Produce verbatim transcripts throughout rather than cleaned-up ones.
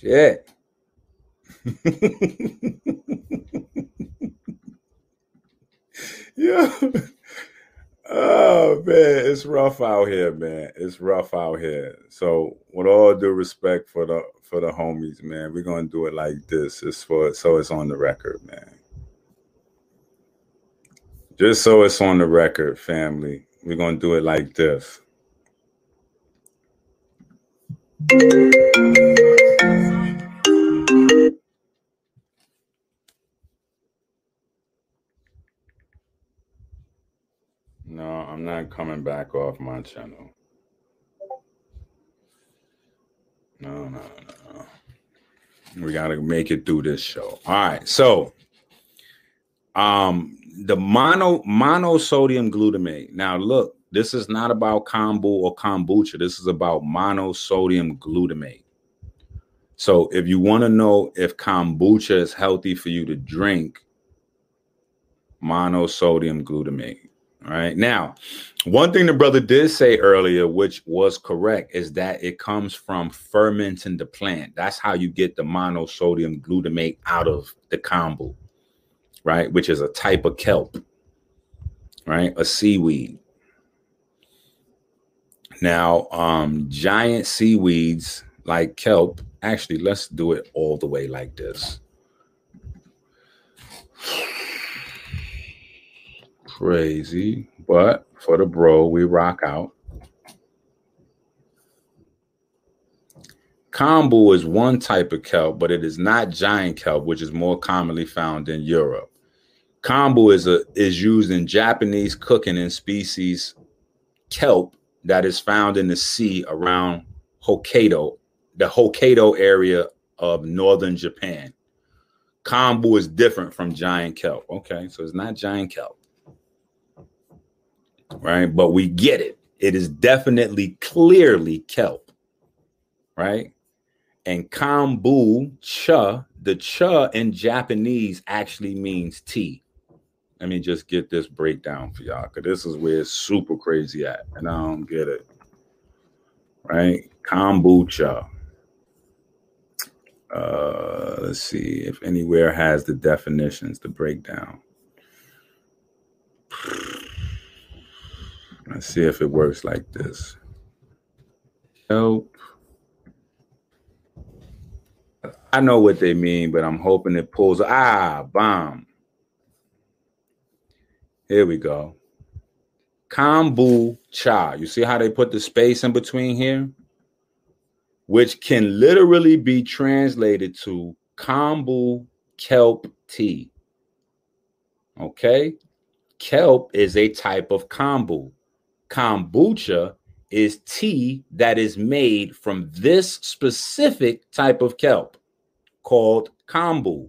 Shit. Yeah. Oh, man, it's rough out here, man. It's rough out here. So with all due respect for the for the homies, man, we're going to do it like this. It's for, so it's on the record, man. Just so it's on the record, family. We're going to do it like this. No, I'm not coming back off my channel. No, no, no. We got to make it through this show. All right. So, um, the mono monosodium glutamate. Now, look, this is not about kombu or kombucha. This is about monosodium glutamate. So if you want to know if kombucha is healthy for you to drink, monosodium glutamate. All right. Now, one thing the brother did say earlier, which was correct, is that it comes from fermenting the plant. That's how you get the monosodium glutamate out of the kombu. Right, which is a type of kelp, right, a seaweed. Now, um, giant seaweeds like kelp. Actually, let's do it all the way like this. Crazy, but for the bro, we rock out. Kombu is one type of kelp, but it is not giant kelp, which is more commonly found in Europe. Kombu is a is used in Japanese cooking and species kelp that is found in the sea around Hokkaido, the Hokkaido area of northern Japan. Kombu is different from giant kelp. Okay, so it's not giant kelp, right? But we get it. It is definitely clearly kelp, right? And kombucha, the cha in Japanese actually means tea. Let me just get this breakdown for y'all, because this is where it's super crazy at, and I don't get it. Right? Kombucha. Uh, let's see if anywhere has the definitions, the breakdown. Let's see if it works like this. Help. I know what they mean, but I'm hoping it pulls. Ah, bomb. Here we go. Kombucha. You see how they put the space in between here? Which can literally be translated to kombu kelp tea. Okay? Kelp is a type of kombu. Kombucha is tea that is made from this specific type of kelp, called kombu.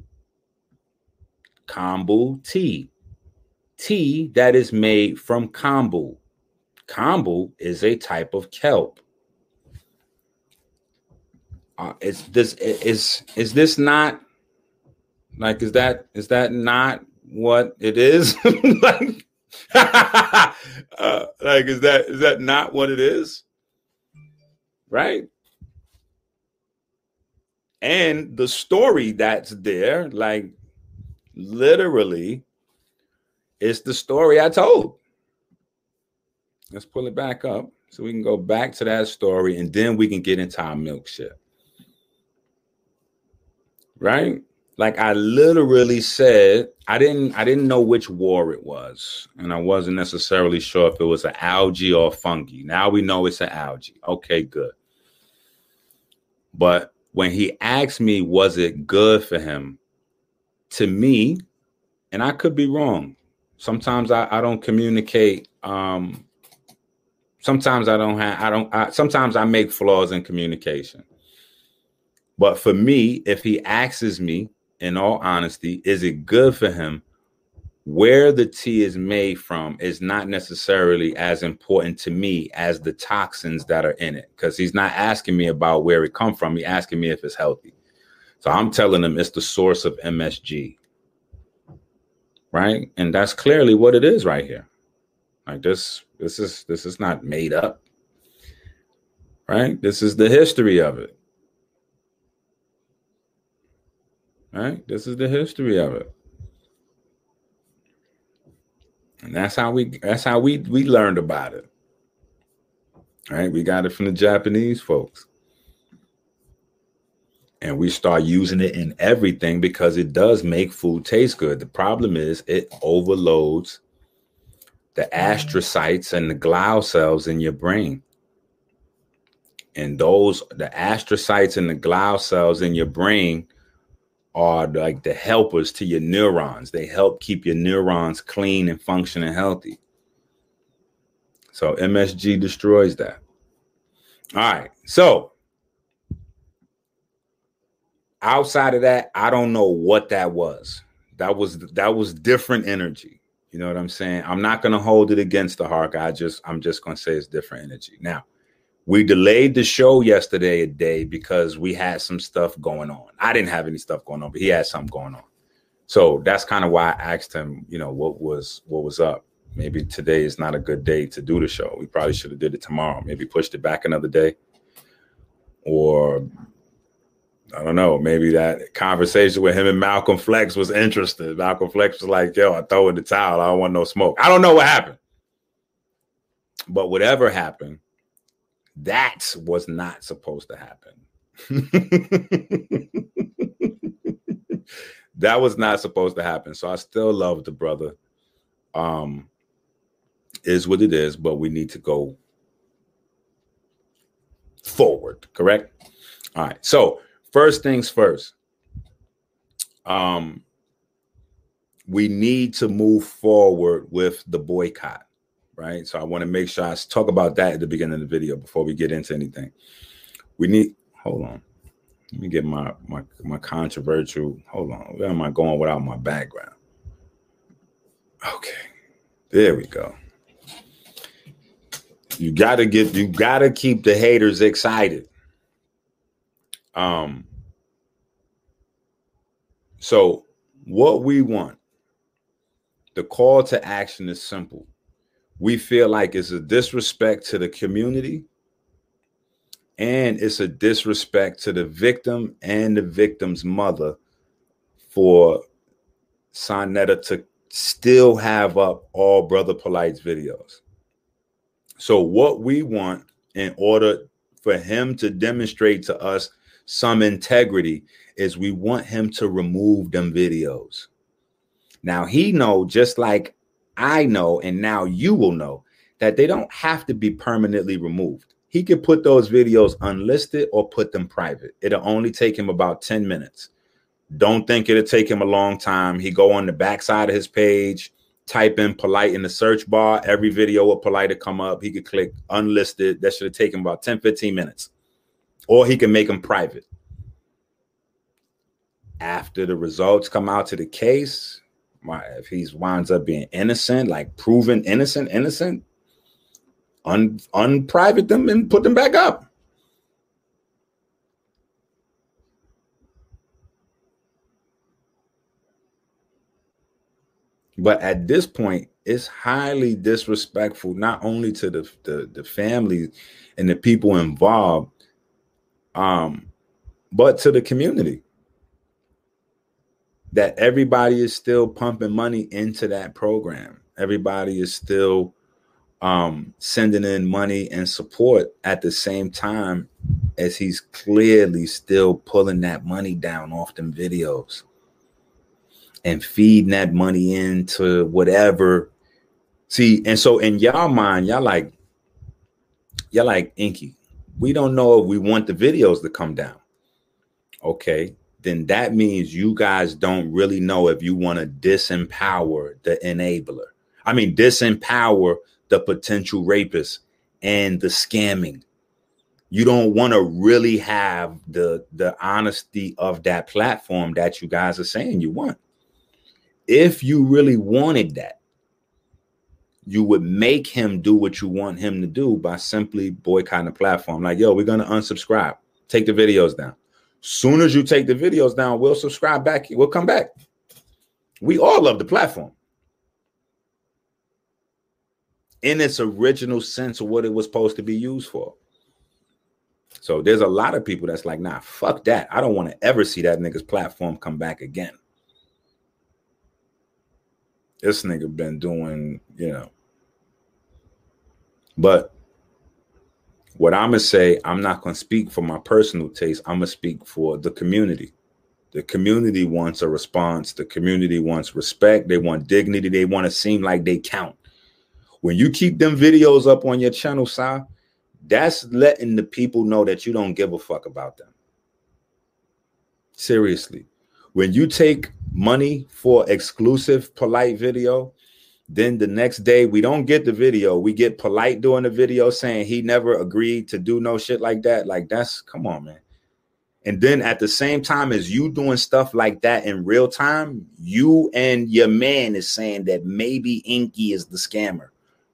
Kombu tea. Tea that is made from kombu. Kombu is a type of kelp. Uh, is this is is this not like is that is that not what it is? Like, uh, like is that is that not what it is? Right? And the story that's there, like literally, it's the story I told. Let's pull it back up so we can go back to that story, and then we can get into our milkshake. Right? Like I literally said, I didn't, I didn't know which war it was, and I wasn't necessarily sure if it was an algae or fungi. Now we know it's an algae. Okay, good. But when he asked me, was it good for him? To me, and I could be wrong. Sometimes I, I don't communicate. Um, sometimes I don't have, I don't, I, sometimes I make flaws in communication. But for me, if he asks me, in all honesty, is it good for him? Where the tea is made from is not necessarily as important to me as the toxins that are in it, because he's not asking me about where it come from. He's asking me if it's healthy. So I'm telling him it's the source of M S G. Right. And that's clearly what it is right here. Like this, this is this is not made up. Right. This is the history of it. Right? This is the history of it. And that's how we that's how we, we learned about it. Right? We got it from the Japanese folks. And we start using it in everything because it does make food taste good. The problem is it overloads the astrocytes and the glial cells in your brain. And those, the astrocytes and the glial cells in your brain are like the helpers to your neurons. They help keep your neurons clean and functioning healthy. So M S G destroys that. All right. So outside of that, I don't know what that was. That was that was different energy. You know what I'm saying? I'm not going to hold it against the Hark. I just I'm just going to say it's different energy. Now, we delayed the show yesterday a day because we had some stuff going on. I didn't have any stuff going on, but he had something going on. So that's kind of why I asked him, you know, what was what was up. Maybe today is not a good day to do the show. We probably should have did it tomorrow. Maybe pushed it back another day, or I don't know, maybe that conversation with him and Malcolm Flex was interesting. Malcolm Flex was like, yo, I throw in the towel. I don't want no smoke. I don't know what happened. But whatever happened, that was not supposed to happen. That was not supposed to happen. So I still love the brother. Um, is what it is, but we need to go forward, correct? All right. So first things first, um, we need to move forward with the boycott, right? So I want to make sure I talk about that at the beginning of the video before we get into anything. We need, hold on, let me get my, my, my controversial, hold on, where am I going without my background? Okay, there we go. You got to get, you got to keep the haters excited. Um, so what we want, the call to action is simple. We feel like it's a disrespect to the community and it's a disrespect to the victim and the victim's mother for Sonetta to still have up all Brother Polite's videos. So what we want, in order for him to demonstrate to us some integrity, is we want him to remove them videos. Now he know, just like I know, and now you will know, that they don't have to be permanently removed. He could put those videos unlisted or put them private. It'll only take him about ten minutes. Don't think it'll take him a long time. He go on the backside of his page, type in Polite in the search bar. Every video with Polite will come up. He could click unlisted. That should have taken about ten, fifteen minutes. Or he can make them private. After the results come out to the case, my, if he winds up being innocent, like proven innocent, innocent, un, unprivate them and put them back up. But at this point, it's highly disrespectful, not only to the, the, the family and the people involved, um, but to the community, that everybody is still pumping money into that program. Everybody is still um, sending in money and support at the same time as he's clearly still pulling that money down off them videos and feeding that money into whatever. See, and so in y'all mind, y'all like, y'all like Inky, we don't know if we want the videos to come down. Okay, then that means you guys don't really know if you want to disempower the enabler. I mean, disempower the potential rapist and the scamming. You don't want to really have the, the honesty of that platform that you guys are saying you want. If you really wanted that, you would make him do what you want him to do by simply boycotting the platform. Like, yo, we're going to unsubscribe. Take the videos down. Soon as you take the videos down, we'll subscribe back. We'll come back. We all love the platform in its original sense of what it was supposed to be used for. So there's a lot of people that's like, nah, fuck that. I don't want to ever see that nigga's platform come back again. This nigga been doing, you know. But what I'm going to say, I'm not going to speak for my personal taste. I'm going to speak for the community. The community wants a response. The community wants respect. They want dignity. They want to seem like they count. When you keep them videos up on your channel, Si, that's letting the people know that you don't give a fuck about them. Seriously. When you take money for exclusive Polite video, then the next day we don't get the video. We get Polite doing the video saying he never agreed to do no shit like that. Like, that's, come on, man. And then at the same time as you doing stuff like that in real time, you and your man is saying that maybe Inky is the scammer.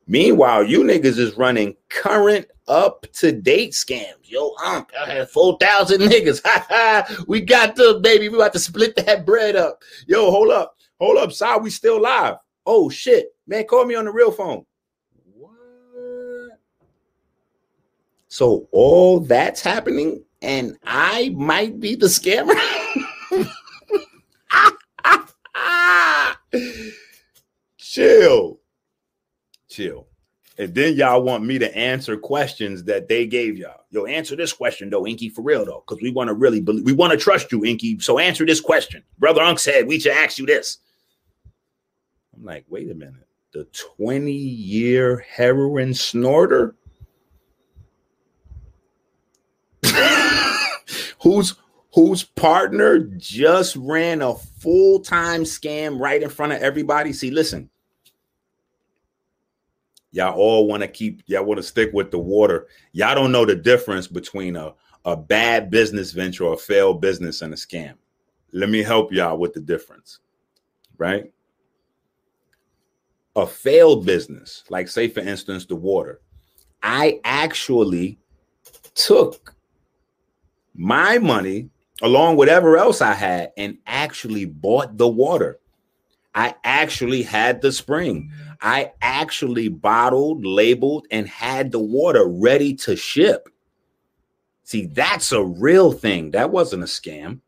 Meanwhile, you niggas is running current up-to-date scams. Yo, um, I had four thousand niggas. Ha ha. We got them, baby. We about to split that bread up. Yo, hold up. Hold up, Si. We still live. Oh, shit. Man, call me on the real phone. What? So all that's happening, and I might be the scammer? Chill. Chill. And then y'all want me to answer questions that they gave y'all. Yo, answer this question though, Inky, for real though, because we want to really believe, we want to trust you, Inky. So answer this question. Brother Unc said we should ask you this. I'm like, wait a minute. The twenty year heroin snorter? whose whose partner just ran a full-time scam right in front of everybody? See, listen. Y'all all want to keep, y'all want to stick with the water. Y'all don't know the difference between a, a bad business venture, or a failed business, and a scam. Let me help y'all with the difference, right? A failed business, like say, for instance, the water. I actually took my money along with whatever else I had and actually bought the water. I actually had the spring. I actually bottled, labeled, and had the water ready to ship. See, that's a real thing. That wasn't a scam.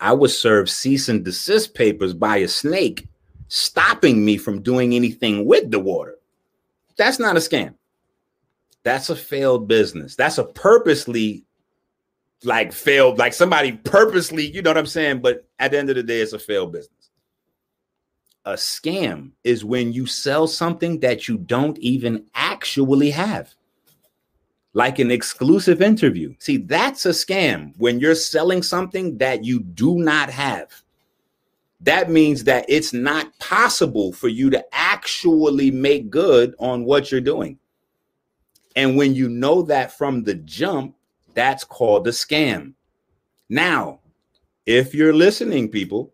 I was served cease and desist papers by a snake, stopping me from doing anything with the water. That's not a scam. That's a failed business. That's a purposely like failed, like somebody purposely, you know what I'm saying? But at the end of the day, it's a failed business. A scam is when you sell something that you don't even actually have, like an exclusive interview. See, that's a scam, when you're selling something that you do not have. That means that it's not possible for you to actually make good on what you're doing. And when you know that from the jump, that's called a scam. Now, if you're listening, people,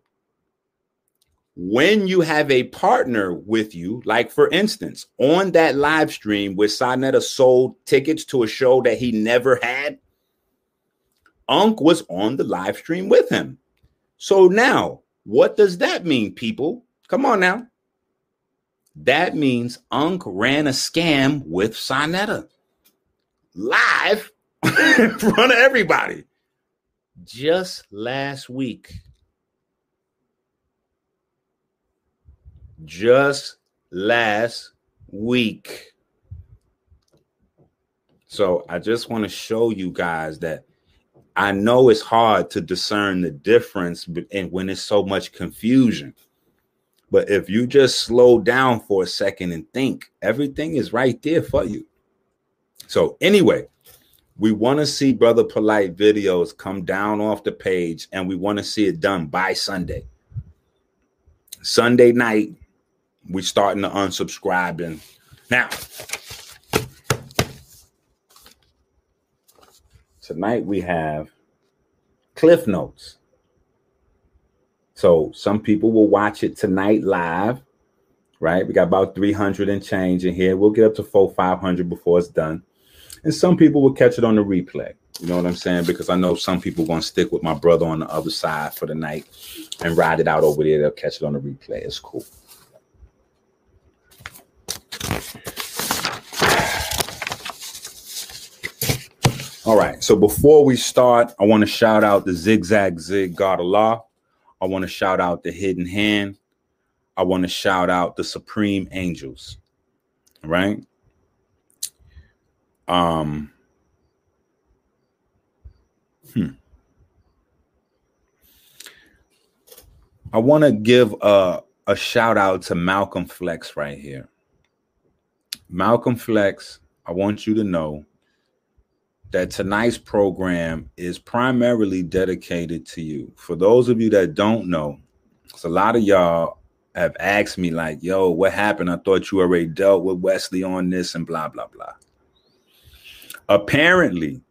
when you have a partner with you, like for instance, on that live stream where Sonetta sold tickets to a show that he never had, Unc was on the live stream with him. So now, what does that mean, people? Come on now. That means Unc ran a scam with Sonetta live in front of everybody just last week. Just last week. So I just want to show you guys that I know it's hard to discern the difference, but and when there's so much confusion. But if you just slow down for a second and think, everything is right there for you. So anyway, we want to see Brother Polite videos come down off the page, and we want to see it done by Sunday. Sunday night, we're starting to unsubscribing. Now, tonight we have Cliff Notes. So some people will watch it tonight live, right? We got about three hundred and change in here. We'll get up to four, five hundred before it's done. And some people will catch it on the replay. You know what I'm saying? Because I know some people going to stick with my brother on the other side for the night and ride it out over there. They'll catch it on the replay. It's cool. All right. So before we start, I want to shout out the Zigzag Zig God Allah. I want to shout out the Hidden Hand. I want to shout out the Supreme Angels. All right. Um. Hmm. I want to give a, a shout out to Malcolm Flex right here. Malcolm Flex, I want you to know that tonight's program is primarily dedicated to you. For those of you that don't know, because a lot of y'all have asked me like, yo, what happened? I thought you already dealt with Wesley on this and blah, blah, blah. Apparently,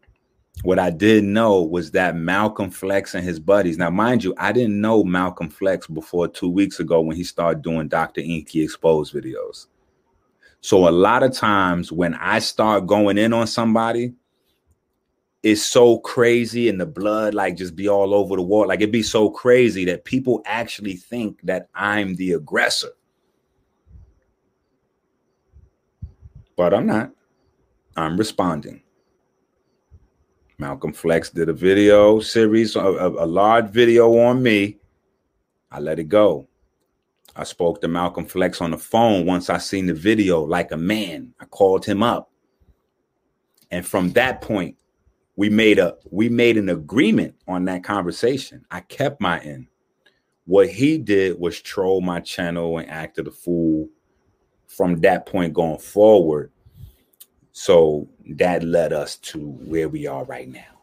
what I did know was that Malcolm Flex and his buddies. Now, mind you, I didn't know Malcolm Flex before two weeks ago when he started doing Doctor Inky Exposed videos. So a lot of times when I start going in on somebody, it's so crazy and the blood like just be all over the wall. Like it'd be so crazy that people actually think that I'm the aggressor. But I'm not. I'm responding. Malcolm Flex did a video series, a, a large video on me. I let it go. I spoke to Malcolm Flex on the phone once I seen the video like a man. I called him up. And from that point, we made a we made an agreement on that conversation. I kept my end. What he did was troll my channel and acted a fool from that point going forward. So that led us to where we are right now.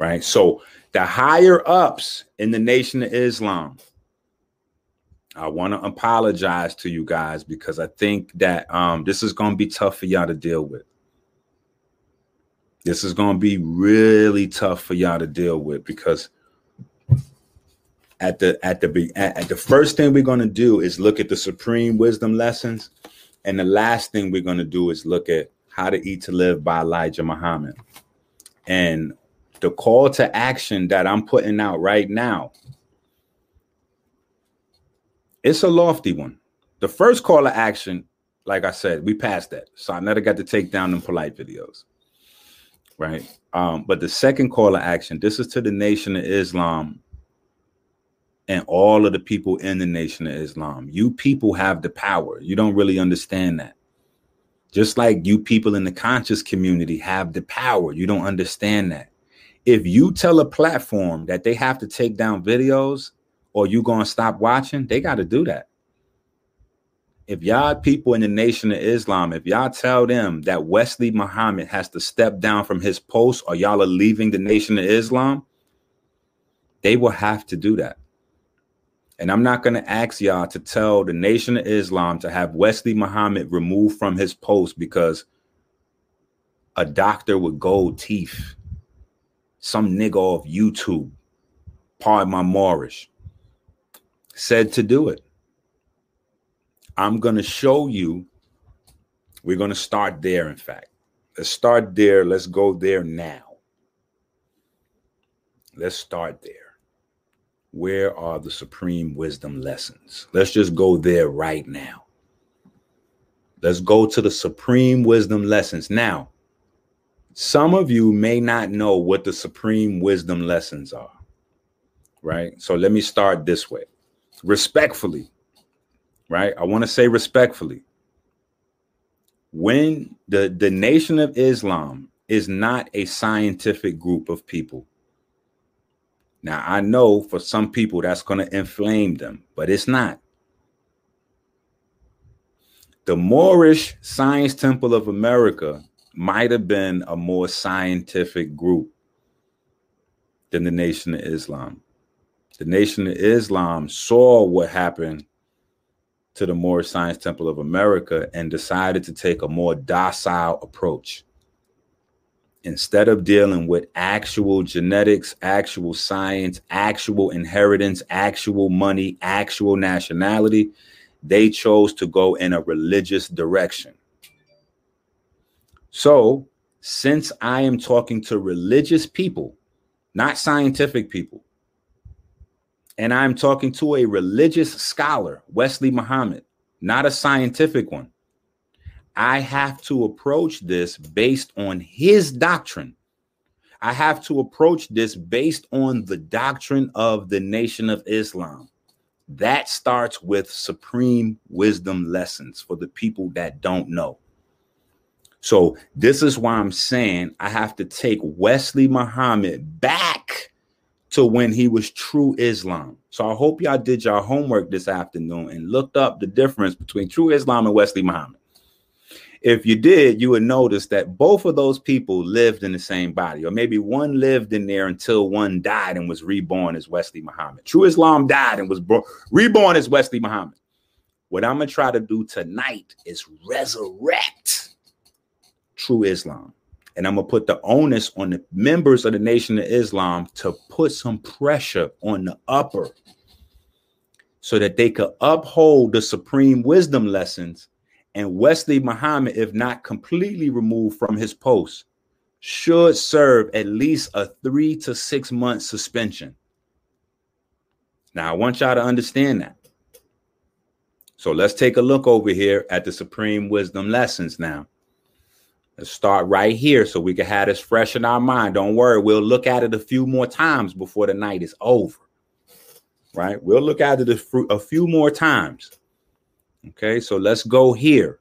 Right. So the higher ups in the Nation of Islam, I want to apologize to you guys because I think that um, this is going to be tough for y'all to deal with. This is going to be really tough for y'all to deal with because at the at the at, at the first thing we're going to do is look at the Supreme Wisdom Lessons. And the last thing we're going to do is look at How to Eat to Live by Elijah Muhammad. And the call to action that I'm putting out right now, it's a lofty one. The first call to action, like I said, we passed that. So I never got to take down them polite videos. Right. Um, but the second call to action, this is to the Nation of Islam and all of the people in the Nation of Islam. You people have the power. You don't really understand that. Just like you people in the conscious community have the power. You don't understand that. If you tell a platform that they have to take down videos or you're going to stop watching, they got to do that. If y'all people in the Nation of Islam, if y'all tell them that Wesley Muhammad has to step down from his post or y'all are leaving the Nation of Islam, they will have to do that. And I'm not going to ask y'all to tell the Nation of Islam to have Wesley Muhammad removed from his post because a doctor with gold teeth, some nigga off YouTube, pardon my Moorish, said to do it. I'm going to show you. We're going to start there, in fact. Let's start there. Let's go there now. Let's start there. Where are the Supreme Wisdom Lessons? Let's just go there right now. Let's go to the Supreme Wisdom Lessons. Now, some of you may not know what the Supreme Wisdom Lessons are, right? So let me start this way. Respectfully, right? I want to say respectfully. When the, the Nation of Islam is not a scientific group of people. Now, I know for some people that's going to inflame them, but it's not. The Moorish Science Temple of America might have been a more scientific group than the Nation of Islam. The Nation of Islam saw what happened to the Moorish Science Temple of America and decided to take a more docile approach. Instead of dealing with actual genetics, actual science, actual inheritance, actual money, actual nationality, they chose to go in a religious direction. So, since I am talking to religious people, not scientific people, and I'm talking to a religious scholar, Wesley Muhammad, not a scientific one, I have to approach this based on his doctrine. I have to approach this based on the doctrine of the Nation of Islam. That starts with supreme wisdom lessons for the people that don't know. So this is why I'm saying I have to take Wesley Muhammad back to when he was true Islam. So I hope y'all did your homework this afternoon and looked up the difference between true Islam and Wesley Muhammad. If you did, you would notice that both of those people lived in the same body, or maybe one lived in there until one died and was reborn as Wesley Muhammad. True Islam died and was bro- reborn as Wesley Muhammad. What I'm going to try to do tonight is resurrect true Islam. And I'm going to put the onus on the members of the Nation of Islam to put some pressure on the upper so that they could uphold the supreme wisdom lessons. And Wesley Muhammad, if not completely removed from his post, should serve at least a three to six month suspension. Now, I want y'all to understand that. So let's take a look over here at the Supreme Wisdom Lessons now. Let's start right here so we can have this fresh in our mind. Don't worry, we'll look at it a few more times before the night is over. Right? We'll look at it a few more times. OK, so let's go here.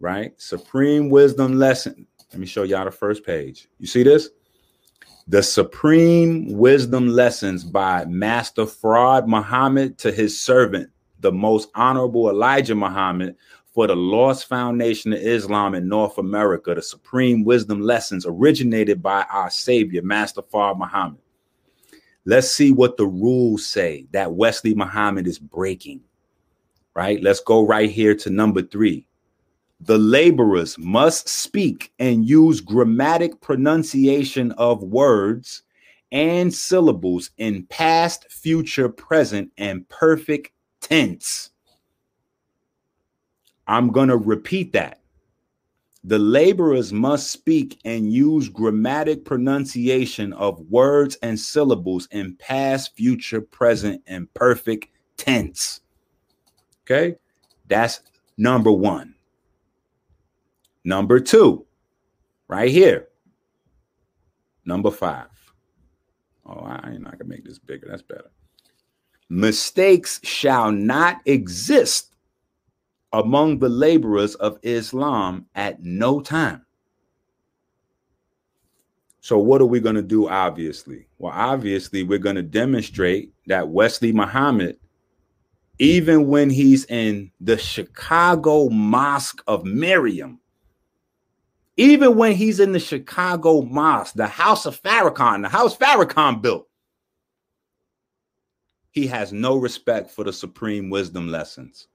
Right. Supreme Wisdom Lesson. Let me show y'all the first page. You see this? The Supreme Wisdom Lessons by Master Fard Muhammad to his servant, the most honorable Elijah Muhammad, for the lost foundation of Islam in North America. The Supreme Wisdom Lessons originated by our savior, Master Fard Muhammad. Let's see what the rules say that Wesley Muhammad is breaking. Right. Let's go right here to number three. The laborers must speak and use grammatic pronunciation of words and syllables in past, future, present, and perfect tense. I'm going to repeat that. The laborers must speak and use grammatic pronunciation of words and syllables in past, future, present, and perfect tense. OK, that's number one. Number two, right here. Number five. Oh, I ain't not gonna make this bigger. That's better. Mistakes shall not exist among the laborers of Islam at no time. So what are we going to do? Obviously, well, obviously, we're going to demonstrate that Wesley Muhammad, even when he's in the Chicago Mosque of Miriam, even when he's in the Chicago Mosque, the house of Farrakhan, the house Farrakhan built, he has no respect for the Supreme Wisdom Lessons.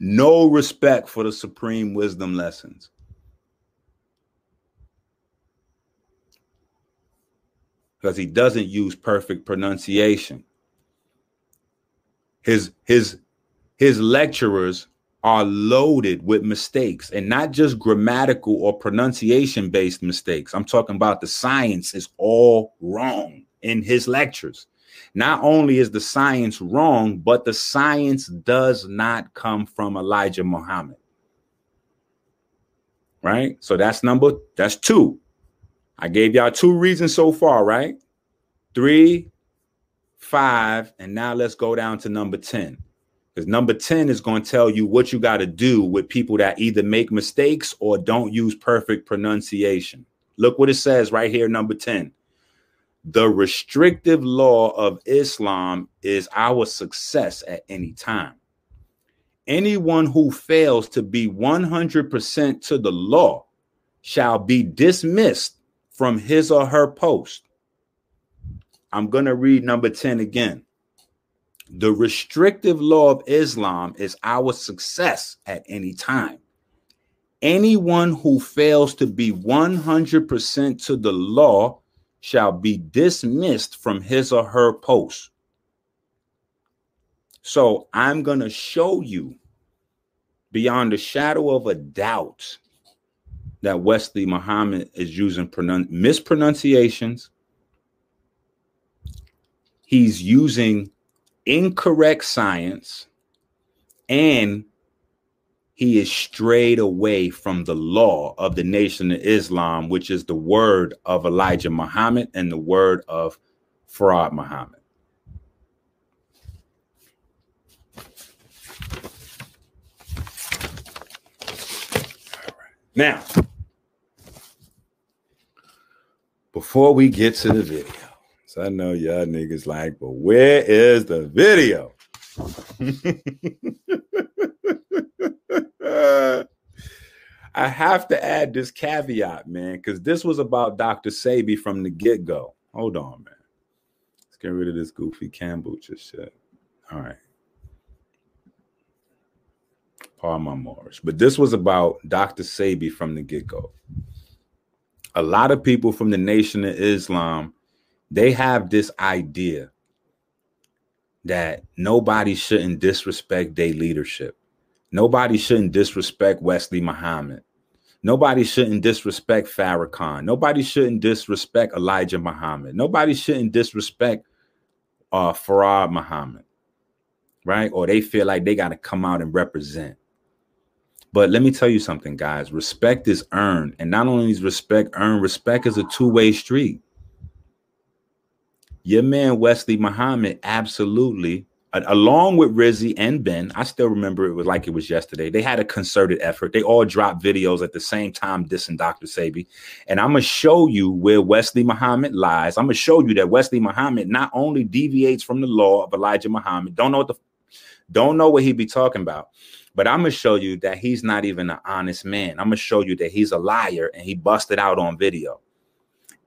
No respect for the Supreme Wisdom Lessons. Because he doesn't use perfect pronunciation. His his his lecturers are loaded with mistakes, and not just grammatical or pronunciation based mistakes. I'm talking about the science is all wrong in his lectures. Not only is the science wrong, but the science does not come from Elijah Muhammad. Right. So that's number that's two. I gave y'all two reasons so far. Right. Three. Five, and now let's go down to number ten, because number ten is going to tell you what you got to do with people that either make mistakes or don't use perfect pronunciation. Look what it says right here. Number ten. The restrictive law of Islam is our success at any time. Anyone who fails to be one hundred percent to the law shall be dismissed from his or her post. I'm going to read number ten again. The restrictive law of Islam is our success at any time. Anyone who fails to be one hundred percent to the law shall be dismissed from his or her post. So I'm going to show you beyond a shadow of a doubt that Wesley Muhammad is using pronun- mispronunciations. He's using incorrect science, and he is strayed away from the law of the Nation of Islam, which is the word of Elijah Muhammad and the word of Fard Muhammad. All right. Now, before we get to the video, so I know y'all niggas like, but where is the video? Uh, I have to add this caveat, man, because this was about Doctor Sebi from the get-go. Hold on, man. Let's get rid of this goofy kombucha shit. All right. Pardon my Morris. But this was about Doctor Sebi from the get-go. A lot of people from the Nation of Islam, they have this idea that nobody shouldn't disrespect their leadership. Nobody shouldn't disrespect Wesley Muhammad. Nobody shouldn't disrespect Farrakhan. Nobody shouldn't disrespect Elijah Muhammad. Nobody shouldn't disrespect uh, Fard Muhammad, right? Or they feel like they got to come out and represent. But let me tell you something, guys. Respect is earned. And not only is respect earned, respect is a two-way street. Your man Wesley Muhammad absolutely, along with Rizzy and Ben, I still remember it was like it was yesterday. They had a concerted effort. They all dropped videos at the same time dissing Doctor Sebi. And I'm going to show you where Wesley Muhammad lies. I'm going to show you that Wesley Muhammad not only deviates from the law of Elijah Muhammad, don't know what the, don't know what he be talking about, but I'm going to show you that he's not even an honest man. I'm going to show you that he's a liar and he busted out on video.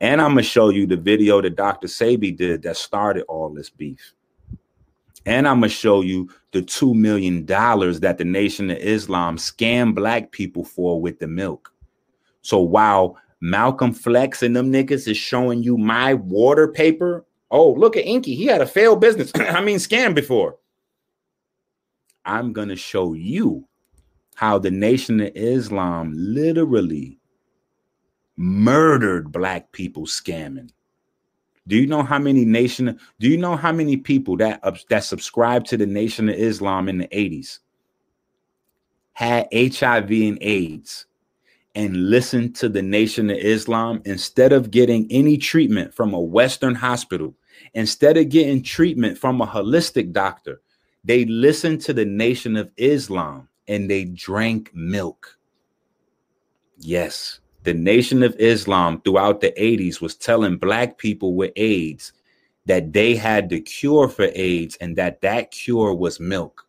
And I'm going to show you the video that Doctor Sebi did that started all this beef. And I'm going to show you the two million dollars that the Nation of Islam scammed black people for with the milk. So while Malcolm Flex and them niggas is showing you my water paper, oh, look at Inky. He had a failed business. I mean, scam before. I'm going to show you how the Nation of Islam literally murdered black people scamming. Do you know how many nation? Do you know how many people that uh, that subscribed to the Nation of Islam in the eighties had H I V and AIDS and listened to the Nation of Islam instead of getting any treatment from a Western hospital, instead of getting treatment from a holistic doctor? They listened to the Nation of Islam and they drank milk. Yes. The Nation of Islam throughout the eighties was telling black people with AIDS that they had the cure for AIDS and that that cure was milk.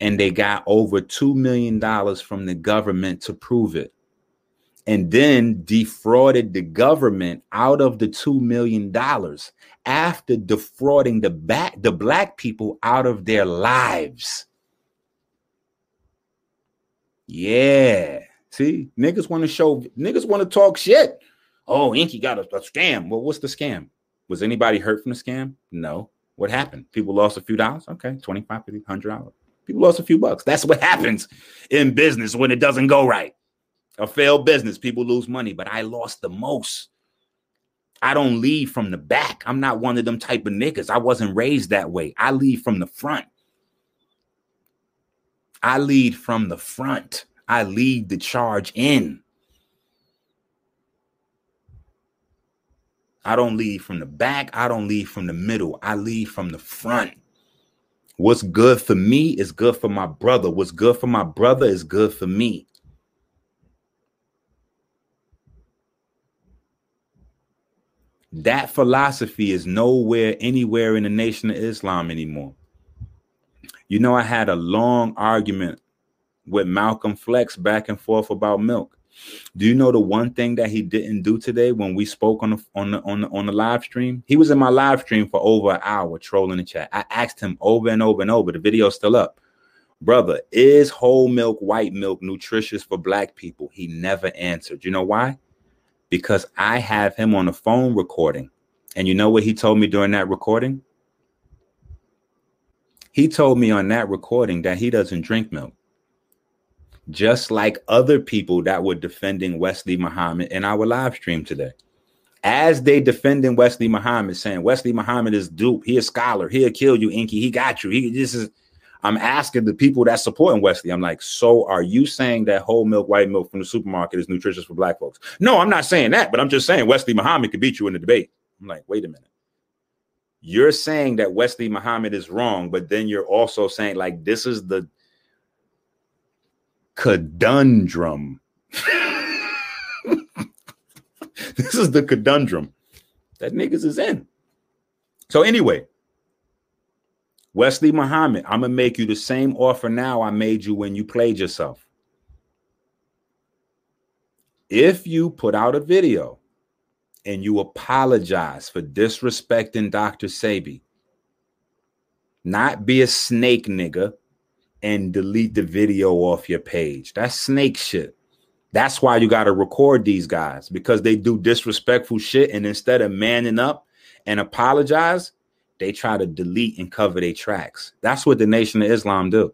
And they got over two million dollars from the government to prove it. And then defrauded the government out of the two million dollars after defrauding the back, the black people out of their lives. Yeah. See, niggas want to show, niggas want to talk shit. Oh, Inky got a, a scam. Well, what's the scam? Was anybody hurt from the scam? No. What happened? People lost a few dollars. Okay, twenty-five, fifty, one hundred dollars. People lost a few bucks. That's what happens in business when it doesn't go right. A failed business, people lose money, but I lost the most. I don't lead from the back. I'm not one of them type of niggas. I wasn't raised that way. I lead from the front. I lead from the front. I lead the charge in. I don't lead from the back. I don't lead from the middle. I lead from the front. What's good for me is good for my brother. What's good for my brother is good for me. That philosophy is nowhere, anywhere in the Nation of Islam anymore. You know, I had a long argument with Malcolm Flex back and forth about milk. Do you know the one thing that he didn't do today when we spoke on the on the on the, on the live stream? He was in my live stream for over an hour trolling the chat. I asked him over and over and over. The video's still up, brother. Is whole milk, white milk, nutritious for black people? He never answered. You know why? Because I have him on a phone recording, and you know what he told me during that recording? He told me on that recording that he doesn't drink milk. Just like other people that were defending Wesley Muhammad in our live stream today. As they defending Wesley Muhammad, saying Wesley Muhammad is dupe. He a scholar. He'll kill you, Inky. He got you. He, this is I'm asking the people that's supporting Wesley. I'm like, so are you saying that whole milk, white milk from the supermarket is nutritious for black folks? No, I'm not saying that, but I'm just saying Wesley Muhammad could beat you in the debate. I'm like, wait a minute. You're saying that Wesley Muhammad is wrong, but then you're also saying like, this is the conundrum. This is the conundrum that niggas is in. So anyway, Wesley Muhammad, I'm going to make you the same offer now I made you when you played yourself. If you put out a video and you apologize for disrespecting Doctor Sebi, not be a snake nigga and delete the video off your page. That's snake shit. That's why you got to record these guys, because they do disrespectful shit. And instead of manning up and apologize, they try to delete and cover their tracks. That's what the Nation of Islam do.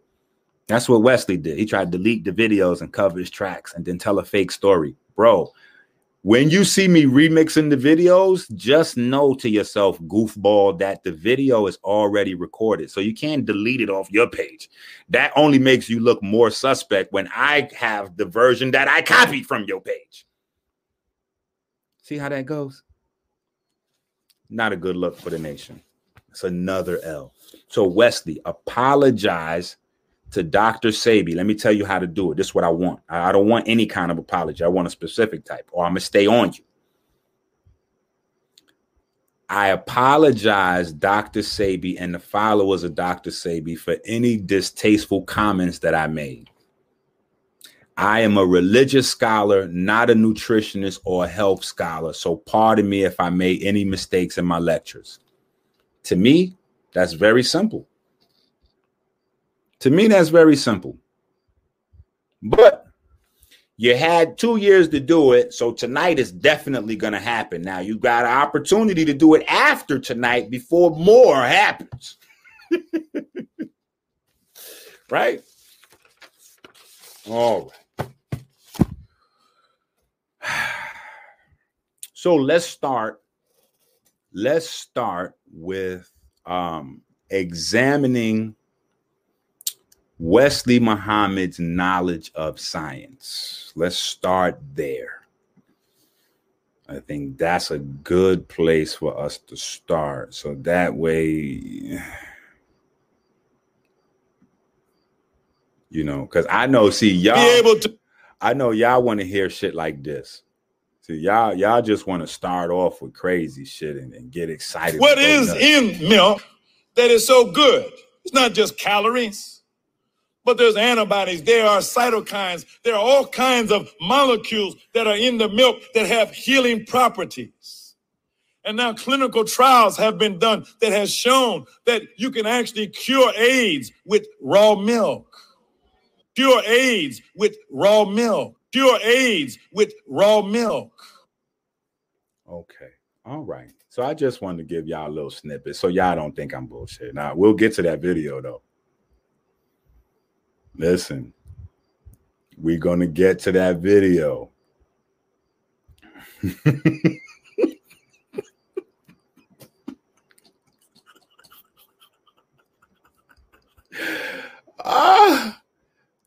That's what Wesley did. He tried to delete the videos and cover his tracks and then tell a fake story. Bro, when you see me remixing the videos, just know to yourself, goofball, that the video is already recorded. So you can't delete it off your page. That only makes you look more suspect when I have the version that I copied from your page. See how that goes? Not a good look for the Nation. It's another L. So Wesley, apologize to Doctor Sebi. Let me tell you how to do it. This is what I want. I don't want any kind of apology. I want a specific type, or I'm going to stay on you. I apologize, Doctor Sebi, and the followers of Doctor Sebi, for any distasteful comments that I made. I am a religious scholar, not a nutritionist or a health scholar. So pardon me if I made any mistakes in my lectures. To me, that's very simple. To me, that's very simple. But you had two years to do it, so tonight is definitely going to happen. Now, you got an opportunity to do it after tonight before more happens. Right? All right. So let's start. Let's start with um, examining Wesley Muhammad's knowledge of science. Let's start there. I think that's a good place for us to start. So that way, you know, because I know, see, y'all, be able to- I know y'all want to hear shit like this. See, y'all, y'all just want to start off with crazy shit and, and get excited. What is nuts in milk that is so good? It's not just calories. But there's antibodies, there are cytokines, there are all kinds of molecules that are in the milk that have healing properties. And now clinical trials have been done that has shown that you can actually cure AIDS with raw milk. Cure AIDS with raw milk. Cure AIDS with raw milk. Okay. All right. So I just wanted to give y'all a little snippet so y'all don't think I'm bullshit. Now, we'll get to that video, though. Listen, we're going to get to that video. ah,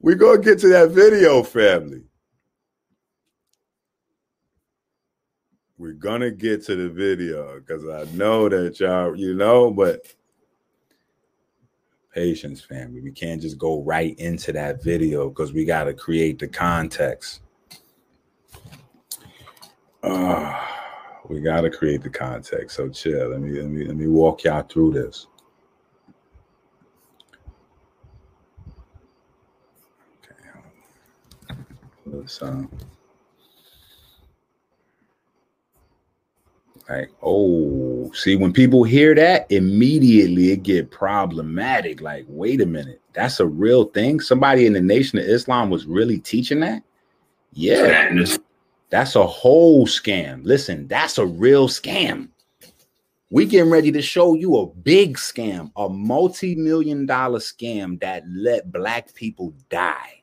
we're going to get to that video, family. We're going to get to the video because I know that y'all, you know, but... Patience, family. We can't just go right into that video because we got to create the context. Uh, we got to create the context. So chill. Let me let me let me walk y'all through this. Okay. Let's um. Like, oh, see, when people hear that, immediately it get problematic. Like, wait a minute, that's a real thing? Somebody in the Nation of Islam was really teaching that? Yeah, that's a whole scam. Listen, that's a real scam. We getting ready to show you a big scam, a multi-million dollar scam that let black people die.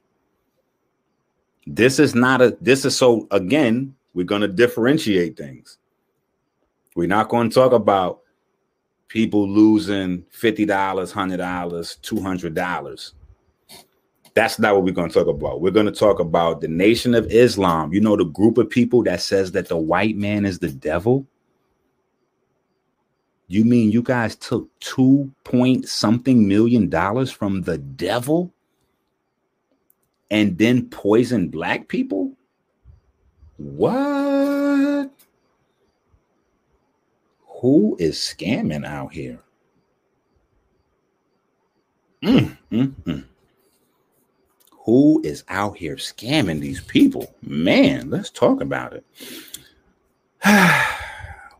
This is not a, this is so, again, we're going to differentiate things. We're not going to talk about people losing fifty dollars, one hundred dollars, two hundred dollars. That's not what we're going to talk about. We're going to talk about the Nation of Islam. You know, the group of people that says that the white man is the devil. You mean you guys took two point something million dollars from the devil and then poisoned black people? What? Who is scamming out here? Mm, mm, mm. Who is out here scamming these people? Man, let's talk about it.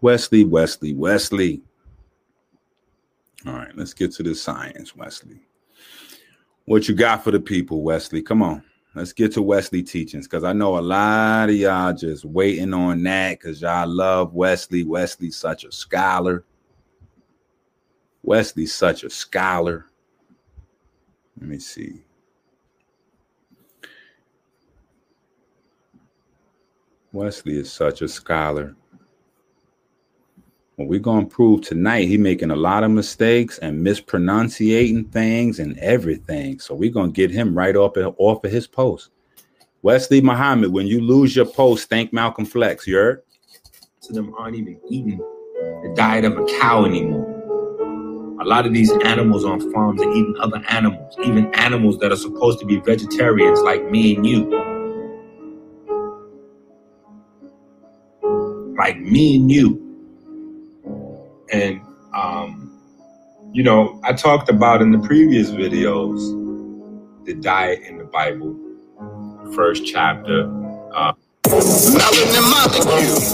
Wesley, Wesley, Wesley. All right, let's get to the science, Wesley. What you got for the people, Wesley? Come on. Let's get to Wesley teachings, because I know a lot of y'all just waiting on that because y'all love Wesley. Wesley's such a scholar. Wesley's such a scholar. Let me see. Wesley is such a scholar. Well, we're going to prove tonight he's making a lot of mistakes and mispronunciating things and everything. So we're going to get him right off, off of his post. Wesley Muhammad, when you lose your post, thank Malcolm Flex. You heard? So them aren't even eating the diet of a cow anymore. A lot of these animals on farms are eating other animals, even animals that are supposed to be vegetarians like me and you. Like me and you. And, um, you know, I talked about in the previous videos, the diet in the Bible, first chapter. Uh, Smelling the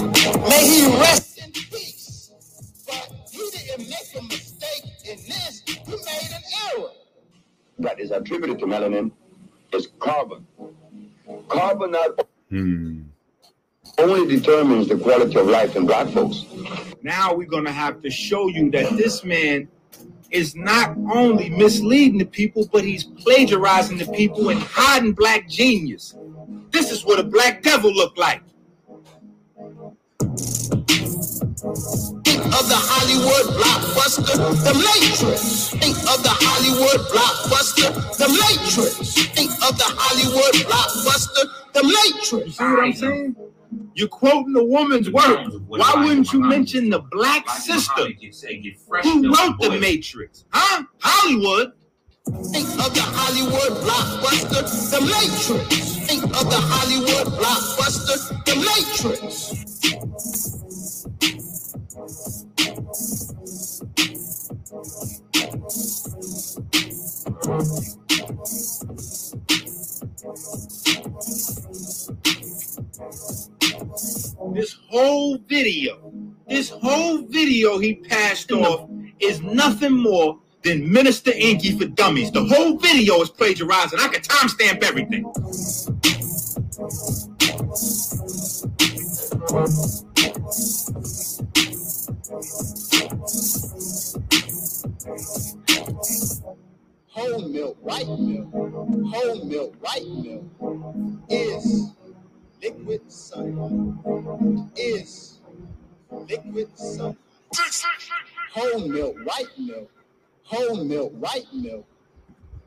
molecule, may he rest in peace. But you didn't make a mistake in this, you made an error. That is attributed to melanin is carbon. Carbon not... Hmm. Only determines the quality of life in black folks. Now we're going to have to show you that this man is not only misleading the people, but he's plagiarizing the people and hiding black genius. This is what a black devil looked like. Think of the Hollywood blockbuster, The Matrix. Think of the Hollywood blockbuster, The Matrix. Think of the Hollywood blockbuster, The Matrix. You see what I'm saying? You're quoting a woman's work. Why wouldn't you mention the black sister who wrote The Matrix? Huh? Hollywood. Think of the Hollywood blockbuster, The Matrix. Think of the Hollywood blockbuster, The Matrix. This whole video, this whole video he passed off is nothing more than Minister Inky for Dummies. The whole video is plagiarized, and I can timestamp everything. Whole milk, white milk, whole milk, white milk is liquid sunlight, is liquid sunlight. Whole milk, white milk, whole milk, white milk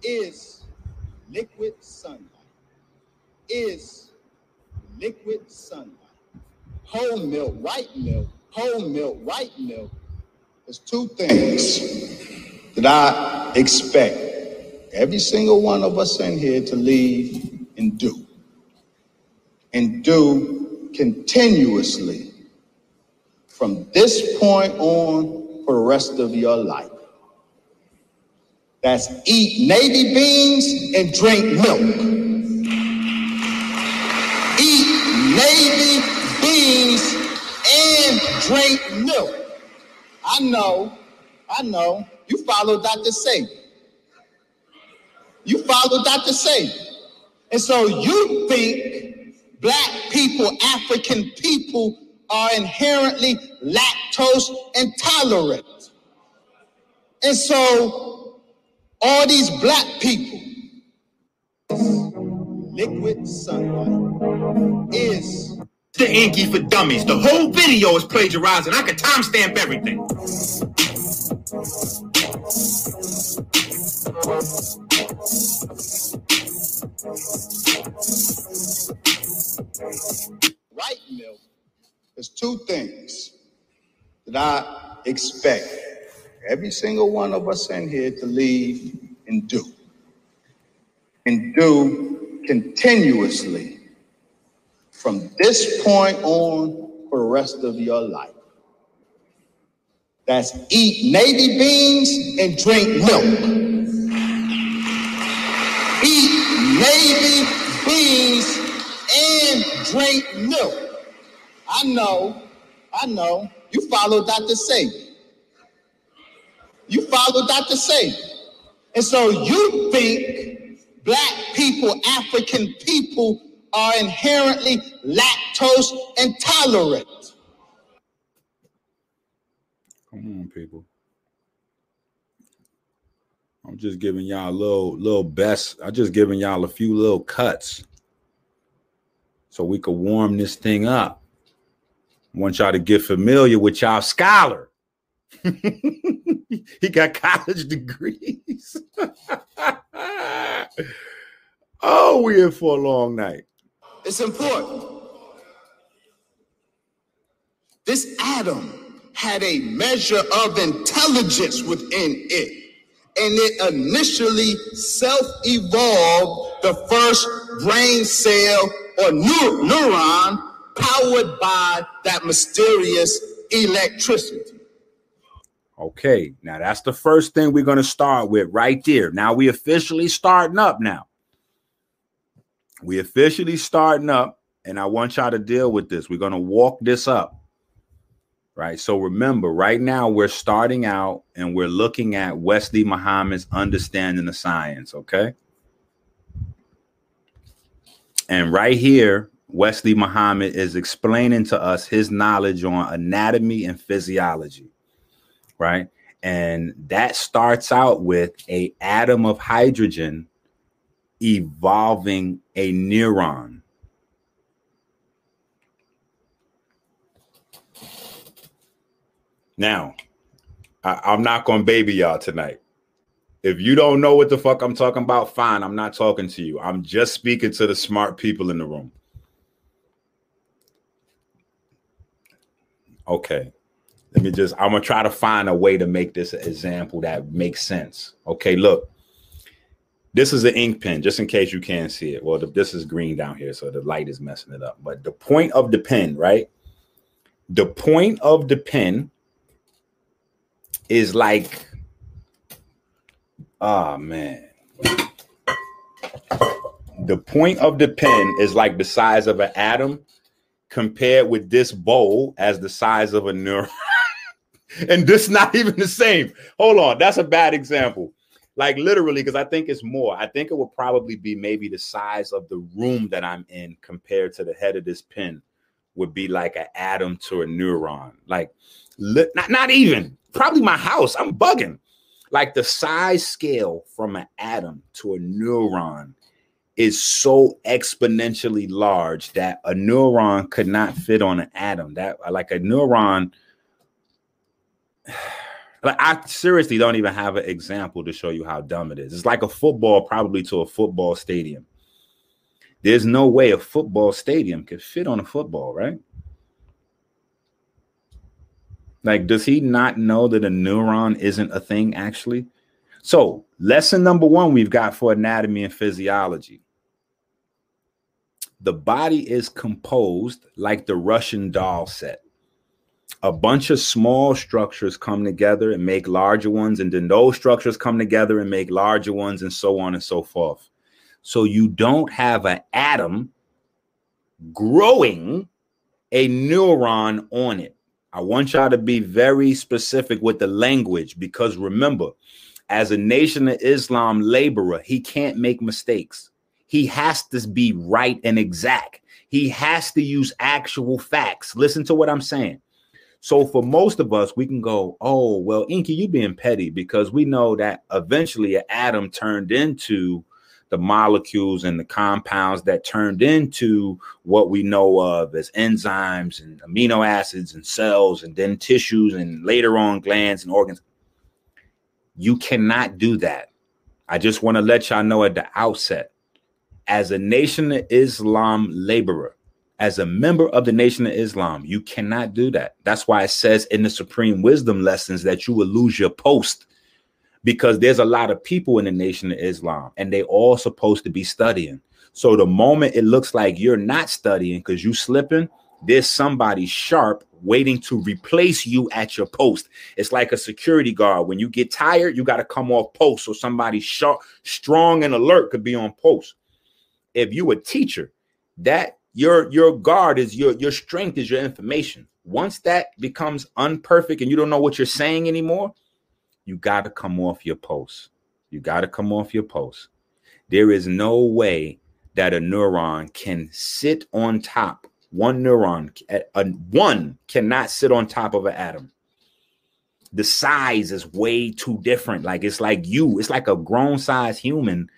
is liquid sunlight, is liquid sunlight. Whole milk, white milk, whole milk, white milk. There's two things that I expect every single one of us in here to leave and do. And do continuously from this point on for the rest of your life. That's eat navy beans and drink milk. Eat navy beans and drink milk. I know, I know. You follow Doctor Sager. You follow Doctor Sager. And so you think black people, African people, are inherently lactose intolerant. And so all these black people, liquid sunlight is the Inky for Dummies. The whole video is plagiarized, and I can timestamp everything. White milk, there's two things that I expect every single one of us in here to leave and do. And do continuously from this point on for the rest of your life. That's eat navy beans and drink milk. Eat navy beans and drink milk. I know, I know. You follow Doctor Sabi. You follow Doctor Sabi. And so you think black people, African people are inherently lactose intolerant. Come on, people. I'm just giving y'all a little, little best. I'm just giving y'all a few little cuts so we could warm this thing up. I want y'all to get familiar with y'all scholar. He got college degrees. Oh, we're in for a long night. It's important. This atom had a measure of intelligence within it, and it initially self-evolved the first brain cell or neur neuron powered by that mysterious electricity. Okay, now that's the first thing we're going to start with right there. Now we officially starting up now. We officially starting up, and I want y'all to deal with this. We're going to walk this up. Right. So remember, right now we're starting out and we're looking at Wesley Muhammad's Understanding the Science. OK. And right here, Wesley Muhammad is explaining to us his knowledge on anatomy and physiology. Right. And that starts out with an atom of hydrogen evolving a neuron. Now, I, I'm not going to baby y'all tonight. If you don't know what the fuck I'm talking about, fine. I'm not talking to you. I'm just speaking to the smart people in the room. Okay. Let me just, I'm going to try to find a way to make this an example that makes sense. Okay, look. This is an ink pen, just in case you can't see it. Well, the, this is green down here, so the light is messing it up. But the point of the pen, right? The point of the pen is like, ah, oh man, the point of the pen is like the size of an atom compared with this bowl as the size of a neuron. And this not even the same. Hold on. That's a bad example. Like literally, because I think it's more. I think it would probably be maybe the size of the room that I'm in compared to the head of this pen would be like an atom to a neuron. Like not, not even. Probably my house. I'm bugging. Like the size scale from an atom to a neuron is so exponentially large that a neuron could not fit on an atom. That like a neuron. Like I seriously don't even have an example to show you how dumb it is. It's like a football, probably to a football stadium. There's no way a football stadium could fit on a football, right? Like, does he not know that a neuron isn't a thing, actually? So lesson number one we've got for anatomy and physiology. The body is composed like the Russian doll set. A bunch of small structures come together and make larger ones, and then those structures come together and make larger ones, and so on and so forth. So you don't have an atom growing a neuron on it. I want y'all to be very specific with the language, because remember, as a Nation of Islam laborer, he can't make mistakes. He has to be right and exact. He has to use actual facts. Listen to what I'm saying. So for most of us, we can go, oh, well, Inky, you being petty, because we know that eventually an atom turned into the molecules and the compounds that turned into what we know of as enzymes and amino acids and cells and then tissues and later on glands and organs. You cannot do that. I just want to let y'all know at the outset, as a Nation of Islam laborer, as a member of the Nation of Islam, you cannot do that. That's why it says in the Supreme Wisdom lessons that you will lose your post, because there's a lot of people in the Nation of Islam and they all supposed to be studying. So the moment it looks like you're not studying because you slipping, there's somebody sharp waiting to replace you at your post. It's like a security guard. When you get tired, you got to come off post. So somebody sharp, strong and alert could be on post. If you a teacher, that Your your guard is your your strength is your information. Once that becomes unperfect and you don't know what you're saying anymore, you got to come off your post. You got to come off your post. There is no way that a neuron can sit on top. One neuron, a, a, one cannot sit on top of an atom. The size is way too different. Like it's like you, it's like a grown size human.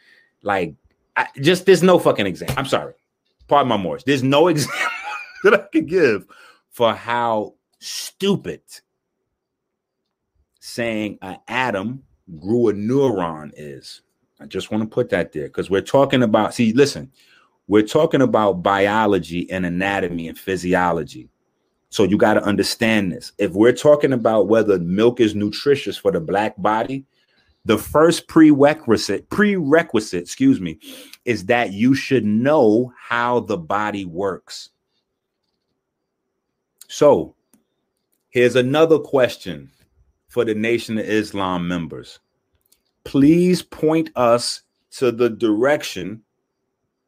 Like I, just there's no fucking example. I'm sorry. Pardon my Morris. There's no example that I could give for how stupid saying an atom grew a neuron is. I just want to put that there because we're talking about, see, listen, we're talking about biology and anatomy and physiology. So you got to understand this. If we're talking about whether milk is nutritious for the black body, the first prerequisite, prerequisite, excuse me, is that you should know how the body works. So here's another question for the Nation of Islam members. Please point us to the direction.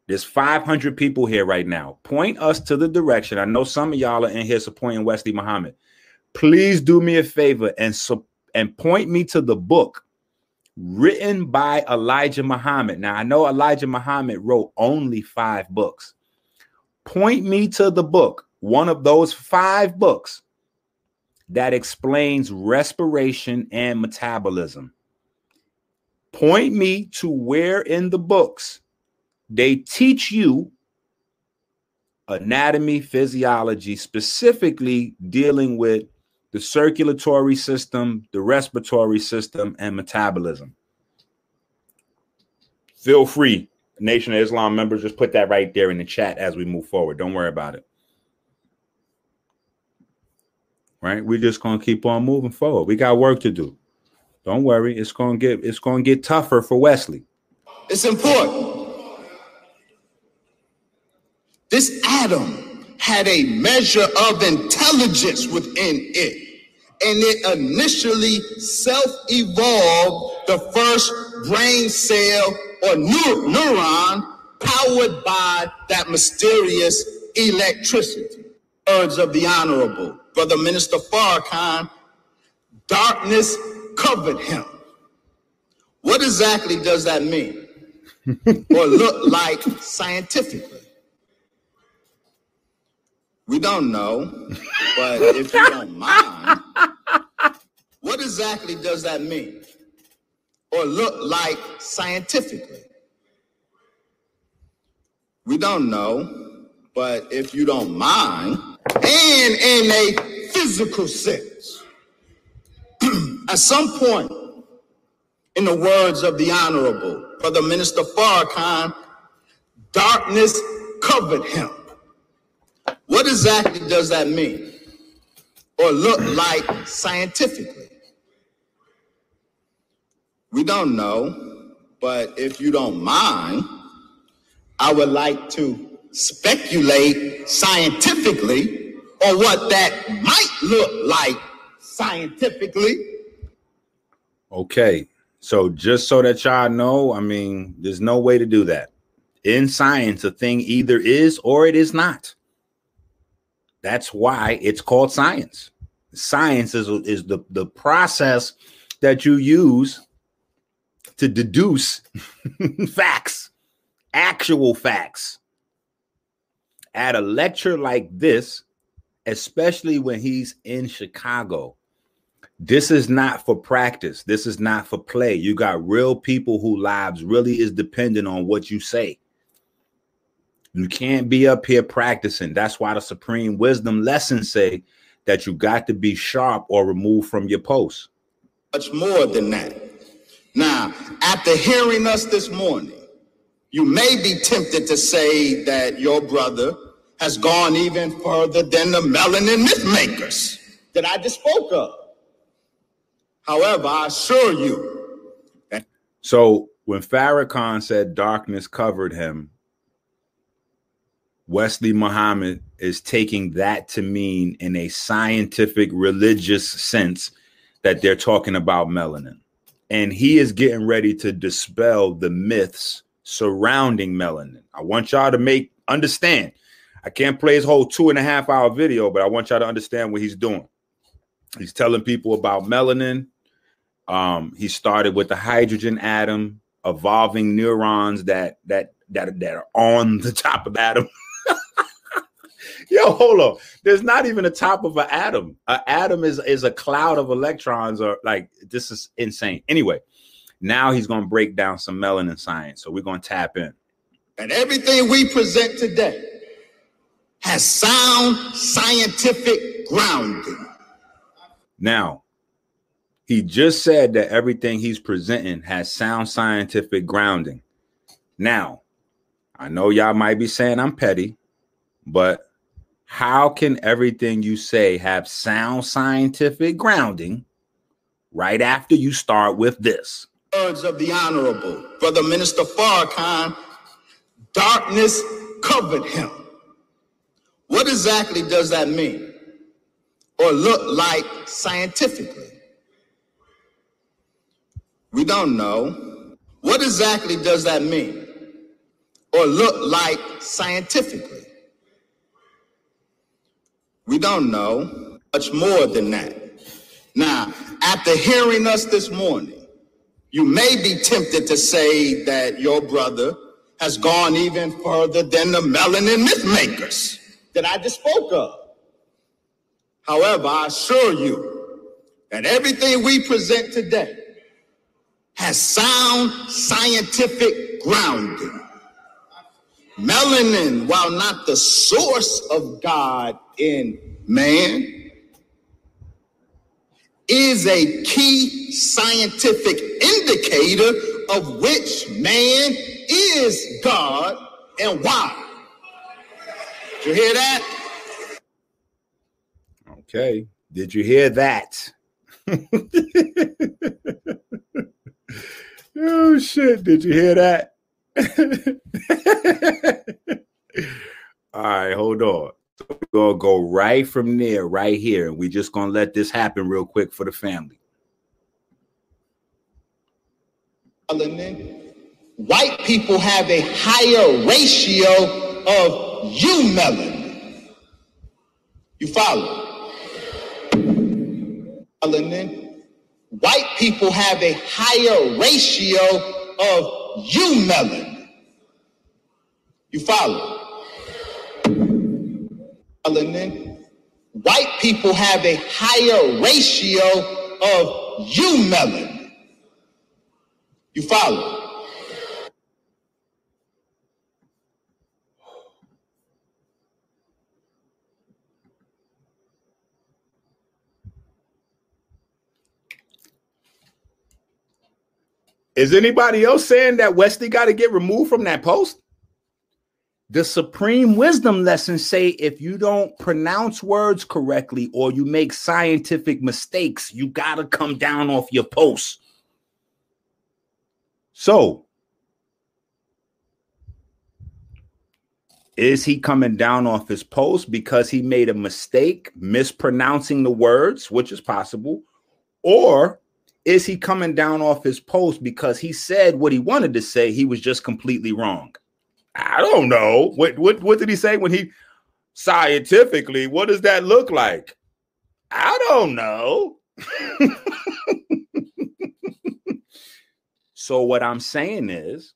There's five hundred people here right now. Point us to the direction. I know some of y'all are in here supporting Wesley Muhammad. Please do me a favor and, su- and point me to the book written by Elijah Muhammad. Now, I know Elijah Muhammad wrote only five books. Point me to the book, one of those five books that explains respiration and metabolism. Point me to where in the books they teach you anatomy, physiology, specifically dealing with the circulatory system, the respiratory system, and metabolism. Feel free, Nation of Islam members, just put that right there in the chat as we move forward. Don't worry about it. Right? We're just gonna keep on moving forward. We got work to do. Don't worry, it's gonna get it's gonna get tougher for Wesley. It's important. This atom had a measure of intelligence within it, and it initially self-evolved the first brain cell or neur- neuron powered by that mysterious electricity. Words of the Honorable Brother Minister Farrakhan, darkness covered him. What exactly does that mean? Or look like scientifically? We don't know, but if you don't mind, what exactly does that mean? Or look like scientifically? We don't know, but if you don't mind, and in a physical sense, at some point, in the words of the Honorable Brother Minister Farrakhan, darkness covered him. What exactly does that mean? Or look like scientifically? We don't know, but if you don't mind, I would like to speculate scientifically on what that might look like scientifically. Okay, so just so that y'all know, I mean, there's no way to do that. In science, a thing either is or it is not. That's why it's called science. Science is, is the, the process that you use to deduce facts, actual facts. At a lecture like this, especially when he's in Chicago, this is not for practice. This is not for play. You got real people whose lives really is dependent on what you say. You can't be up here practicing. That's why the Supreme Wisdom lessons say that you got to be sharp or removed from your post. Much more than that. Now, after hearing us this morning, you may be tempted to say that your brother has gone even further than the melanin myth makers that I just spoke of. However, I assure you that. So when Farrakhan said darkness covered him, Wesley Muhammad is taking that to mean, in a scientific, religious sense, that they're talking about melanin. And he is getting ready to dispel the myths surrounding melanin. I want y'all to make understand. I can't play his whole two and a half hour video, but I want y'all to understand what he's doing. He's telling people about melanin. Um, he started with the hydrogen atom, evolving neurons that that that that are on the top of atom. Yo, hold on. There's not even a top of an atom. An atom is is a cloud of electrons. Or like, this is insane. Anyway, now he's going to break down some melanin science. So we're going to tap in. And everything we present today has sound scientific grounding. Now, he just said that everything he's presenting has sound scientific grounding. Now, I know y'all might be saying I'm petty, but how can everything you say have sound scientific grounding right after you start with this? Words of the Honorable Brother Minister Farrakhan, darkness covered him. What exactly does that mean? Or look like scientifically? We don't know. What exactly does that mean? Or look like scientifically? We don't know. Much more than that. Now, after hearing us this morning, you may be tempted to say that your brother has gone even further than the melanin myth makers that I just spoke of. However, I assure you that everything we present today has sound scientific grounding. Melanin, while not the source of God in man, is a key scientific indicator of which man is God and why. Did you hear that? Okay. Did you hear that? Oh, shit. Did you hear that? All right. Hold on. We're going to go right from there, right here. We're just going to let this happen real quick for the family. White people have a higher ratio of you melanin. You follow? Melanin. White people have a higher ratio of you melanin. You follow? Melanin. White people have a higher ratio of you melanin. You follow? Is anybody else saying that Wesley got to get removed from that post? The supreme wisdom lessons say if you don't pronounce words correctly or you make scientific mistakes, you got to come down off your post. So, is he coming down off his post because he made a mistake, mispronouncing the words, which is possible, or is he coming down off his post because he said what he wanted to say? He was just completely wrong. I don't know. What what what did he say when he scientifically? What does that look like? I don't know. So what I'm saying is.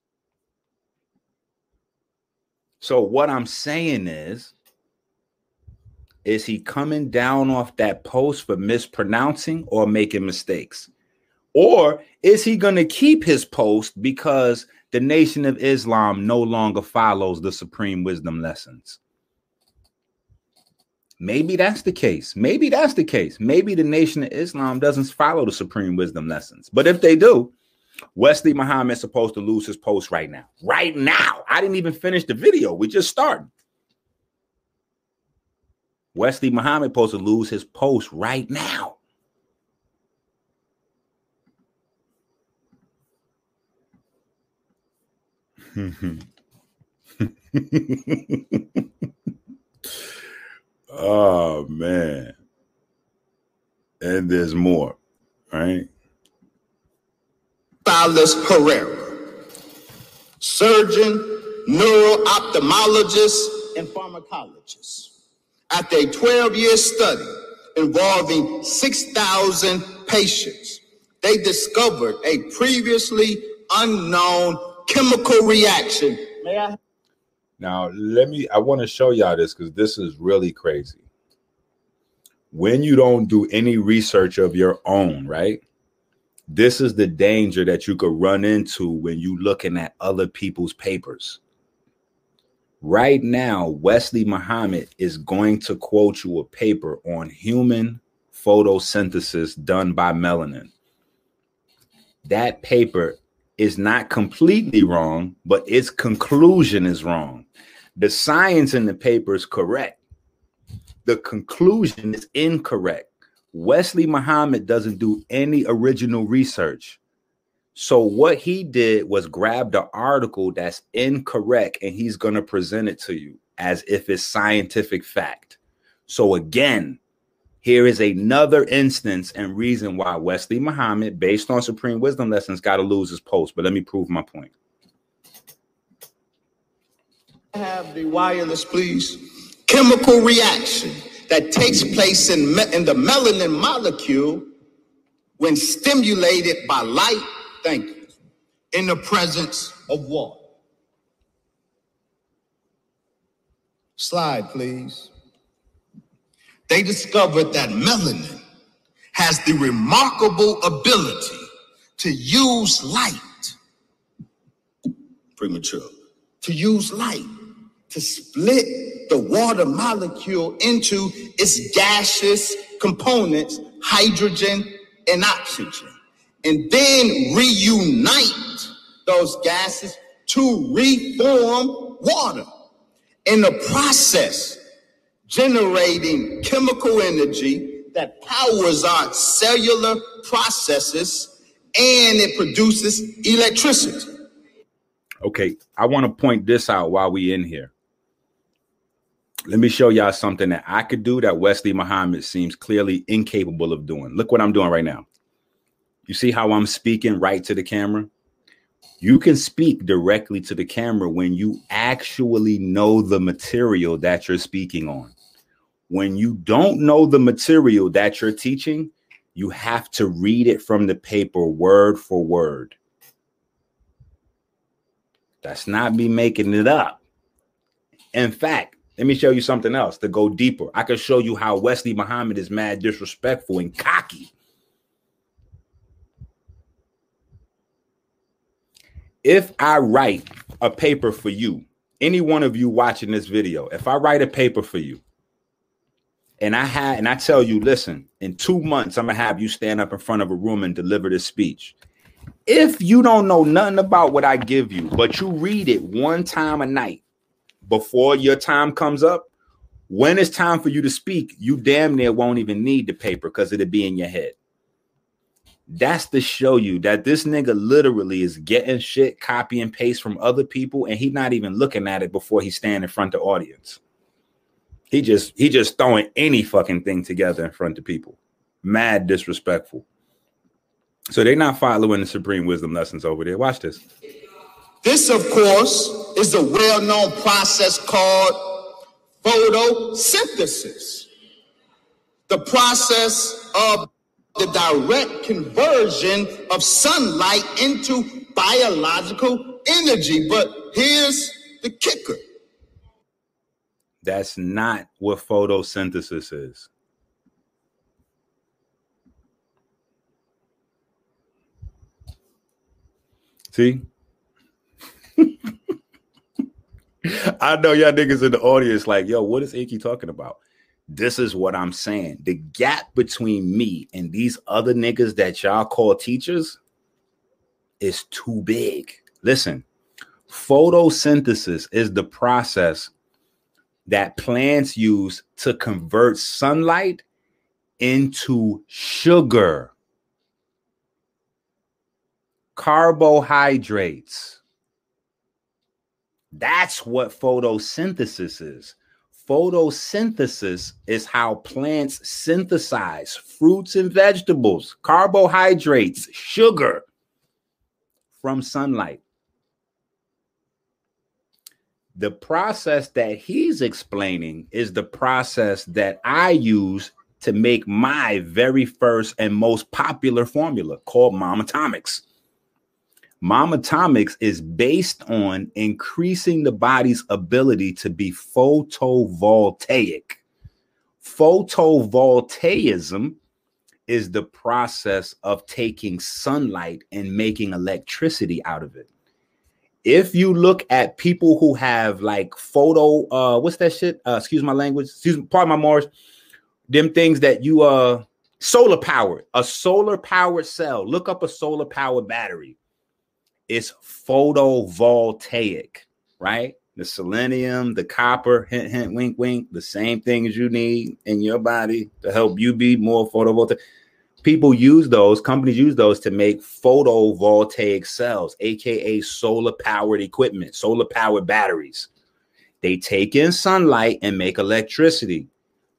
So what I'm saying is. Is he coming down off that post for mispronouncing or making mistakes? Or is he going to keep his post because the Nation of Islam no longer follows the supreme wisdom lessons? Maybe that's the case. Maybe that's the case. Maybe the Nation of Islam doesn't follow the supreme wisdom lessons. But if they do, Wesley Muhammad supposed to lose his post right now. Right now. I didn't even finish the video. We just started. Wesley Muhammad supposed to lose his post right now. Oh, man. And there's more, right? Thalis Pereira, surgeon, neuro-ophthalmologist, and pharmacologist. After a twelve-year study involving six thousand patients, they discovered a previously unknown chemical reaction. May I? Now, let me, I want to show y'all this because this is really crazy. When you don't do any research of your own, right? This is the danger that you could run into when you looking at other people's papers. Right now, Wesley Muhammad is going to quote you a paper on human photosynthesis done by melanin. That paper is not completely wrong, but its conclusion is wrong. The science in the paper is correct. The conclusion is incorrect. Wesley Muhammad doesn't do any original research. So what he did was grab the article that's incorrect and he's going to present it to you as if it's scientific fact. So again, here is another instance and reason why Wesley Muhammad, based on Supreme Wisdom Lessons, got to lose his post. But let me prove my point. Have the wireless, please. Chemical reaction that takes place in, me- in the melanin molecule when stimulated by light, thank you, in the presence of water. Slide, please. They discovered that melanin has the remarkable ability to use light, premature, to use light to split the water molecule into its gaseous components, hydrogen and oxygen, and then reunite those gases to reform water. In the process, generating chemical energy that powers our cellular processes, and it produces electricity. Okay, I want to point this out while we in here. Let me show y'all something that I could do that Wesley Muhammad seems clearly incapable of doing. Look what I'm doing right now. You see how I'm speaking right to the camera? You can speak directly to the camera when you actually know the material that you're speaking on. When you don't know the material that you're teaching, you have to read it from the paper word for word. That's not me making it up. In fact, let me show you something else to go deeper. I can show you how Wesley Muhammad is mad, disrespectful, and cocky. If I write a paper for you, any one of you watching this video, if I write a paper for you and I had and I tell you, listen, in two months, I'm going to have you stand up in front of a room and deliver this speech. If you don't know nothing about what I give you, but you read it one time a night, before your time comes up, when it's time for you to speak, you damn near won't even need the paper because it'll be in your head. That's to show you that this nigga literally is getting shit, copy and paste from other people, and he's not even looking at it before he stands in front of the audience. He just he just throwing any fucking thing together in front of people. Mad disrespectful. So they're not following the Supreme Wisdom Lessons over there. Watch this. This, of course, is a well-known process called photosynthesis, the process of the direct conversion of sunlight into biological energy. But here's the kicker. That's not what photosynthesis is. See? I know y'all niggas in the audience like, yo, what is Inky talking about? This is what I'm saying. The gap between me and these other niggas that y'all call teachers is too big. Listen, photosynthesis is the process that plants use to convert sunlight into sugar, carbohydrates. That's what photosynthesis is. Photosynthesis is how plants synthesize fruits and vegetables, carbohydrates, sugar from sunlight. The process that he's explaining is the process that I use to make my very first and most popular formula called Mom Atomics. Mom Atomics is based on increasing the body's ability to be photovoltaic. Photovoltaism is the process of taking sunlight and making electricity out of it. If you look at people who have like photo, uh, what's that shit? Uh, excuse my language. Excuse me, pardon my Mars. Them things that you uh, solar powered, a solar powered cell. Look up a solar powered battery. It's photovoltaic, right? The selenium, the copper, hint, hint, wink, wink. The same things you need in your body to help you be more photovoltaic. People use those, companies use those to make photovoltaic cells, aka solar powered equipment, solar powered batteries. They take in sunlight and make electricity.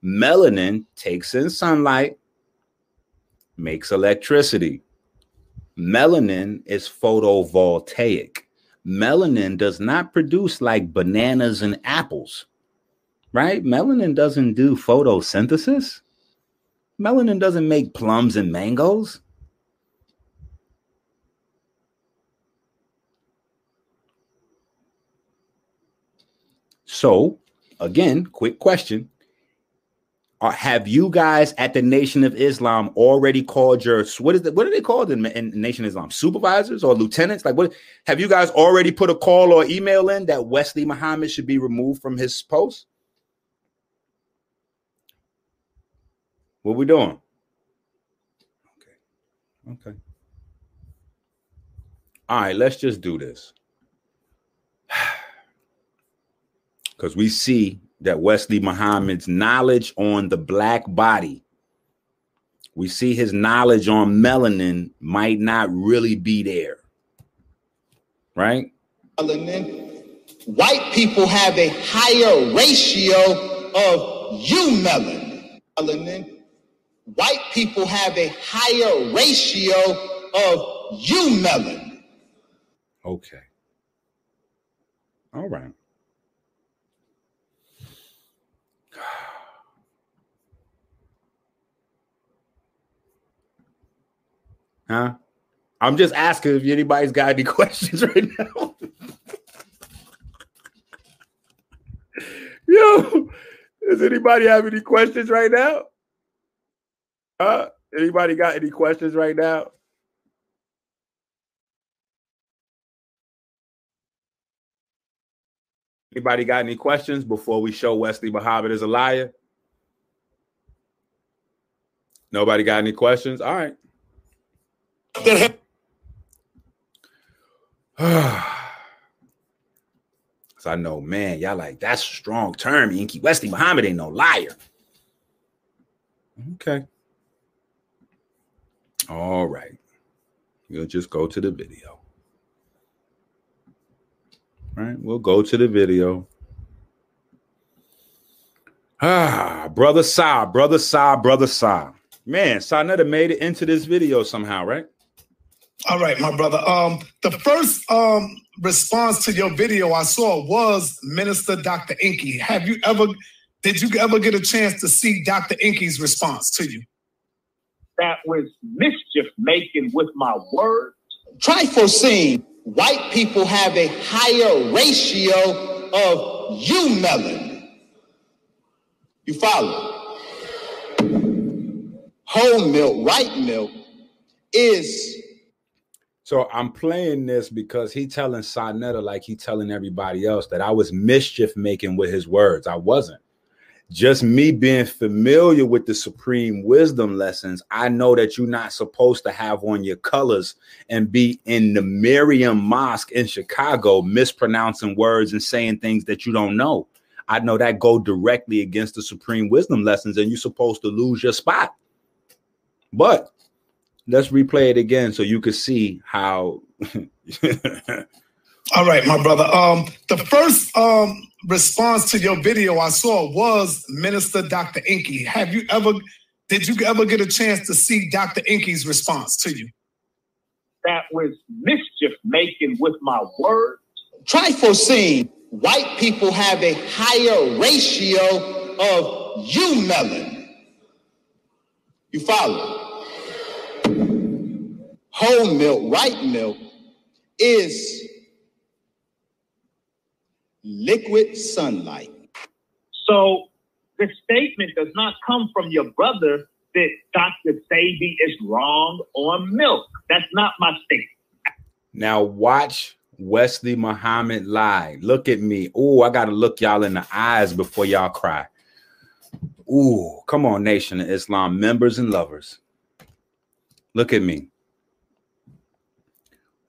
Melanin takes in sunlight, makes electricity. Melanin is photovoltaic. Melanin does not produce like bananas and apples, right? Melanin doesn't do photosynthesis. Melanin doesn't make plums and mangoes. So, again, quick question. Uh, have you guys at the Nation of Islam already called your, what is the, what are they called in, in Nation of Islam? Supervisors or lieutenants? Like, what have you guys already put a call or email in that Wesley Muhammad should be removed from his post? What we doing? Okay. Okay. All right, let's just do this. Because we see that Wesley Muhammad's knowledge on the black body, we see his knowledge on melanin might not really be there. Right? Melanin. White people have a higher ratio of you melanin. Melanin. White people have a higher ratio of you melanin. Okay. All right. Huh? I'm just asking if anybody's got any questions right now. Yo, does anybody have any questions right now? Uh, anybody got any questions right now? Anybody got any questions before we show Wesley Muhammad is a liar? Nobody got any questions? All right. So I know, man, y'all like, that's a strong term, Inky. Wesley Muhammad ain't no liar. Okay. All right, we'll just go to the video. All right, we'll go to the video. Ah, brother Sa, brother Sa, brother Sa. Man, Sonetta made it into this video somehow, right? All right, my brother. Um, the first um response to your video I saw was Minister Doctor Inky. Have you ever, did you ever get a chance to see Doctor Inky's response to you? That was mischief making with my words. Trifocene. White people have a higher ratio of you melanin. You follow? Whole milk, white milk is. So I'm playing this because he telling Sonetta like he telling everybody else that I was mischief making with his words. I wasn't. just me being familiar with the supreme wisdom lessons, I know that you're not supposed to have on your colors and be in the Miriam Mosque in Chicago mispronouncing words and saying things that you don't know. I know that go directly against the supreme wisdom lessons, and you're supposed to lose your spot. But let's replay it again so you can see how. All right, my brother. Um, the first um response to your video I saw was Minister Doctor Inky. Have you ever, did you ever get a chance to see Doctor Inky's response to you? That was mischief making with my words. Trifocene. White people have a higher ratio of eumelanin. You follow? Whole milk, white milk is liquid sunlight. So the statement does not come from your brother that Doctor Sabi is wrong on milk. That's not my statement. Now watch Wesley Muhammad lie. Look at me. Oh, I got to look y'all in the eyes before y'all cry. Oh, come on, Nation of Islam members and lovers. Look at me.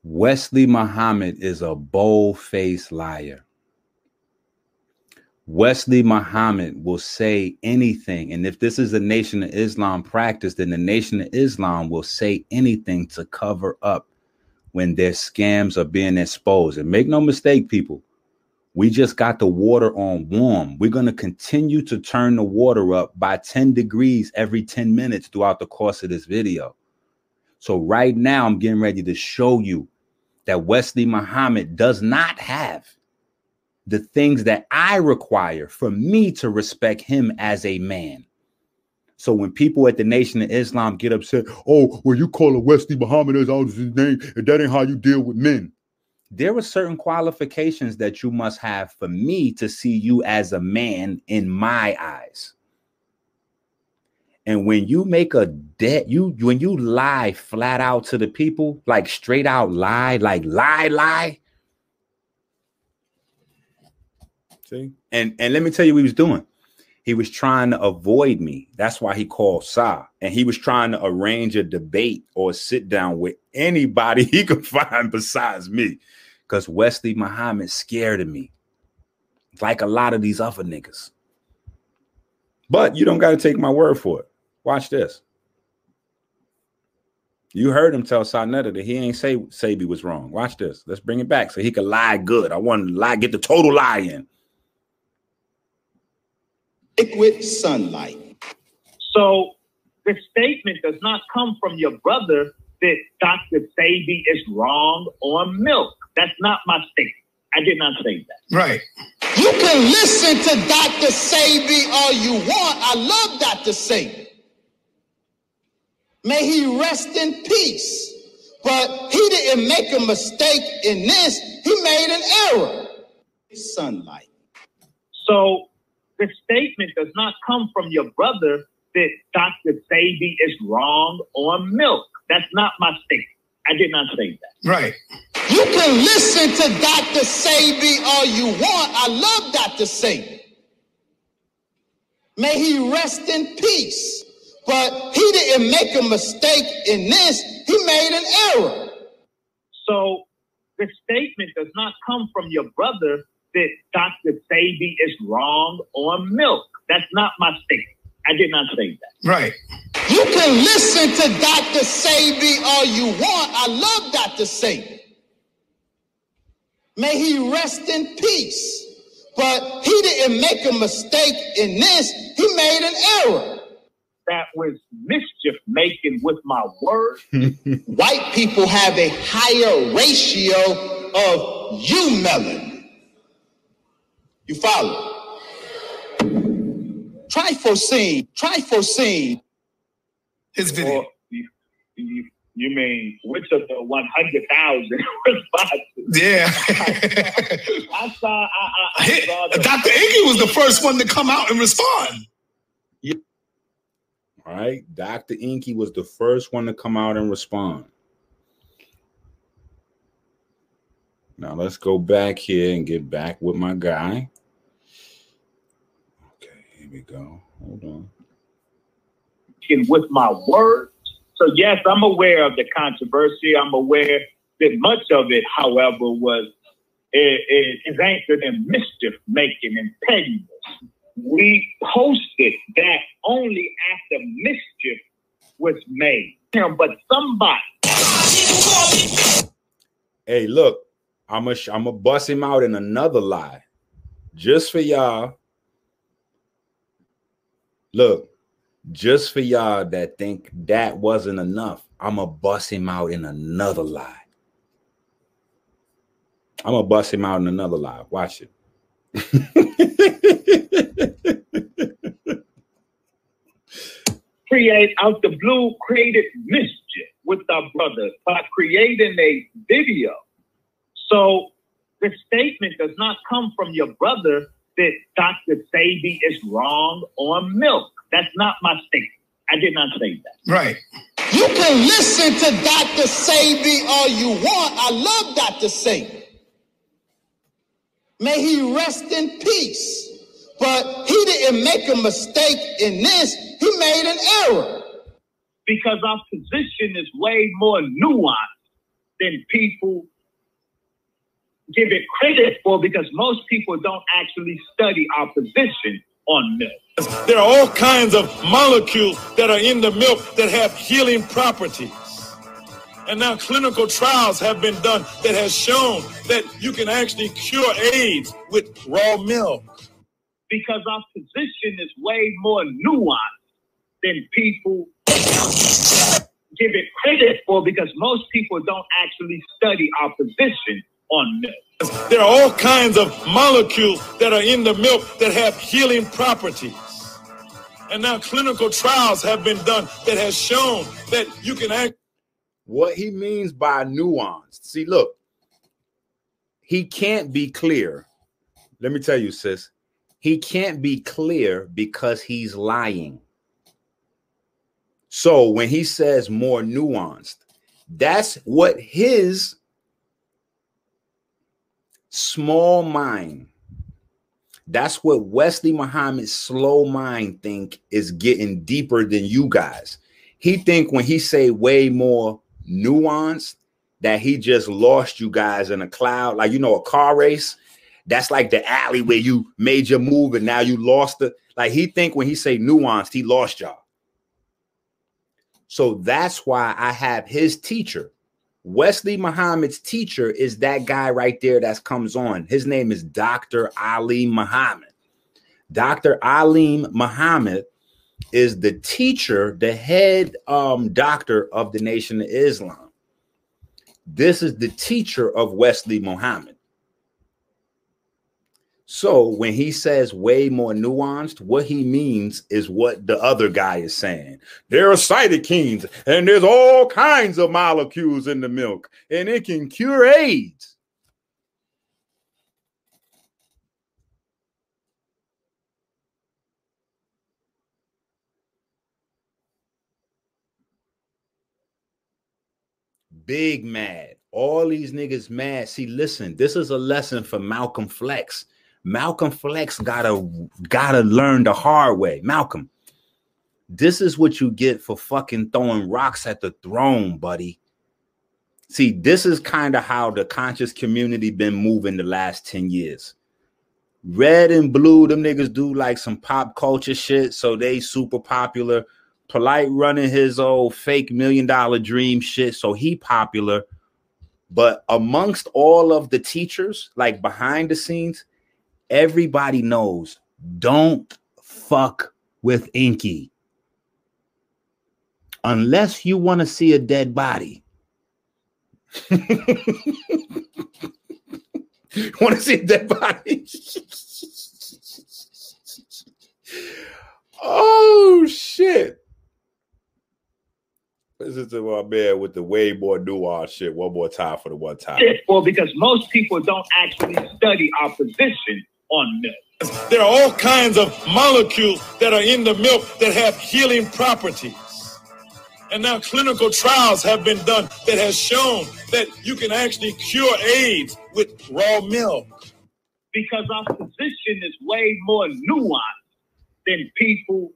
Wesley Muhammad is a bold-faced liar. Wesley Muhammad will say anything. And if this is a Nation of Islam practice, then the Nation of Islam will say anything to cover up when their scams are being exposed. And make no mistake, people, we just got the water on warm. We're going to continue to turn the water up by ten degrees every ten minutes throughout the course of this video. So right now, I'm getting ready to show you that Wesley Muhammad does not have the things that I require for me to respect him as a man. So when people at the Nation of Islam get upset, oh, well, you call a Wesley Muhammad as all his name, and that ain't how you deal with men. There are certain qualifications that you must have for me to see you as a man in my eyes. And when you make a debt, you when you lie flat out to the people, like straight out lie, like lie, lie. See, and and let me tell you what he was doing. He was trying to avoid me. That's why he called Sa. And he was trying to arrange a debate or a sit down with anybody he could find besides me, because Wesley Muhammad scared of me, like a lot of these other niggas. But you don't got to take my word for it. Watch this. You heard him tell Sonetta that he ain't say Sabi was wrong. Watch this. Let's bring it back so he could lie good. I want to lie, get the total lie in. Liquid sunlight. So the statement does not come from your brother that Doctor Sabi is wrong on milk. That's not my statement. I did not say that. Right. You can listen to Doctor Sabi all you want. I love Doctor Sabi. May he rest in peace. But he didn't make a mistake in this. He made an error. Sunlight. So the statement does not come from your brother that Doctor Sabi is wrong on milk. That's not my statement. I did not say that. Right. You can listen to Doctor Sabi all you want. I love Doctor Sabi. May he rest in peace. But he didn't make a mistake in this. He made an error. So the statement does not come from your brother that Doctor Sabi is wrong on milk. That's not my statement. I did not say that. Right. You can listen to Doctor Sabi all you want. I love Doctor Sabi. May he rest in peace. But he didn't make a mistake in this. He made an error. That was mischief making with my words. White people have a higher ratio of eumelanin. You follow? Trifocene, trifocene. His video. Or, you, you, you mean which of the one hundred thousand responses? Yeah. I saw. I, I, I saw the, Doctor Iggy was the first one to come out and respond. Yeah. All right, Doctor Inky was the first one to come out and respond. Now let's go back here and get back with my guy. Here we go. Hold on. And with my words. So yes, I'm aware of the controversy. I'm aware that much of it, however, was it is anchored in mischief making and pettiness. We posted that only after mischief was made. But somebody. Hey, look, I'm gonna I'm gonna bust him out in another lie, just for y'all. Look, just for y'all that think that wasn't enough, I'm gonna bust him out in another lie. I'm gonna bust him out in another lie. Watch it. Create out the blue, created mischief with our brothers by creating a video. So the statement does not come from your brother that Doctor Sabi is wrong on milk. That's not my statement. I did not say that. Right. You can listen to Doctor Sabi all you want. I love Doctor Sabi. May he rest in peace. But he didn't make a mistake in this. He made an error. Because our position is way more nuanced than people give it credit for, because most people don't actually study our position on milk. There are all kinds of molecules that are in the milk that have healing properties. And now clinical trials have been done that has shown that you can actually cure AIDS with raw milk. Because our position is way more nuanced than people give it credit for, because most people don't actually study our position on milk. There are all kinds of molecules that are in the milk that have healing properties. And now clinical trials have been done that has shown that you can act. What he means by nuanced. See, look, he can't be clear. Let me tell you, sis. He can't be clear because he's lying. So when he says more nuanced, that's what his small mind, that's what Wesley Muhammad's slow mind think is getting deeper than you guys. He think when he say way more nuanced that he just lost you guys in a cloud, like, you know, a car race. That's like the alley where you made your move and now you lost it. Like, he think when he say nuanced, he lost y'all. So that's why I have his teacher. Wesley Muhammad's teacher is that guy right there that comes on. His name is Doctor Alim Muhammad. Doctor Alim Muhammad is the teacher, the head um, doctor of the Nation of Islam. This is the teacher of Wesley Muhammad. So when he says way more nuanced, what he means is what the other guy is saying. There are cytokines and there's all kinds of molecules in the milk and it can cure AIDS. Big mad. All these niggas mad. See, listen, this is a lesson for Malcolm Flex. Malcolm Flex gotta gotta learn the hard way. Malcolm, this is what you get for fucking throwing rocks at the throne, buddy. See, this is kind of how the conscious community been moving the last ten years. Red and blue, them niggas do like some pop culture shit, so they super popular. Polite running his old fake million dollar dream shit, so he popular. But amongst all of the teachers, like behind the scenes, everybody knows, don't fuck with Inky unless you want to see a dead body. Want to see a dead body? Oh, shit. This is the uh, man with the way more nuanced shit. One more time for the one time. Well, because most people don't actually study our position on milk. There are all kinds of molecules that are in the milk that have healing properties. And now clinical trials have been done that has shown that you can actually cure AIDS with raw milk. Because our position is way more nuanced than people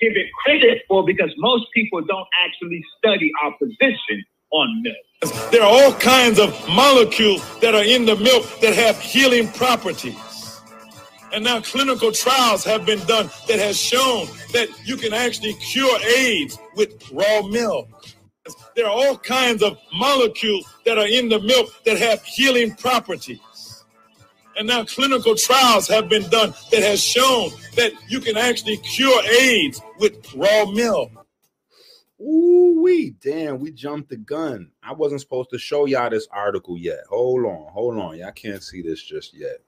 give it credit for, because most people don't actually study our position on milk. There are all kinds of molecules that are in the milk that have healing properties. And now clinical trials have been done that has shown that you can actually cure AIDS with raw milk. There are all kinds of molecules that are in the milk that have healing properties. And now clinical trials have been done that has shown that you can actually cure AIDS with raw milk. Ooh-wee, damn, we jumped the gun. I wasn't supposed to show y'all this article yet. Hold on, hold on. Y'all can't see this just yet.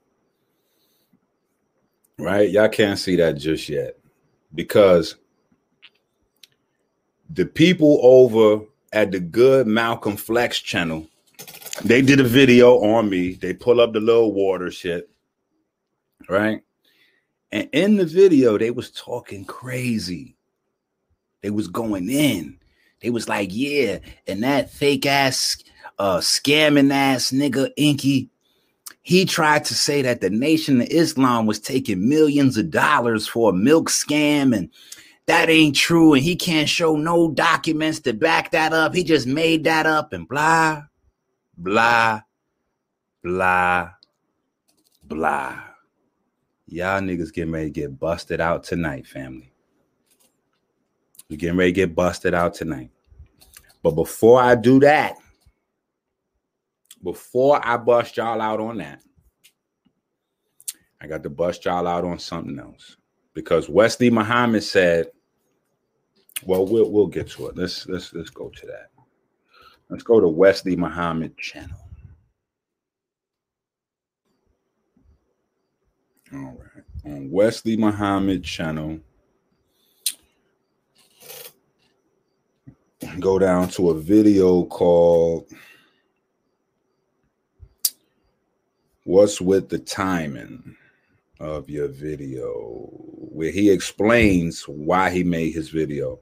Right? Y'all can't see that just yet. Because the people over at the Good Malcolm Flex channel, they did a video on me. They pull up the little water shit, right? And in the video, they was talking crazy. They was going in. They was like, yeah, and that fake ass, uh, scamming ass nigga, Inky, he tried to say that the Nation of Islam was taking millions of dollars for a milk scam, and that ain't true, and he can't show no documents to back that up. He just made that up, and blah, blah, blah, blah. Y'all niggas getting ready to get busted out tonight, family. You're getting ready to get busted out tonight. But before I do that, before I bust y'all out on that, I got to bust y'all out on something else. Because Wesley Muhammad said, well, we'll we'll get to it. Let's let's let's go to that. Let's go to Wesley Muhammad channel. All right. On Wesley Muhammad channel, go down to a video called What's with the Timing of Your Video, where he explains why he made his video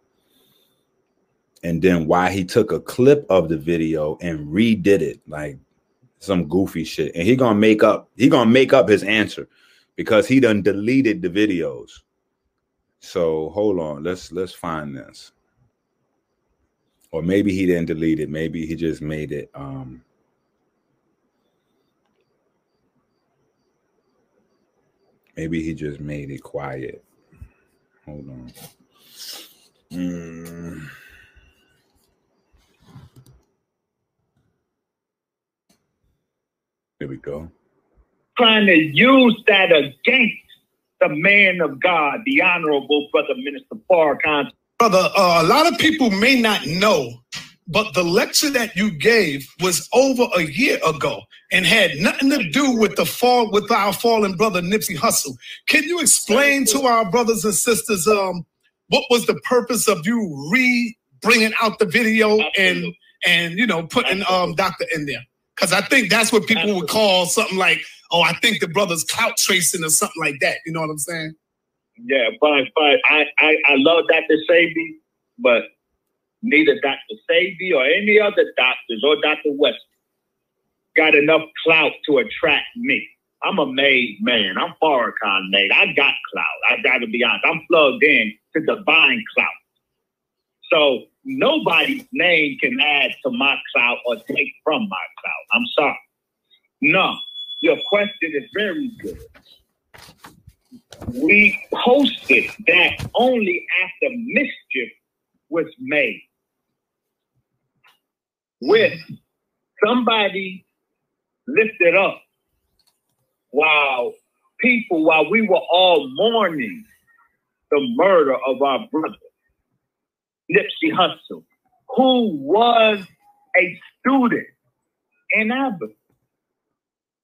and then why he took a clip of the video and redid it, like some goofy shit. And he gonna make up he gonna make up his answer because he done deleted the videos. So hold on, let's let's find this. Or maybe he didn't delete it, maybe he just made it um Maybe he just made it quiet. Hold on. Mm. Here we go. Trying to use that against the man of God, the Honorable Brother Minister Farrakhan. Brother, uh, a lot of people may not know, but the lecture that you gave was over a year ago and had nothing to do with the fall with our fallen brother Nipsey Hussle. Can you explain to our brothers and sisters um, what was the purpose of you re bringing out the video and and you know putting um, Doctor in there? Because I think that's what people would call something like, oh, I think the brother's clout tracing or something like that. You know what I'm saying? Yeah, but but I I, I love Doctor Sabi, but neither Doctor Sabi or any other doctors or Doctor West got enough clout to attract me. I'm a made man. I'm Farrakhan made. I got clout. I got to be honest. I'm plugged in to divine clout. So nobody's name can add to my clout or take from my clout. I'm sorry. No, your question is very good. We posted that only after mischief was made, with somebody lifted up while people, while we were all mourning the murder of our brother, Nipsey Hussle, who was a student in Abbott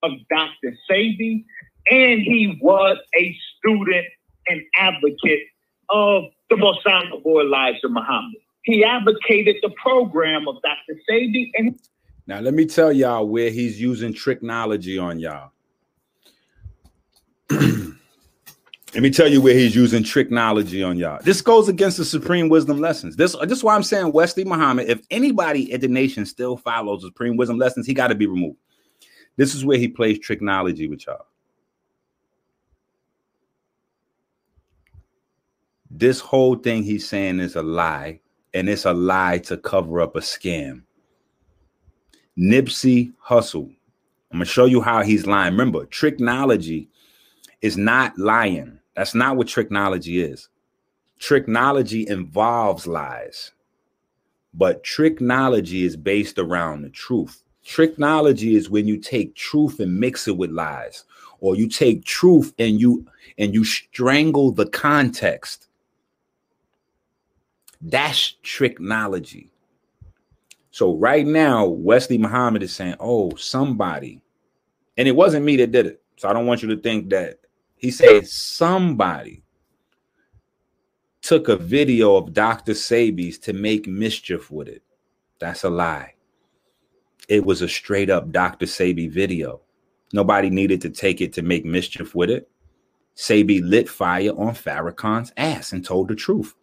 of Doctor Sabi, and he was a student and advocate of the most honorable Elijah Muhammad. He advocated the program of Doctor Sabi. And now let me tell y'all where he's using tricknology on y'all. Let me tell you where he's using tricknology on y'all. This goes against the Supreme Wisdom Lessons. This, this is why I'm saying Wesley Muhammad, if anybody at the nation still follows the Supreme Wisdom Lessons, he got to be removed. This is where he plays tricknology with y'all. This whole thing he's saying is a lie, and it's a lie to cover up a scam. Nipsey Hussle. I'm going to show you how he's lying. Remember, tricknology is not lying. That's not what tricknology is. Tricknology involves lies, but tricknology is based around the truth. Tricknology is when you take truth and mix it with lies, or you take truth and you and you strangle the context. That's tricknology. So right now, Wesley Muhammad is saying, oh, somebody, and it wasn't me that did it, so I don't want you to think that. He said somebody took a video of Doctor Sabi's to make mischief with it. That's a lie. It was a straight up Doctor Sabi video. Nobody needed to take it to make mischief with it. Sabi lit fire on Farrakhan's ass and told the truth.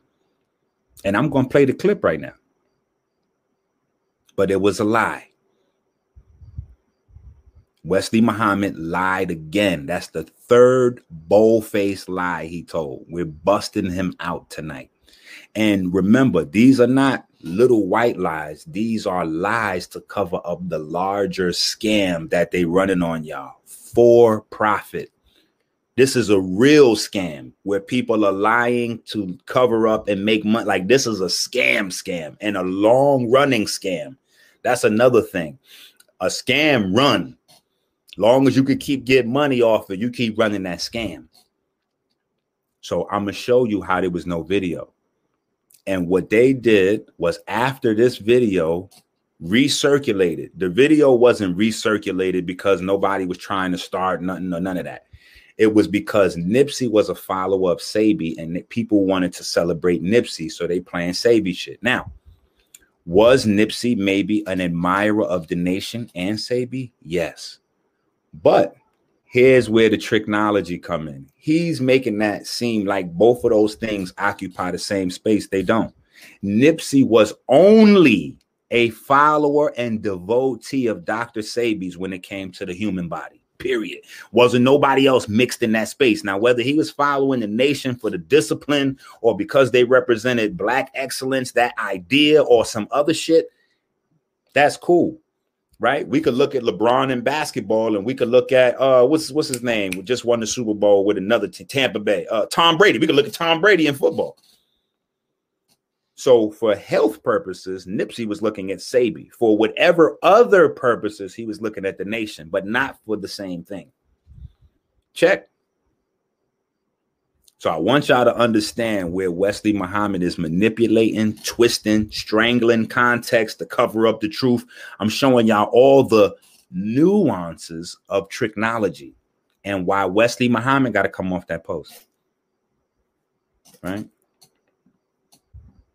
And I'm going to play the clip right now. But it was a lie. Wesley Muhammad lied again. That's the third bold-faced lie he told. We're busting him out tonight. And remember, these are not little white lies. These are lies to cover up the larger scam that they running on y'all. For profit. This is a real scam where people are lying to cover up and make money. Like, this is a scam scam and a long-running scam. That's another thing. A scam run. Long as you can keep getting money off it, you keep running that scam. So I'm going to show you how there was no video. And what they did was, after this video recirculated, the video wasn't recirculated because nobody was trying to start nothing or none of that. It was because Nipsey was a follower of Sabi and people wanted to celebrate Nipsey. So they playing Sabi shit. Now, was Nipsey maybe an admirer of the nation and Sabi? Yes. But here's where the tricknology come in. He's making that seem like both of those things occupy the same space. They don't. Nipsey was only a follower and devotee of Doctor Sabi's when it came to the human body, period. Wasn't nobody else mixed in that space. Now, whether he was following the nation for the discipline or because they represented black excellence, that idea, or some other shit, that's cool. Right. We could look at LeBron in basketball, and we could look at uh, what's what's his name? We just won the Super Bowl with another t- Tampa Bay. Uh, Tom Brady. We could look at Tom Brady in football. So for health purposes, Nipsey was looking at Sabi. For whatever other purposes, he was looking at the nation, but not for the same thing. Check. So I want y'all to understand where Wesley Muhammad is manipulating, twisting, strangling context to cover up the truth. I'm showing y'all all the nuances of tricknology and why Wesley Muhammad got to come off that post. Right?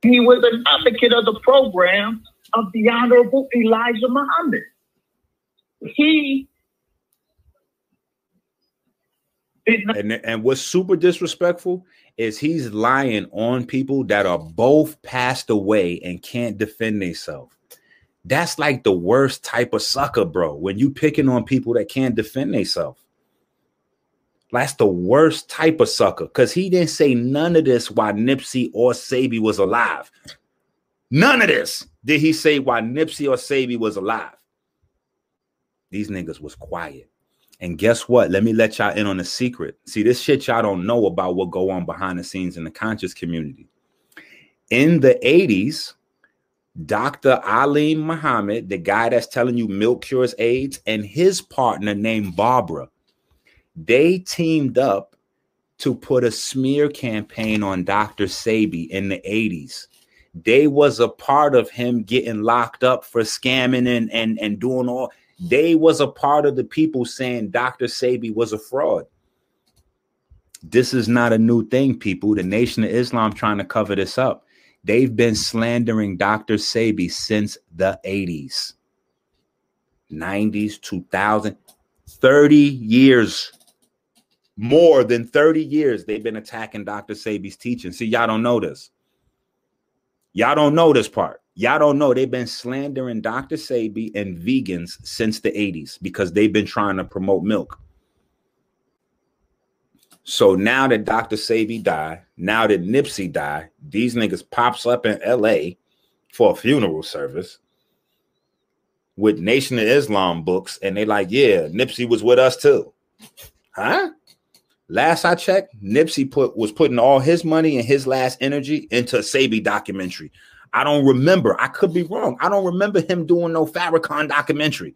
He was an advocate of the program of the Honorable Elijah Muhammad. He And, and what's super disrespectful is he's lying on people that are both passed away and can't defend themselves. That's like the worst type of sucker, bro. When you picking on people that can't defend themselves, that's the worst type of sucker. Because he didn't say none of this while Nipsey or Sabi was alive. None of this did he say while Nipsey or Sabi was alive. These niggas was quiet. And guess what? Let me let y'all in on a secret. See, this shit y'all don't know about what go on behind the scenes in the conscious community. In the eighties, Doctor Alim Muhammad, the guy that's telling you milk cures AIDS, and his partner named Barbara, they teamed up to put a smear campaign on Doctor Sabi in the eighties. They was a part of him getting locked up for scamming and, and, and doing all... They was a part of the people saying Doctor Sabi was a fraud. This is not a new thing, people. The Nation of Islam trying to cover this up. They've been slandering Doctor Sabi since the eighties, nineties, two thousand, thirty years, more than thirty years. They've been attacking Doctor Sabi's teaching. See, y'all don't know this. Y'all don't know this part. Y'all don't know they've been slandering Doctor Sabi and vegans since the eighties because they've been trying to promote milk. So now that Doctor Sebi died, now that Nipsey died, these niggas pops up in L A for a funeral service with Nation of Islam books, and they like, yeah, Nipsey was with us too. Huh? Last I checked, Nipsey put was putting all his money and his last energy into a Sebi documentary. I don't remember. I could be wrong. I don't remember him doing no Farrakhan documentary.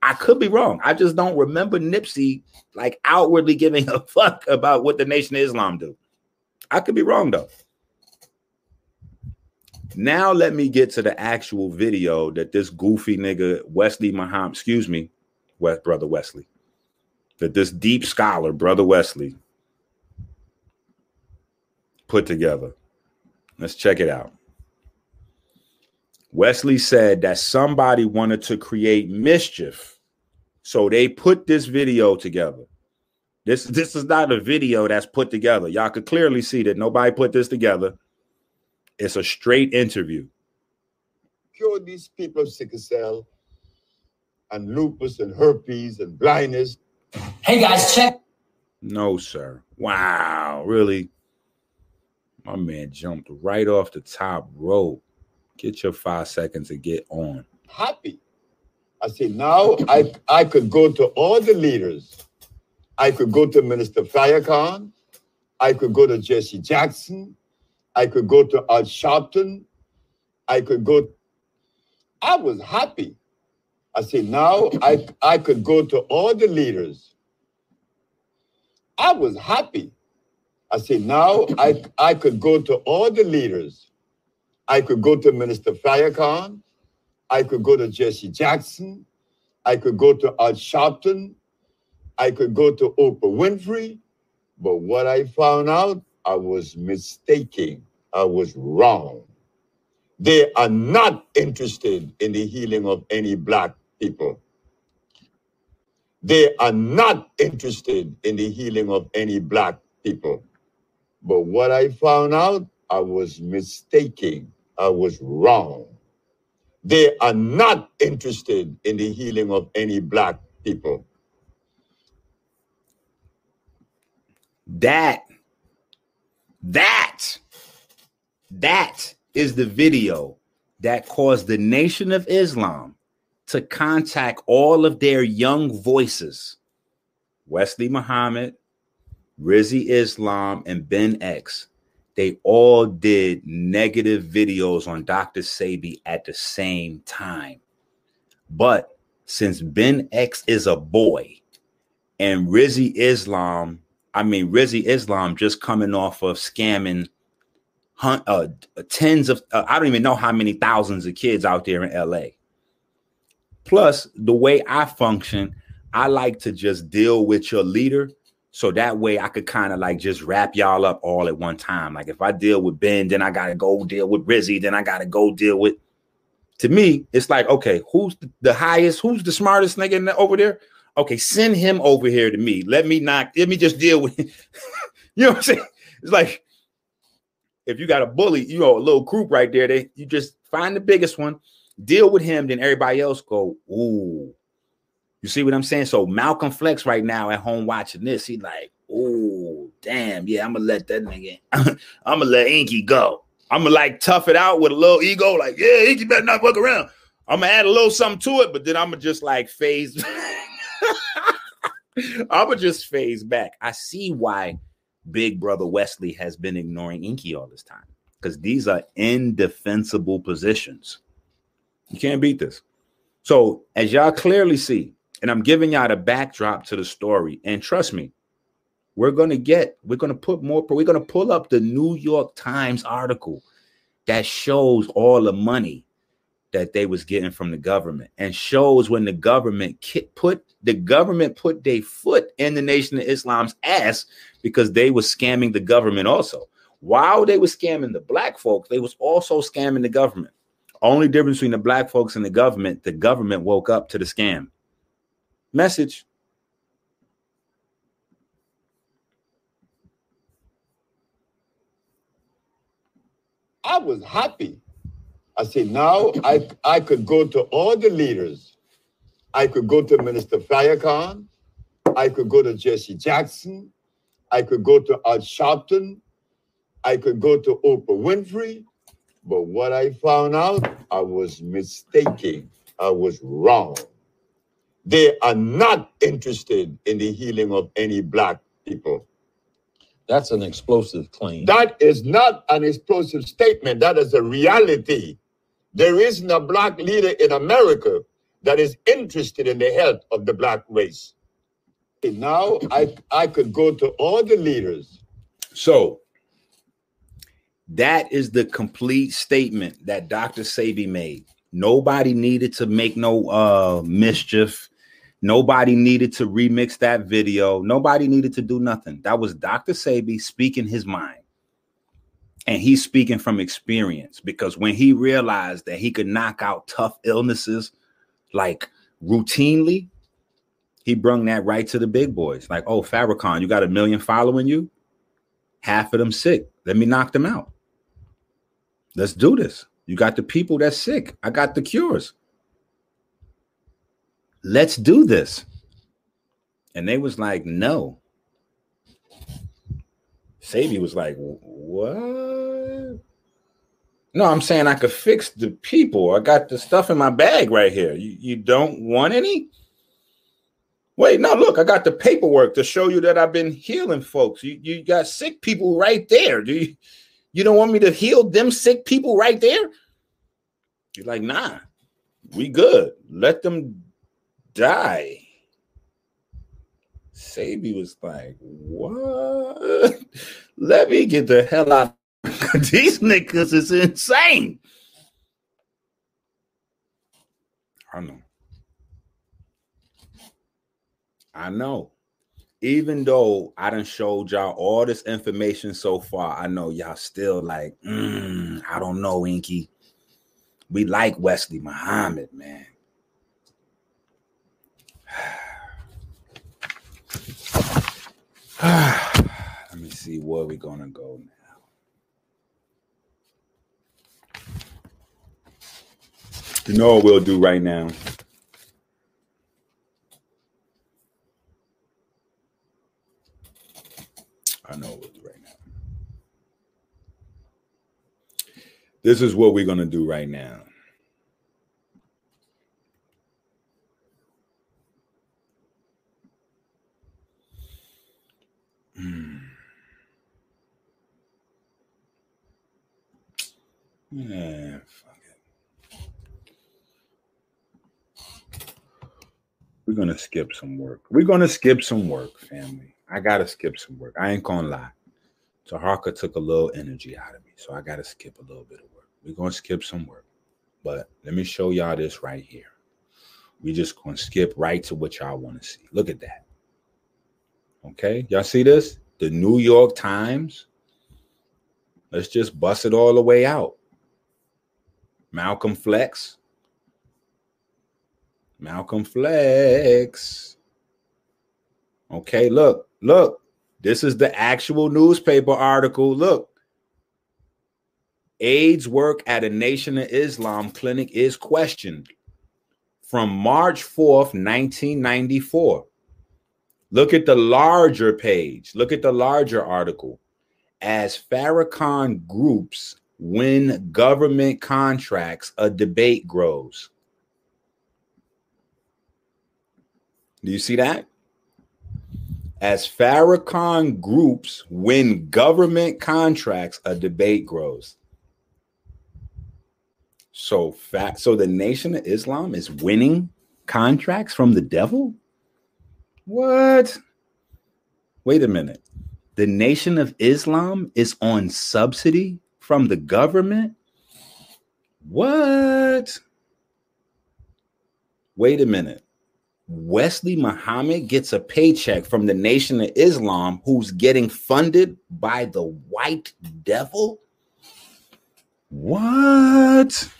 I could be wrong. I just don't remember Nipsey like outwardly giving a fuck about what the Nation of Islam do. I could be wrong though. Now let me get to the actual video that this goofy nigga Wesley Muhammad, excuse me, West, brother Wesley, that this deep scholar, brother Wesley, put together. Let's check it out. Wesley said that somebody wanted to create mischief, so they put this video together. This, this is not a video that's put together. Y'all could clearly see that nobody put this together. It's a straight interview. Cure these people of sickle cell and lupus and herpes and blindness. Hey guys, check. No, sir. Wow, really? My man jumped right off the top rope. Get your five seconds to get on. Happy. I say now I, I could go to all the leaders. I could go to Minister Farrakhan. I could go to Jesse Jackson. I could go to Al Sharpton. I could go. I was happy. I said, now I, I could go to all the leaders. I was happy. I said, now I, I could go to all the leaders. I could go to Minister Farrakhan. I could go to Jesse Jackson. I could go to Al Sharpton. I could go to Oprah Winfrey. But what I found out, I was mistaken. I was wrong. They are not interested in the healing of any black people. They are not interested in the healing of any black people. But what I found out, I was mistaken. I was wrong. They are not interested in the healing of any black people. That That, that is the video that caused the Nation of Islam to contact all of their young voices. Wesley Muhammad, Rizzy Islam, and Ben X. They all did negative videos on Doctor Sebi at the same time. But since Ben X is a boy and Rizzy Islam I mean, Rizzy Islam just coming off of scamming uh, tens of, uh, I don't even know how many thousands of kids out there in L A. Plus, the way I function, I like to just deal with your leader. So that way I could kind of like just wrap y'all up all at one time. Like if I deal with Ben, then I got to go deal with Rizzy. Then I got to go deal with, to me, it's like, okay, who's the highest? Who's the smartest nigga in the, over there? Okay, send him over here to me. Let me not, let me just deal with him. You know what I'm saying? It's like, if you got a bully, you know, a little group right there, they, you just find the biggest one, deal with him, then everybody else go, ooh. You see what I'm saying? So Malcolm Flex right now at home watching this, he like, ooh, damn, yeah, I'm going to let that nigga, I'm going to let Inky go. I'm going to like tough it out with a little ego, like, yeah, Inky better not fuck around. I'm going to add a little something to it, but then I'm going to just like phase I'ma just phase back. I see why Big Brother Wesley has been ignoring Inky all this time, because these are indefensible positions. You can't beat this. So as y'all clearly see, and I'm giving y'all the backdrop to the story, and trust me, we're gonna get, we're gonna put more, we're gonna pull up the New York Times article that shows all the money that they was getting from the government, and shows when the government put the government put their foot in the Nation of Islam's ass, because they was scamming the government also. While they was scamming the black folks, they was also scamming the government. Only difference between the black folks and the government, the government woke up to the scam. Message. I was happy. I said, now I, I could go to all the leaders. I could go to Minister Farrakhan. I could go to Jesse Jackson. I could go to Art Sharpton. I could go to Oprah Winfrey. But what I found out, I was mistaken. I was wrong. They are not interested in the healing of any black people. That's an explosive claim. That is not an explosive statement. That is a reality. There isn't a black leader in America that is interested in the health of the black race. And now I, I could go to all the leaders. So that is the complete statement that Doctor Sebi made. Nobody needed to make no uh, mischief. Nobody needed to remix that video. Nobody needed to do nothing. That was Doctor Sebi speaking his mind. And he's speaking from experience, because when he realized that he could knock out tough illnesses like routinely, he brung that right to the big boys. Like, oh, Farrakhan, you got a million following you? Half of them sick. Let me knock them out. Let's do this. You got the people that's sick. I got the cures. Let's do this. And they was like, no. Sebi was like, what? No, I'm saying I could fix the people. I got the stuff in my bag right here. You, you don't want any? Wait, no, look, I got the paperwork to show you that I've been healing folks. You, you got sick people right there. Do you? You don't want me to heal them sick people right there? You're like, nah, we good. Let them die. Sebi was like, what? Let me get the hell out. These niggas is insane. I know. I know. Even though I done showed y'all all this information so far, I know y'all still like, mm, I don't know, Inky. We like Wesley Muhammad, man. Let me see where we're going to go now. You know what we'll do right now? I know what we'll do right now. This is what we're going to do right now. Mm. Yeah, fuck it. We're going to skip some work. We're going to skip some work, family. I gotta skip some work. I ain't gonna lie. Taharka took a little energy out of me, so I gotta skip a little bit of work. We're gonna skip some work, but let me show y'all this right here. We just gonna skip right to what y'all want to see. Look at that. Okay, y'all see this? The New York Times. Let's just bust it all the way out. Malcolm Flex. Malcolm Flex. Okay, look. Look, this is the actual newspaper article. Look, AIDS work at a Nation of Islam clinic is questioned from March fourth, nineteen ninety-four. Look at the larger page. Look at the larger article. As Farrakhan groups win government contracts, a debate grows. Do you see that? As Farrakhan groups win government contracts, a debate grows. So fa- so the Nation of Islam is winning contracts from the devil? What? Wait a minute. The Nation of Islam is on subsidy from the government? What? Wait a minute. Wesley Muhammad gets a paycheck from the Nation of Islam, who's getting funded by the white devil? What?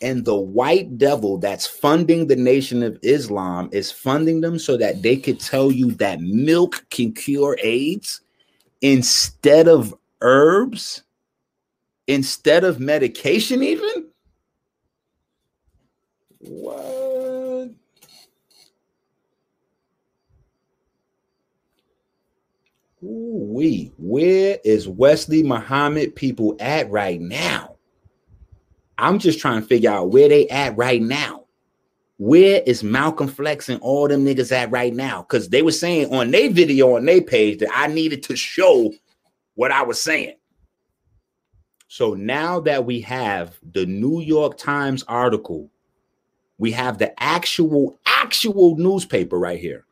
And the white devil that's funding the Nation of Islam is funding them so that they could tell you that milk can cure AIDS instead of herbs, instead of medication even? What? Ooh-wee. Where is Wesley Muhammad people at right now? I'm just trying to figure out where they at right now. Where is Malcolm Flex and all them niggas at right now? Because they were saying on their video, on their page, that I needed to show what I was saying. So now that we have the New York Times article, we have the actual, actual newspaper right here.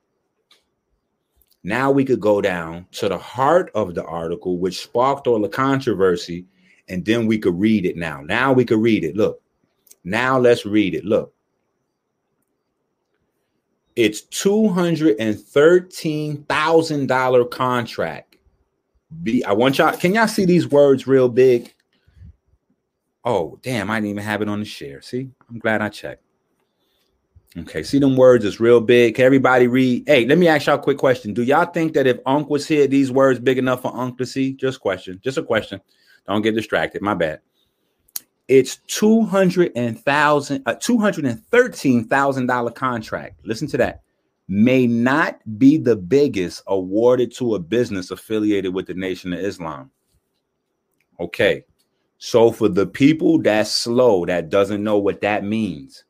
Now we could go down to the heart of the article, which sparked all the controversy, and then we could read it now. Now we could read it. Look, now let's read it. Look, it's two hundred thirteen thousand dollars contract. Be, I want y'all, can y'all see these words real big? Oh, damn, I didn't even have it on the share. See, I'm glad I checked. Okay, see them words is real big. Can everybody read? Hey, let me ask y'all a quick question. Do y'all think that if Unc was here, these words big enough for Unc to see? Just question. Just a question. Don't get distracted. My bad. It's two hundred thousand, a two hundred thirteen thousand dollars contract. Listen to that. May not be the biggest awarded to a business affiliated with the Nation of Islam. Okay. So for the people that's slow, that doesn't know what that means,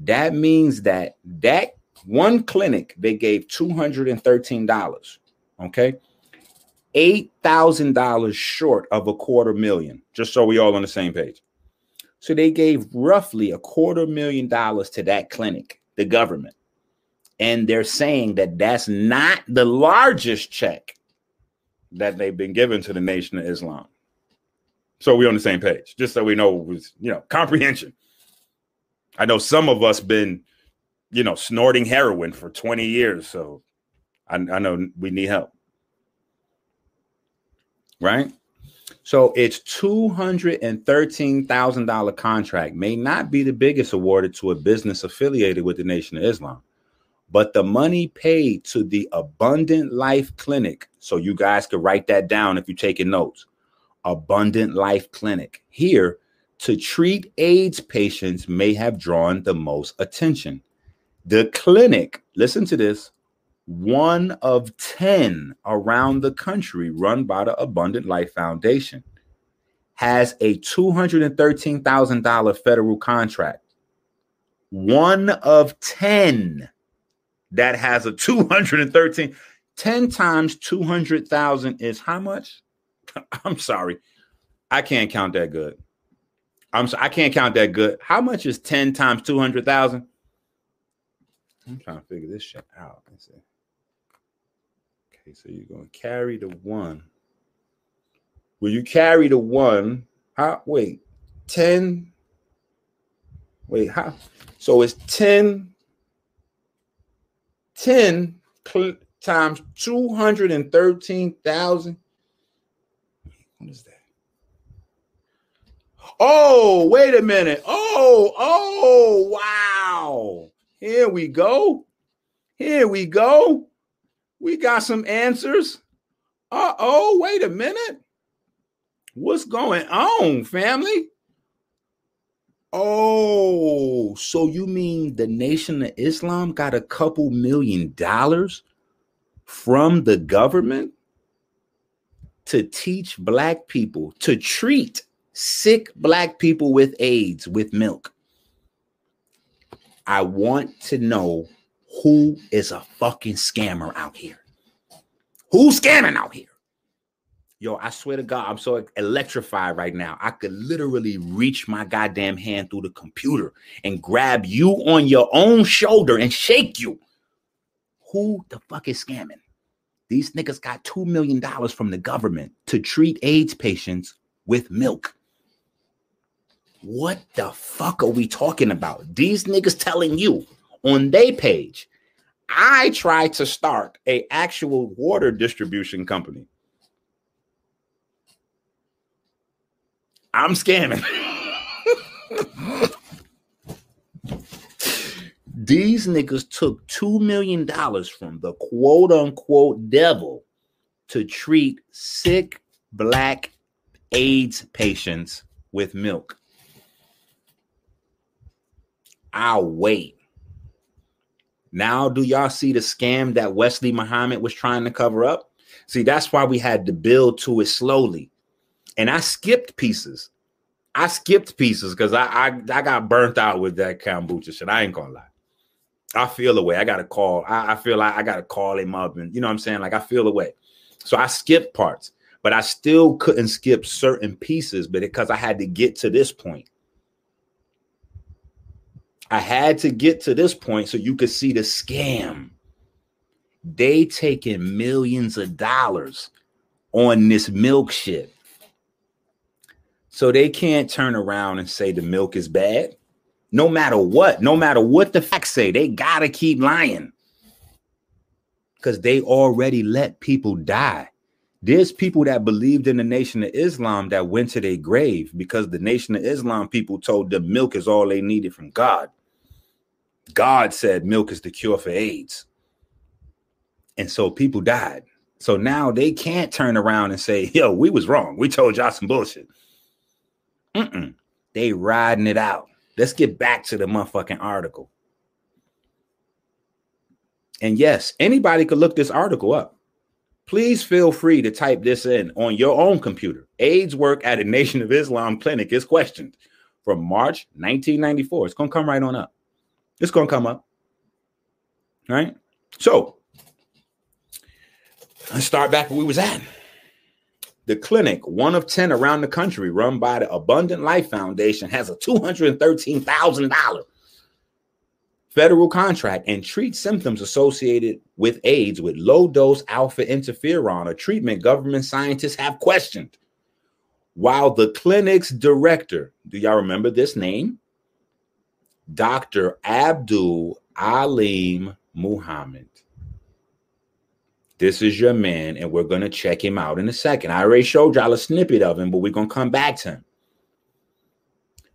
that means that that one clinic, they gave two hundred thirteen dollars, okay? eight thousand dollars short of a quarter million, just so we all on the same page. So they gave roughly a quarter million dollars to that clinic, the government. And they're saying that that's not the largest check that they've been given to the Nation of Islam. So we're on the same page, just so we know, was, you know, comprehension. I know some of us been, you know, snorting heroin for twenty years. So I, I know we need help. Right? So it's two hundred thirteen thousand dollars contract, may not be the biggest awarded to a business affiliated with the Nation of Islam, but the money paid to the Abundant Life Clinic. So you guys could write that down if you're taking notes. Abundant Life Clinic here to treat AIDS patients may have drawn the most attention. The clinic, listen to this, one of ten around the country run by the Abundant Life Foundation, has a two hundred thirteen thousand dollars federal contract. One of ten that has a two hundred thirteen, ten times two hundred thousand is how much? I'm sorry. I can't count that good. I'm sorry, I can't count that good. How much is ten times two hundred thousand? I'm trying to figure this shit out. Okay, so you're going to carry the one. Will you carry the one? How, wait, ten? Wait, how? So it's ten, ten cl- times two hundred thirteen thousand. What is that? Oh, wait a minute. Oh, oh, wow. Here we go. Here we go. We got some answers. Uh-oh, wait a minute. What's going on, family? Oh, so you mean the Nation of Islam got a couple million dollars from the government to teach black people, to treat sick black people with AIDS with milk? I want to know who is a fucking scammer out here. Who's scamming out here? Yo, I swear to God, I'm so electrified right now. I could literally reach my goddamn hand through the computer and grab you on your own shoulder and shake you. Who the fuck is scamming? These niggas got two million dollars from the government to treat AIDS patients with milk. What the fuck are we talking about? These niggas telling you on their page, I tried to start an actual water distribution company. I'm scamming. These niggas took two million dollars from the quote unquote devil to treat sick black AIDS patients with milk. I'll wait. Now, do y'all see the scam that Wesley Muhammad was trying to cover up? See, that's why we had to build to it slowly. And I skipped pieces. I skipped pieces because I, I I got burnt out with that kombucha shit. I ain't gonna lie. I feel a way. I got to call. I, I feel like I got to call him up and, you know what I'm saying? Like, I feel a way. So I skipped parts, but I still couldn't skip certain pieces, but because I had to get to this point. I had to get to this point so you could see the scam. They taking millions of dollars on this milk shit. So they can't turn around and say the milk is bad. No matter what, no matter what the facts say, they got to keep lying. Because they already let people die. There's people that believed in the Nation of Islam that went to their grave because the Nation of Islam people told them milk is all they needed from God. God said milk is the cure for AIDS. And so people died. So now they can't turn around and say, yo, we was wrong. We told y'all some bullshit. Mm-mm. They riding it out. Let's get back to the motherfucking article. And yes, anybody could look this article up. Please feel free to type this in on your own computer. AIDS work at a Nation of Islam clinic is questioned from March nineteen ninety-four. It's going to come right on up. It's going to come up. All right. So let's start back where we was at. The clinic, one of ten around the country, run by the Abundant Life Foundation, has a two hundred thirteen thousand dollars federal contract and treats symptoms associated with AIDS with low-dose alpha interferon, a treatment government scientists have questioned. While the clinic's director, do y'all remember this name? Doctor Abdul Alim Muhammad. This is your man, and we're going to check him out in a second. I already showed y'all a snippet of him, but we're going to come back to him.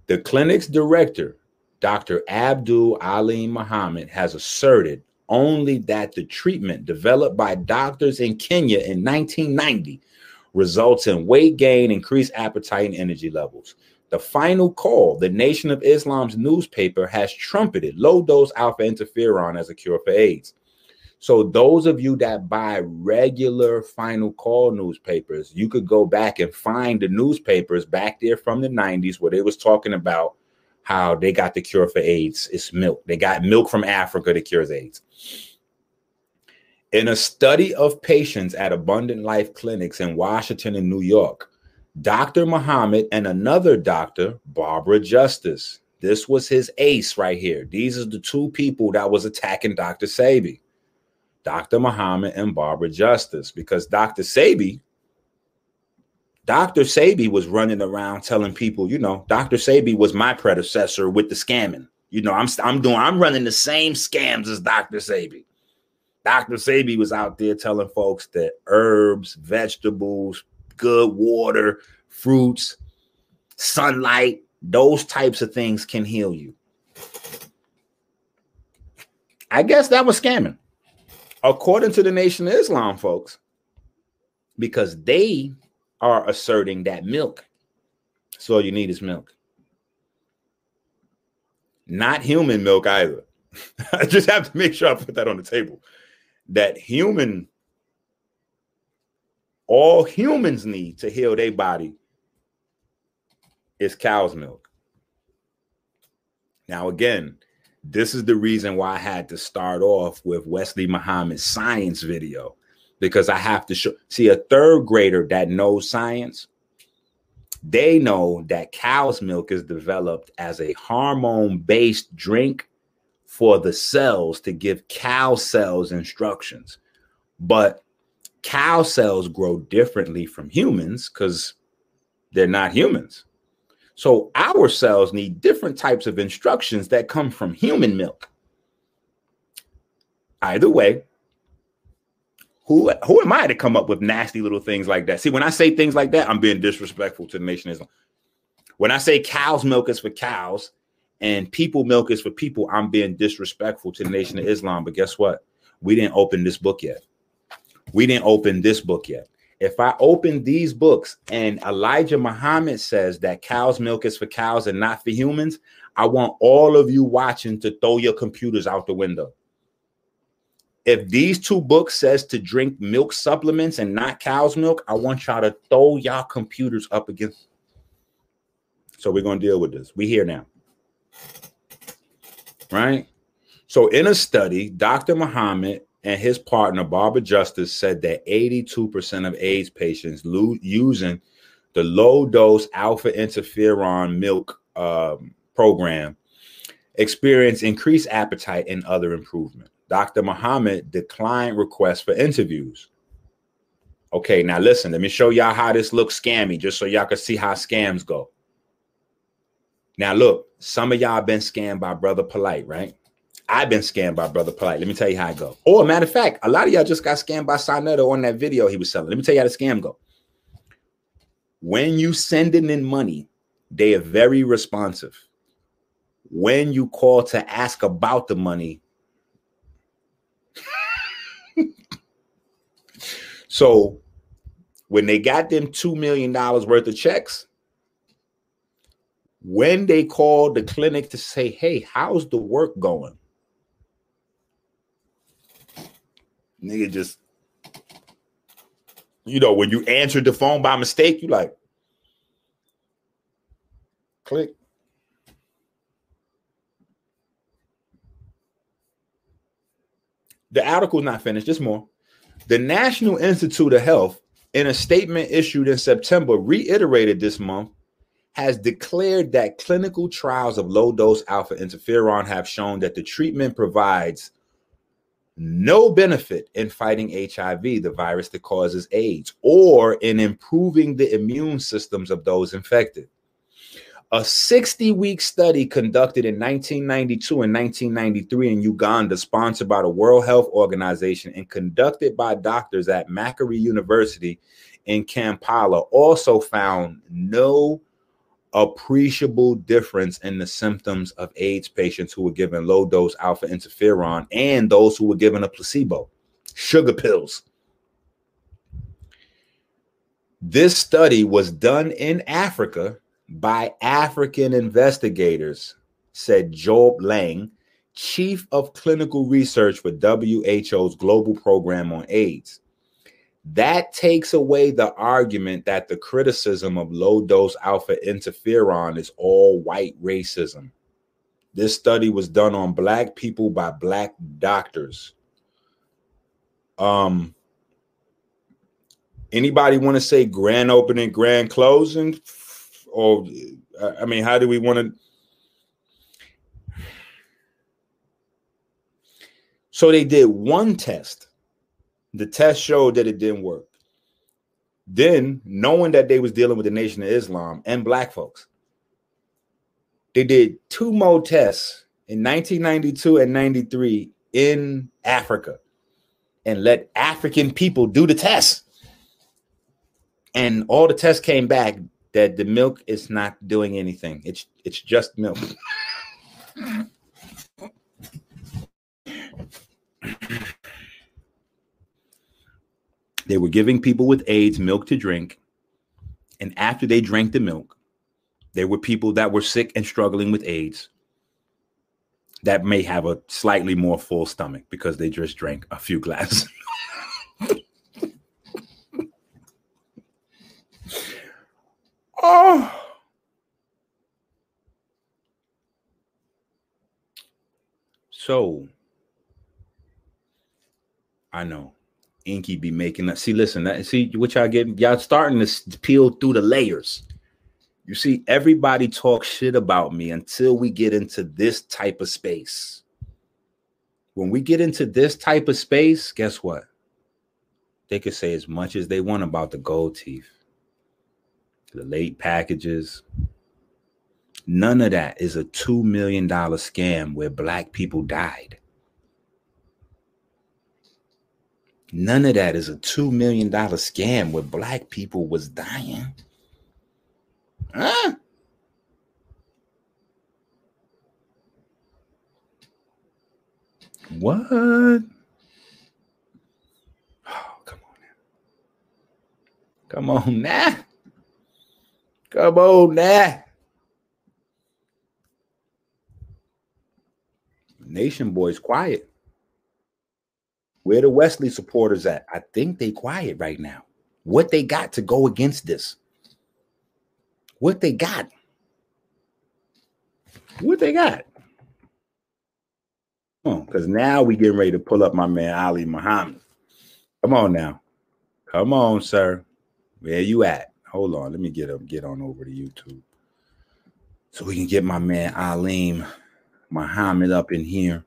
The clinic's director, Doctor Abdul Alim Muhammad, has asserted only that the treatment developed by doctors in Kenya in nineteen ninety results in weight gain, increased appetite, and energy levels. The Final Call, the Nation of Islam's newspaper, has trumpeted low-dose alpha interferon as a cure for AIDS. So those of you that buy regular Final Call newspapers, you could go back and find the newspapers back there from the nineties where they was talking about how they got the cure for AIDS. It's milk. They got milk from Africa that cures AIDS. In a study of patients at Abundant Life clinics in Washington and New York, Doctor Muhammad and another doctor, Barbara Justice. This was his ace right here. These are the two people that was attacking Doctor Sebi. Doctor Muhammad and Barbara Justice, because Doctor Sebi, Doctor Sebi was running around telling people, you know, Doctor Sebi was my predecessor with the scamming. You know, I'm I'm doing, I'm running the same scams as Doctor Sebi. Doctor Sebi was out there telling folks that herbs, vegetables, good water, fruits, sunlight, those types of things can heal you. I guess that was scamming. According to the Nation of Islam, folks, because they are asserting that milk. So all you need is milk. Not human milk either. I just have to make sure I put that on the table. That human, all humans need to heal their body is cow's milk. Now, again, this is the reason why I had to start off with Wesley Muhammad's science video, because I have to show. See, a third grader that knows science, they know that cow's milk is developed as a hormone-based drink for the cells to give cow cells instructions. But cow cells grow differently from humans because they're not humans. So our cells need different types of instructions that come from human milk. Either way, who, who am I to come up with nasty little things like that? See, when I say things like that, I'm being disrespectful to the Nation of Islam. When I say cow's milk is for cows and people milk is for people, I'm being disrespectful to the Nation of Islam. But guess what? We didn't open this book yet. We didn't open this book yet. If I open these books and Elijah Muhammad says that cow's milk is for cows and not for humans, I want all of you watching to throw your computers out the window. If these two books says to drink milk supplements and not cow's milk, I want y'all to throw y'all computers up against. So we're going to deal with this. We here now. Right? So in a study, Doctor Muhammad and his partner, Barbara Justice, said that eighty-two percent of AIDS patients using the low-dose alpha interferon milk um, program experience increased appetite and other improvement. Doctor Muhammad declined requests for interviews. Okay, now listen, let me show y'all how this looks scammy, just so y'all can see how scams go. Now look, some of y'all been scammed by Brother Polite, right? I've been scammed by Brother Polite. Let me tell you how it go. Or, matter of fact, a lot of y'all just got scammed by Sonetta on that video he was selling. Let me tell you how the scam go. When you sending in money, they are very responsive. When you call to ask about the money, so when they got them two million dollars worth of checks, when they called the clinic to say, hey, how's the work going? Nigga just, you know, when you answered the phone by mistake, you like, click. The article's not finished, just more. The National Institute of Health, in a statement issued in September, reiterated this month, has declared that clinical trials of low-dose alpha interferon have shown that the treatment provides no benefit in fighting H I V, the virus that causes AIDS, or in improving the immune systems of those infected. A sixty-week study conducted in nineteen ninety-two and nineteen ninety-three in Uganda, sponsored by the World Health Organization and conducted by doctors at Makerere University in Kampala, also found no appreciable difference in the symptoms of AIDS patients who were given low-dose alpha interferon and those who were given a placebo, sugar pills. This study was done in Africa by African investigators, said Job Lang, chief of clinical research for W H O's global program on AIDS. That takes away the argument that the criticism of low-dose alpha interferon is all white racism. This study was done on black people by black doctors. Um, anybody want to say grand opening, grand closing? Or, I mean, how do we want to? So they did one test. The test showed that it didn't work. Then, knowing that they was dealing with the Nation of Islam and black folks, they did two more tests in nineteen ninety-two and ninety-three in Africa and let African people do the tests. And all the tests came back that the milk is not doing anything. It's it's just milk. They were giving people with AIDS milk to drink. And after they drank the milk, there were people that were sick and struggling with AIDS that may have a slightly more full stomach because they just drank a few glasses. Oh, so I know Inky be making that. See, listen, that, see what y'all getting. Y'all starting to peel through the layers. You see, everybody talks shit about me until we get into this type of space. When we get into this type of space, guess what? They could say as much as they want about the gold teeth, the late packages. None of that is a two million dollars scam where black people died. None of that is a two million dollars scam where black people was dying. Huh? What? Oh, come on now. Come on now. Come on now. Nation boy's quiet. Where the Wesley supporters at? I think they quiet right now. What they got to go against this? What they got? What they got? Oh, because now we getting ready to pull up my man Ali Muhammad. Come on now. Come on, sir. Where you at? Hold on. Let me get up, get on over to YouTube so we can get my man Alim Muhammad up in here.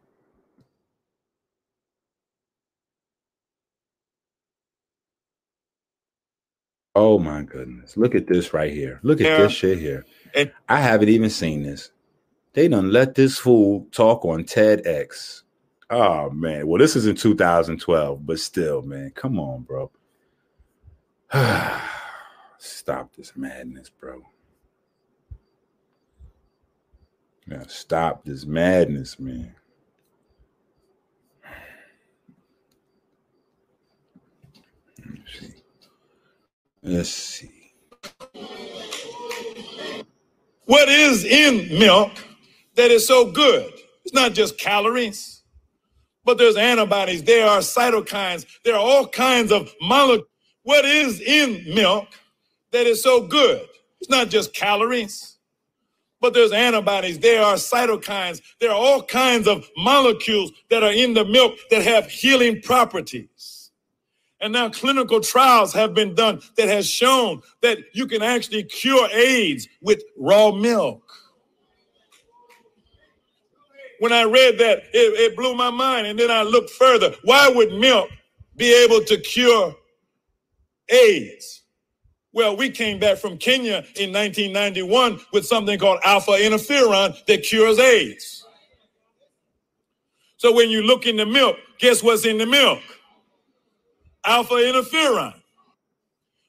Oh my goodness. Look at this right here. Look at yeah. this shit here. It, I haven't even seen this. They done let this fool talk on TEDx. Oh man. Well, this is in two thousand twelve, but still, man. Come on, bro. Stop this madness, bro. Yeah, stop this madness, man. Let me see. Let's see. What is in milk that is so good? It's not just calories, but there's antibodies. There are cytokines. There are all kinds of molecules. What is in milk that is so good? It's not just calories, but there's antibodies. There are cytokines. There are all kinds of molecules that are in the milk that have healing properties. And now clinical trials have been done that has shown that you can actually cure AIDS with raw milk. When I read that, it, it blew my mind. And then I looked further. Why would milk be able to cure AIDS? Well, we came back from Kenya in nineteen ninety-one with something called alpha interferon that cures AIDS. So when you look in the milk, guess what's in the milk? Alpha interferon.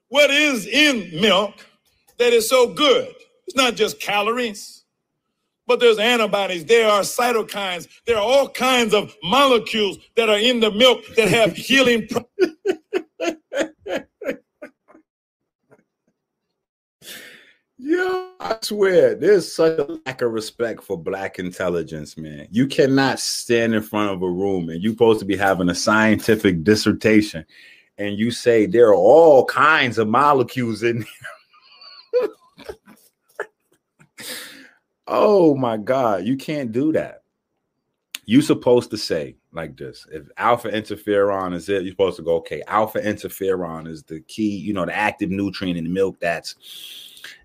What is in milk that is so good? It's not just calories, but there's antibodies. There are cytokines. There are all kinds of molecules that are in the milk that have healing. Pro- Yo, I swear, there's such a lack of respect for black intelligence, man. You cannot stand in front of a room and you're supposed to be having a scientific dissertation and you say there are all kinds of molecules in there. Oh, my God. You can't do that. You're supposed to say like this. If alpha interferon is it, you're supposed to go, okay, alpha interferon is the key, you know, the active nutrient in the milk that's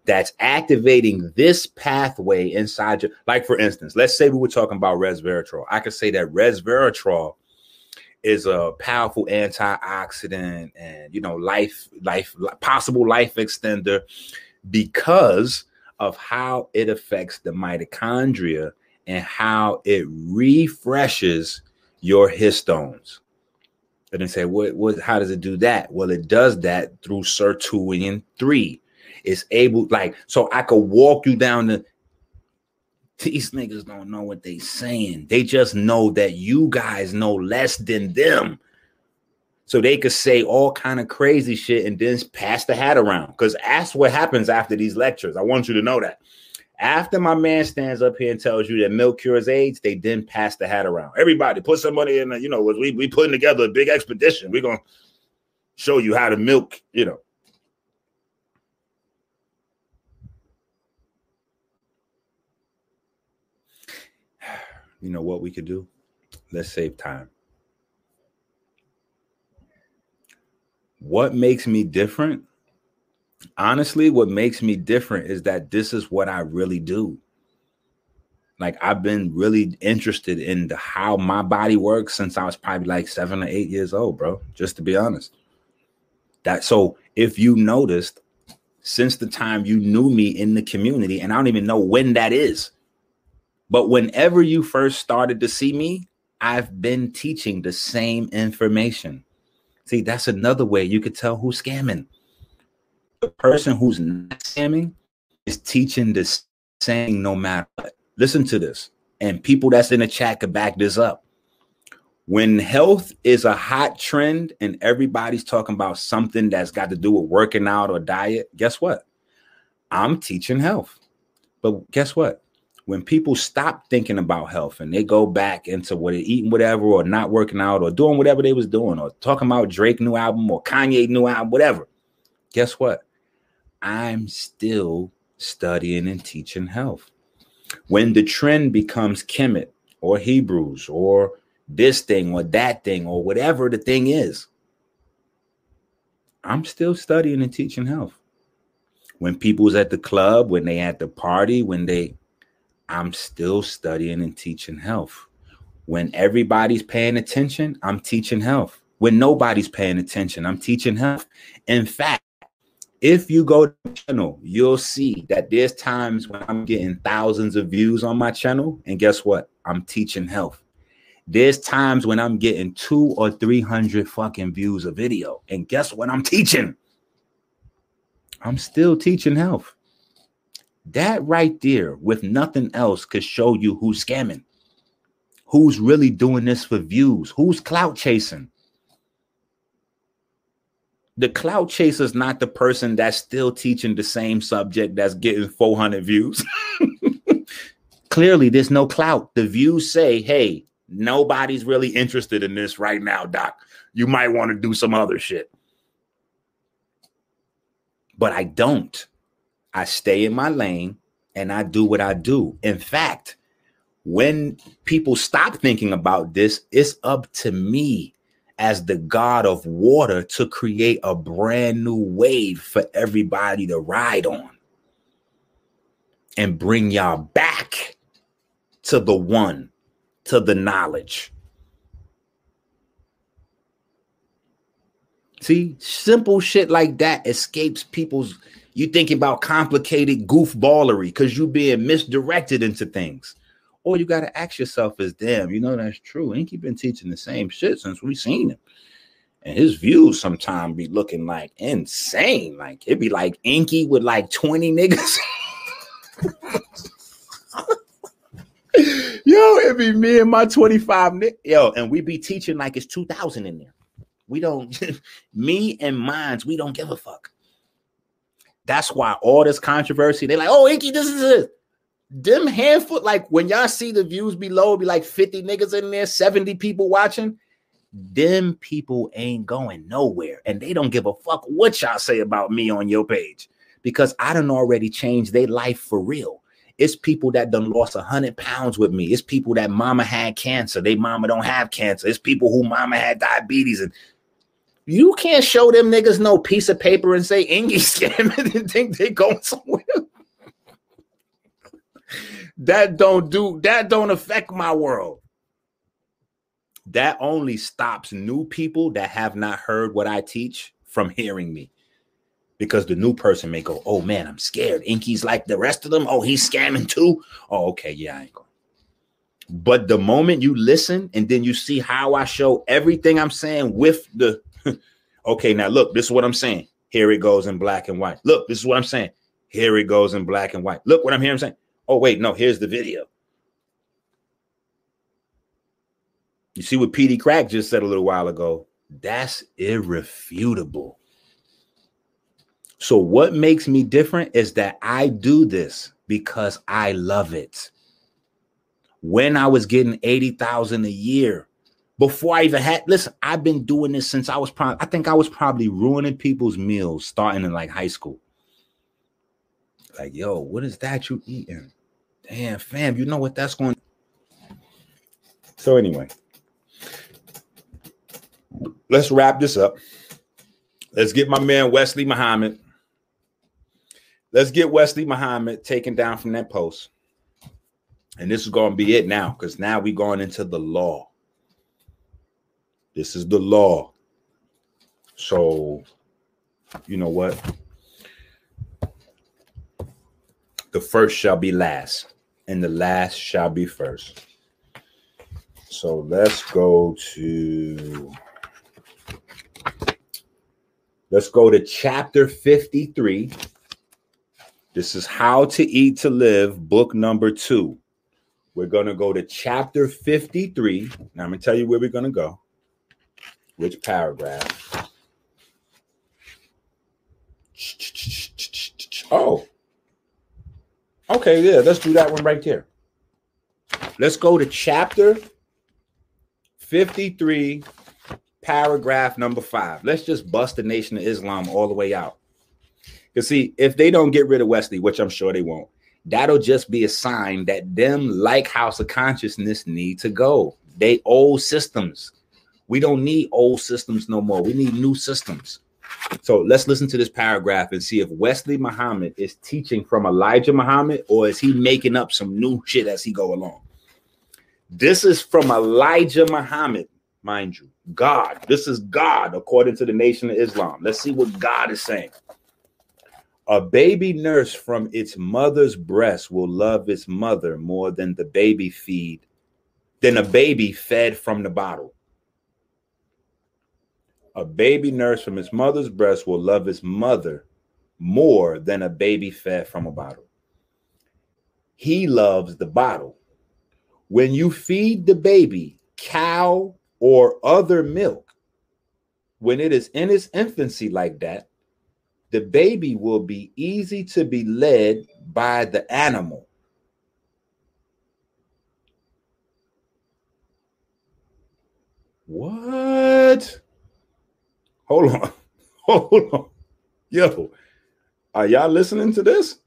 that's activating this pathway inside you. Like, for instance, let's say we were talking about resveratrol. I could say that resveratrol is a powerful antioxidant and, you know, life, life, possible life extender because of how it affects the mitochondria and how it refreshes your histones. And then say, what, what, how does it do that? Well, it does that through sirtuin three. It's able, like, so I could walk you down the, these niggas don't know what they saying. They just know that you guys know less than them. So they could say all kind of crazy shit and then pass the hat around. Because that's what happens after these lectures. I want you to know that. After my man stands up here and tells you that milk cures AIDS, they then pass the hat around. Everybody put some money in, the, you know, we we putting together a big expedition. We're going to show you how to milk, you know. You know what we could do? Let's save time. What makes me different? Honestly, what makes me different is that this is what I really do. Like, I've been really interested in the how my body works since I was probably like seven or eight years old, bro, just to be honest. That so if you noticed, since the time you knew me in the community, and I don't even know when that is, but whenever you first started to see me, I've been teaching the same information. See, that's another way you could tell who's scamming. The person who's not scamming is teaching the same no matter what. Listen to this. And people that's in the chat could back this up. When health is a hot trend and everybody's talking about something that's got to do with working out or diet, guess what? I'm teaching health. But guess what? when people stop thinking about health and they go back into what they're eating, whatever, or not working out, or doing whatever they was doing, or talking about Drake's new album or Kanye's new album, whatever, guess what? I'm still studying and teaching health. When the trend becomes Kemet or Hebrews or this thing or that thing or whatever the thing is, I'm still studying and teaching health. When people's at the club, when they at the party, when they, I'm still studying and teaching health. When everybody's paying attention, I'm teaching health. When nobody's paying attention, I'm teaching health. In fact, if you go to my channel, you'll see that there's times when I'm getting thousands of views on my channel. And guess what? I'm teaching health. There's times when I'm getting two or three hundred fucking views a video. And guess what I'm teaching? I'm still teaching health. That right there with nothing else could show you who's scamming, who's really doing this for views, who's clout chasing. The clout chaser is not the person that's still teaching the same subject that's getting four hundred views. Clearly, there's no clout. The views say, hey, nobody's really interested in this right now, Doc. You might want to do some other shit. But I don't. I stay in my lane and I do what I do. In fact, when people stop thinking about this, it's up to me as the god of water to create a brand new wave for everybody to ride on and bring y'all back to the one, to the knowledge. See, simple shit like that escapes people's, you thinking about complicated goofballery because you being misdirected into things. Or you got to ask yourself is, damn, you know, that's true. Ain't he been teaching the same shit since we seen him? And his views sometimes be looking like insane. Like it'd be like Inky with like twenty niggas. Yo, it'd be me and my twenty-five niggas. Yo, and we be teaching like it's two thousand in there. We don't, me and mines, we don't give a fuck. That's why all this controversy, they like, oh, Inky, this is it. Them handful, like when y'all see the views below, be like fifty niggas in there, seventy people watching. Them people ain't going nowhere. And they don't give a fuck what y'all say about me on your page. Because I done already changed their life for real. It's people that done lost one hundred pounds with me. It's people that mama had cancer. They mama don't have cancer. It's people who mama had diabetes. And you can't show them niggas no piece of paper and say, Ingy scamming and think they going somewhere. That don't do, that don't affect my world. That only stops new people that have not heard what I teach from hearing me. Because the new person may go, oh man, I'm scared. Inky's like the rest of them. Oh, he's scamming too. Oh, okay, yeah, I ain't going. But the moment you listen and then you see how I show everything I'm saying with the, okay, now look, this is what I'm saying. Here it goes in black and white. Look, this is what I'm saying. Here it goes in black and white. Look what I'm hearing I'm saying. Oh, wait, no, here's the video. You see what P D Crack just said a little while ago? That's irrefutable. So what makes me different is that I do this because I love it. When I was getting eighty thousand a year, before I even had, listen, I've been doing this since I was probably, I think I was probably ruining people's meals starting in like high school. Like, yo, what is that you eating? Damn, fam, you know what that's going to... So anyway, let's wrap this up. Let's get my man Wesley Muhammad. Let's get Wesley Muhammad taken down from that post. And this is going to be it now, because now we're going into the law. This is the law. So, you know what? The first shall be last, and the last shall be first. So let's go to let's go to chapter fifty-three. This is How to Eat to Live, book number two. We're gonna go to chapter fifty-three. Now I'm gonna tell you where we're gonna go, which paragraph. Oh. Okay, yeah, let's do that one right there. Let's go to chapter fifty-three, paragraph number five. Let's just bust the Nation of Islam all the way out. Because see, if they don't get rid of Wesley, which I'm sure they won't, that'll just be a sign that them like house of consciousness need to go. They old systems. We don't need old systems no more. We need new systems. So let's listen to this paragraph and see if Wesley Muhammad is teaching from Elijah Muhammad, or is he making up some new shit as he go along. This is from Elijah Muhammad, mind you. God. This is God, according to the Nation of Islam. Let's see what God is saying. A baby nurse from its mother's breast will love its mother more than the baby feed, than a baby fed from the bottle. A baby nurse from its mother's breast will love its mother more than a baby fed from a bottle. He loves the bottle. When you feed the baby cow or other milk, when it is in its infancy like that, the baby will be easy to be led by the animal. What? Hold on. Hold on. Yo, are y'all listening to this?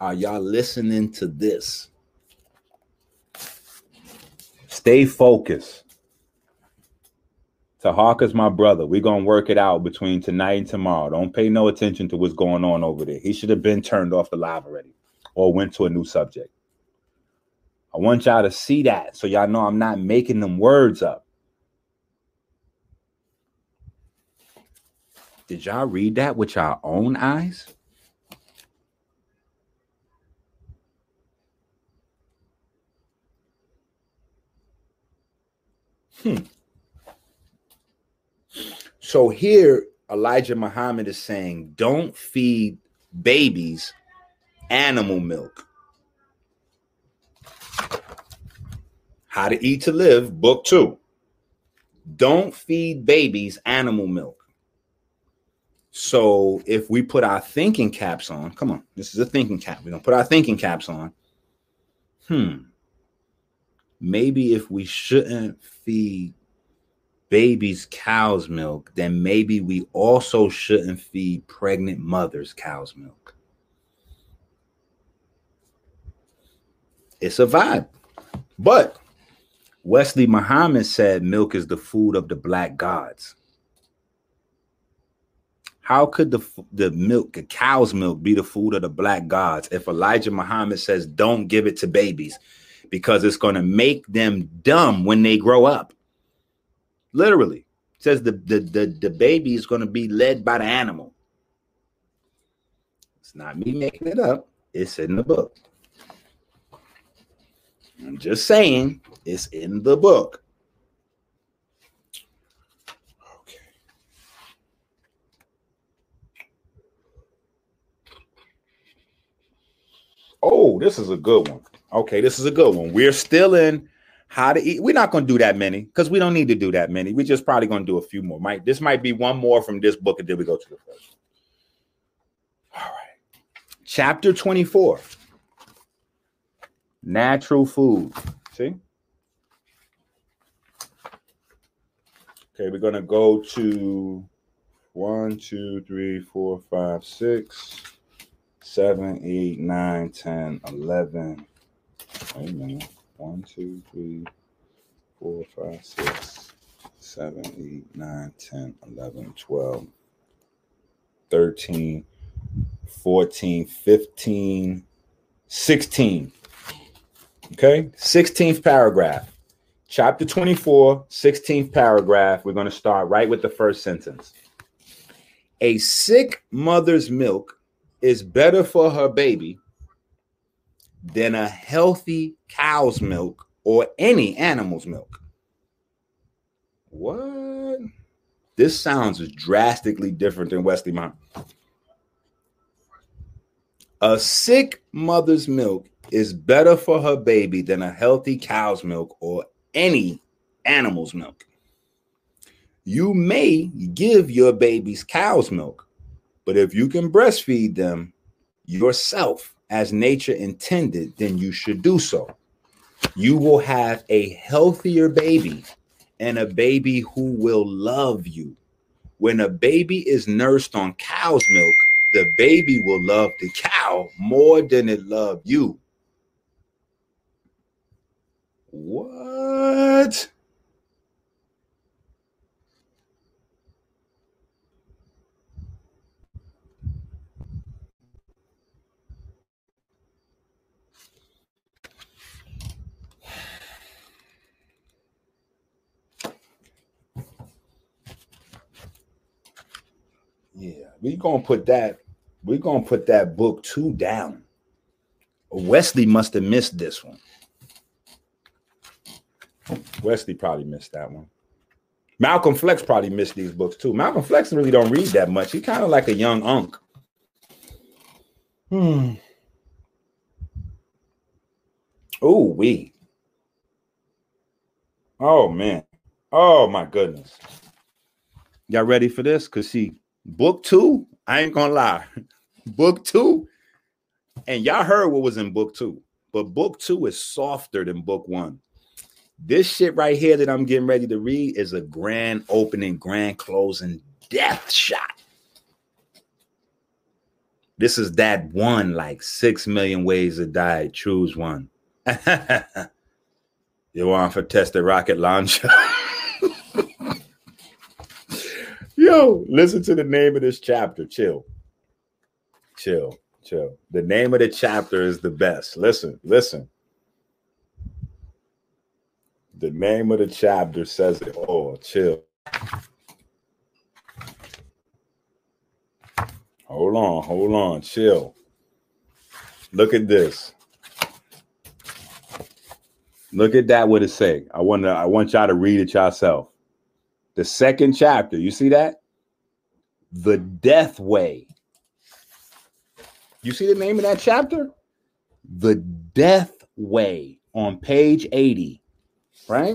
Are y'all listening to this? Stay focused. Taharka's my brother. We're going to work it out between tonight and tomorrow. Don't pay no attention to what's going on over there. He should have been turned off the live already or went to a new subject. I want y'all to see that so y'all know I'm not making them words up. Did y'all read that with y'all own eyes? Hmm. So here, Elijah Muhammad is saying, don't feed babies animal milk. How to Eat to Live, book two. Don't feed babies animal milk. So if we put our thinking caps on, come on, this is a thinking cap. We're going to put our thinking caps on. Hmm. Maybe if we shouldn't feed babies cow's milk, then maybe we also shouldn't feed pregnant mothers cow's milk. It's a vibe. But Wesley Muhammad said milk is the food of the black gods. How could the the milk, the cow's milk, be the food of the black gods if Elijah Muhammad says don't give it to babies because it's going to make them dumb when they grow up? Literally, it says the, the, the, the baby is going to be led by the animal. It's not me making it up. It's in the book. I'm just saying it's in the book. Okay. Oh, this is a good one. Okay, this is a good one. We're still in How to Eat. We're not going to do that many because we don't need to do that many. We're just probably going to do a few more. Might this might be one more from this book, and then we go to the first. All right. Chapter twenty-four. Natural food. See? Okay, we're going to go to one, two, three, four, five, six, seven, eight, nine, ten, eleven. Wait a minute. One, two, three, four, five, six, seven, eight, nine, ten, eleven, twelve, thirteen, fourteen, fifteen, sixteen. Okay, sixteenth paragraph, chapter twenty-four, sixteenth paragraph. We're going to start right with the first sentence. A sick mother's milk is better for her baby than a healthy cow's milk or any animal's milk. What? This sounds drastically different than Wesley Muhammad. A sick mother's milk is better for her baby than a healthy cow's milk or any animal's milk. You may give your babies cow's milk, but if you can breastfeed them yourself as nature intended, then you should do so. You will have a healthier baby and a baby who will love you. When a baby is nursed on cow's milk, the baby will love the cow more than it loved you. What? Yeah, we're gonna put that, we're gonna put that book two down. Wesley must have missed this one. Wesley probably missed that one. Malcolm Flex probably missed these books too. Malcolm Flex really don't read that much. He kind of like a young unk. Hmm. Ooh, wee. Oh man. Oh my goodness. Y'all ready for this? Cause see. Book two, I ain't gonna lie. Book two, and y'all heard what was in book two, but book two is softer than book one. This shit right here that I'm getting ready to read is a grand opening, grand closing, death shot. This is that one, like six million ways to die. Choose one. You want for tested rocket launcher? Yo, listen to the name of this chapter. Chill. Chill. Chill. The name of the chapter is the best. Listen. Listen. The name of the chapter says it all. Chill. Hold on. Hold on. Chill. Look at this. Look at that, what it say. I want to, I want y'all to read it yourself. The second chapter, you see that? The Death Way. You see the name of that chapter? The Death Way on page eighty, right?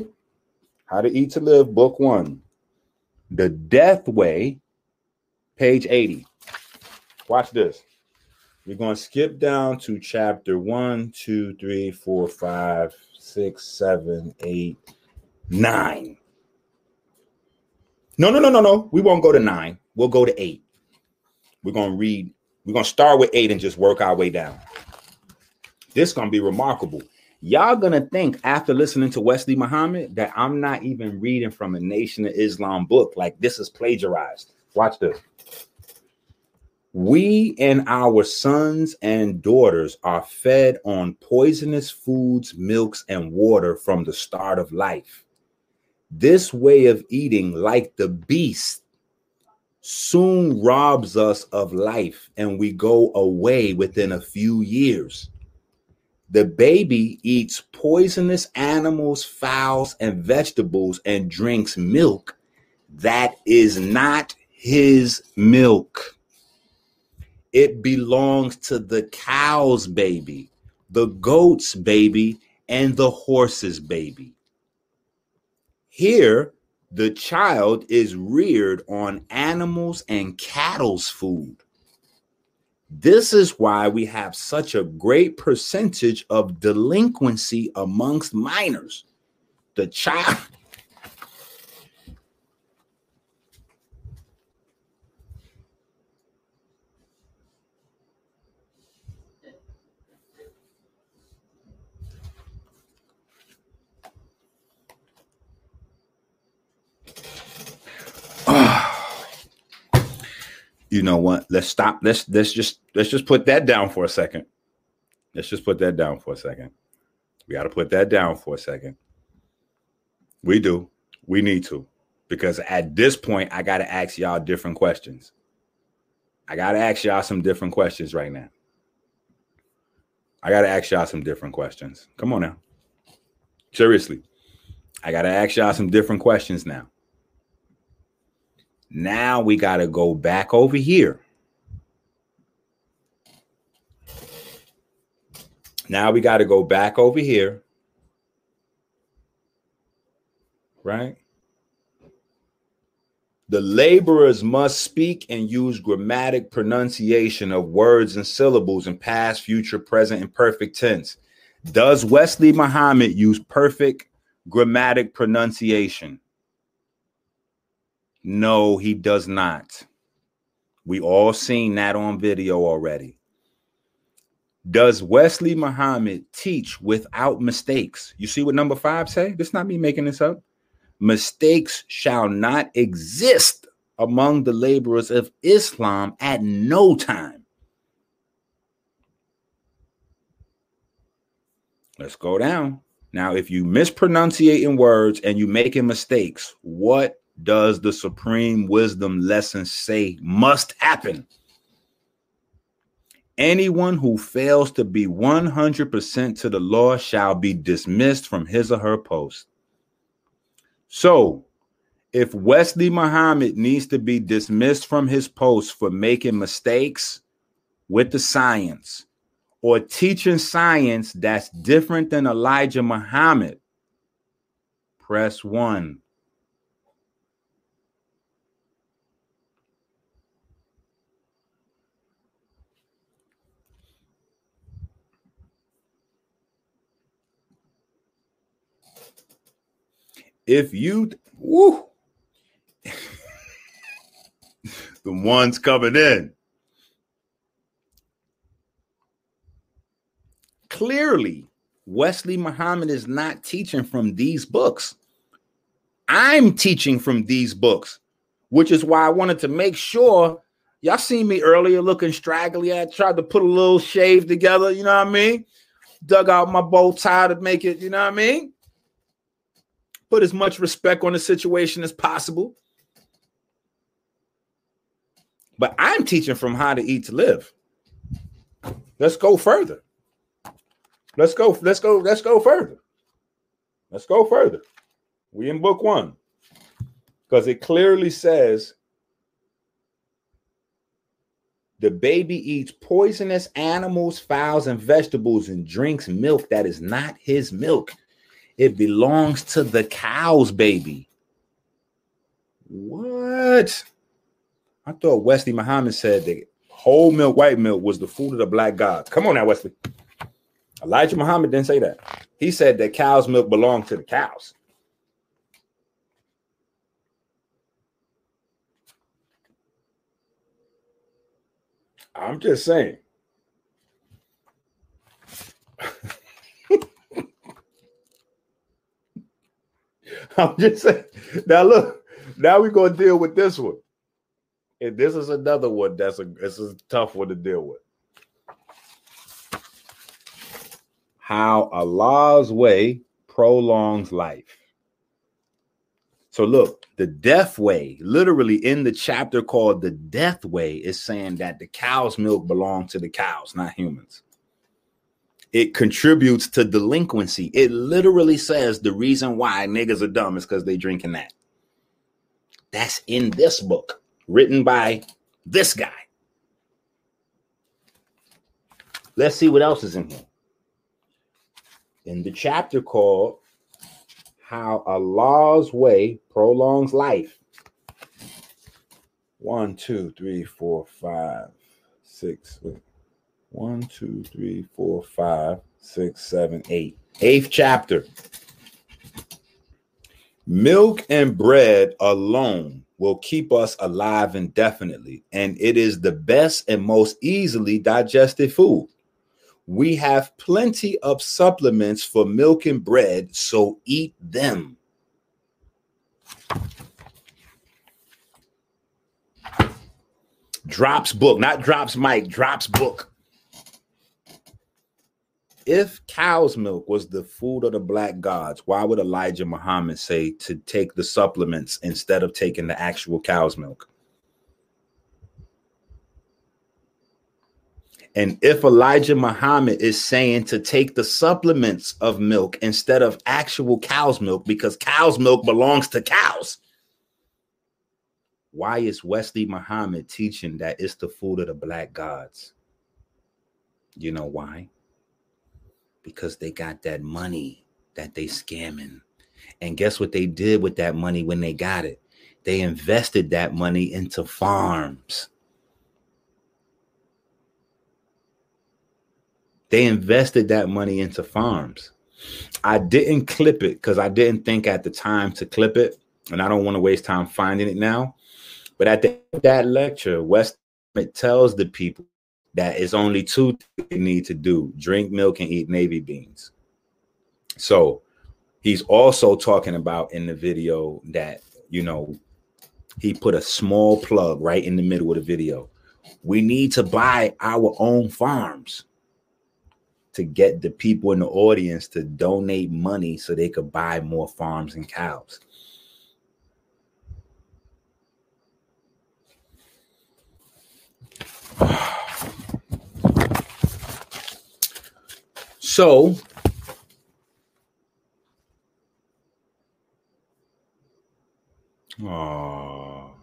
How to Eat to Live, book one. The Death Way, page eighty. Watch this. We're going to skip down to chapter one, two, three, four, five, six, seven, eight, nine. No, no, no, no, no. We won't go to nine. We'll go to eight. We're going to read. We're going to start with eight and just work our way down. This is going to be remarkable. Y'all going to think after listening to Wesley Muhammad that I'm not even reading from a Nation of Islam book. Like, this is plagiarized. Watch this. We and our sons and daughters are fed on poisonous foods, milks, and water from the start of life. This way of eating, like the beast, soon robs us of life, and we go away within a few years. The baby eats poisonous animals, fowls, and vegetables, and drinks milk that is not his milk. It belongs to the cow's baby, the goat's baby, and the horse's baby. Here, the child is reared on animals and cattle's food. This is why we have such a great percentage of delinquency amongst minors. The child. You know what? Let's stop. Let's let's just let's just put that down for a second. Let's just put that down for a second. We got to put that down for a second. We do. We need to, because at this point, I got to ask y'all different questions. I got to ask y'all some different questions right now. I got to ask y'all some different questions. Come on now. Seriously, I got to ask y'all some different questions now. Now we got to go back over here. Now we got to go back over here. Right? The laborers must speak and use grammatic pronunciation of words and syllables in past, future, present, and perfect tense. Does Wesley Muhammad use perfect grammatic pronunciation? No, he does not. We all seen that on video already. Does Wesley Muhammad teach without mistakes? You see what number five say? This is not me making this up. Mistakes shall not exist among the laborers of Islam at no time. Let's go down. Now, if you mispronunciating words and you making mistakes, what does the supreme wisdom lesson say must happen? Anyone who fails to be one hundred percent to the law shall be dismissed from his or her post. So if Wesley Muhammad needs to be dismissed from his post for making mistakes with the science or teaching science that's different than Elijah Muhammad, press one. If you, woo, the ones coming in. Clearly, Wesley Muhammad is not teaching from these books. I'm teaching from these books, which is why I wanted to make sure. Y'all seen me earlier looking straggly. I tried to put a little shave together, you know what I mean? Dug out my bow tie to make it, you know what I mean? Put as much respect on the situation as possible. But I'm teaching from how to eat to live. Let's go further. Let's go. Let's go. Let's go further. Let's go further. We in book one. Because it clearly says the baby eats poisonous animals, fowls, and vegetables and drinks milk that is not his milk. It belongs to the cows, baby. What? I thought Wesley Muhammad said that whole milk, white milk was the food of the black gods. Come on now, Wesley. Elijah Muhammad didn't say that. He said that cow's milk belonged to the cows. I'm just saying. I'm just saying. Now look, now we're gonna deal with this one. And this is another one that's a this is a tough one to deal with. How Allah's way prolongs life. So look, the death way, literally in the chapter called the death way, is saying that the cow's milk belongs to the cows, not humans. It contributes to delinquency. It literally says the reason why niggas are dumb is because they drinking that. That's in this book, written by this guy. Let's see what else is in here. In the chapter called How Allah's Way Prolongs Life. One, two, three, four, five, six, eight. One, two, three, four, five, six, seven, eight. Eighth chapter. Milk and bread alone will keep us alive indefinitely, and it is the best and most easily digested food. We have plenty of supplements for milk and bread, so eat them. Drops book, not Drops Mike, Drops book. If cow's milk was the food of the black gods, why would Elijah Muhammad say to take the supplements instead of taking the actual cow's milk? And if Elijah Muhammad is saying to take the supplements of milk instead of actual cow's milk because cow's milk belongs to cows, why is Wesley Muhammad teaching that it's the food of the black gods? You know why? Because they got that money that they scamming. And guess what they did with that money when they got it? They invested that money into farms. They invested that money into farms. I didn't clip it because I didn't think at the time to clip it, and I don't want to waste time finding it now. But at the end of that lecture, West tells the people that it's only two things they need to do: drink milk and eat navy beans. So he's also talking about in the video that, you know, he put a small plug right in the middle of the video. We need to buy our own farms to get the people in the audience to donate money so they could buy more farms and cows. So oh,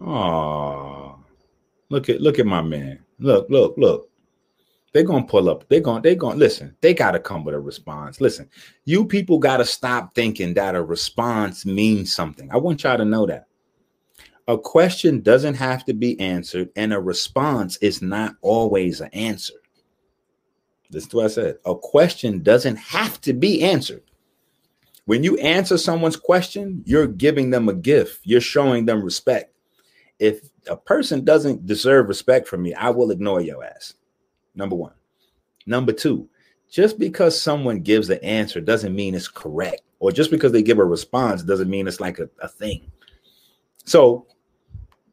oh, look at look at my man. Look, look, look. They're gonna pull up. They're gonna, they're gonna listen. They gotta come with a response. Listen, you people gotta stop thinking that a response means something. I want y'all to know that. A question doesn't have to be answered, and a response is not always an answer. Listen to what I said. A question doesn't have to be answered. When you answer someone's question, you're giving them a gift. You're showing them respect. If a person doesn't deserve respect from me, I will ignore your ass. Number one. Number two, just because someone gives an answer doesn't mean it's correct. Or just because they give a response doesn't mean it's like a, a thing. So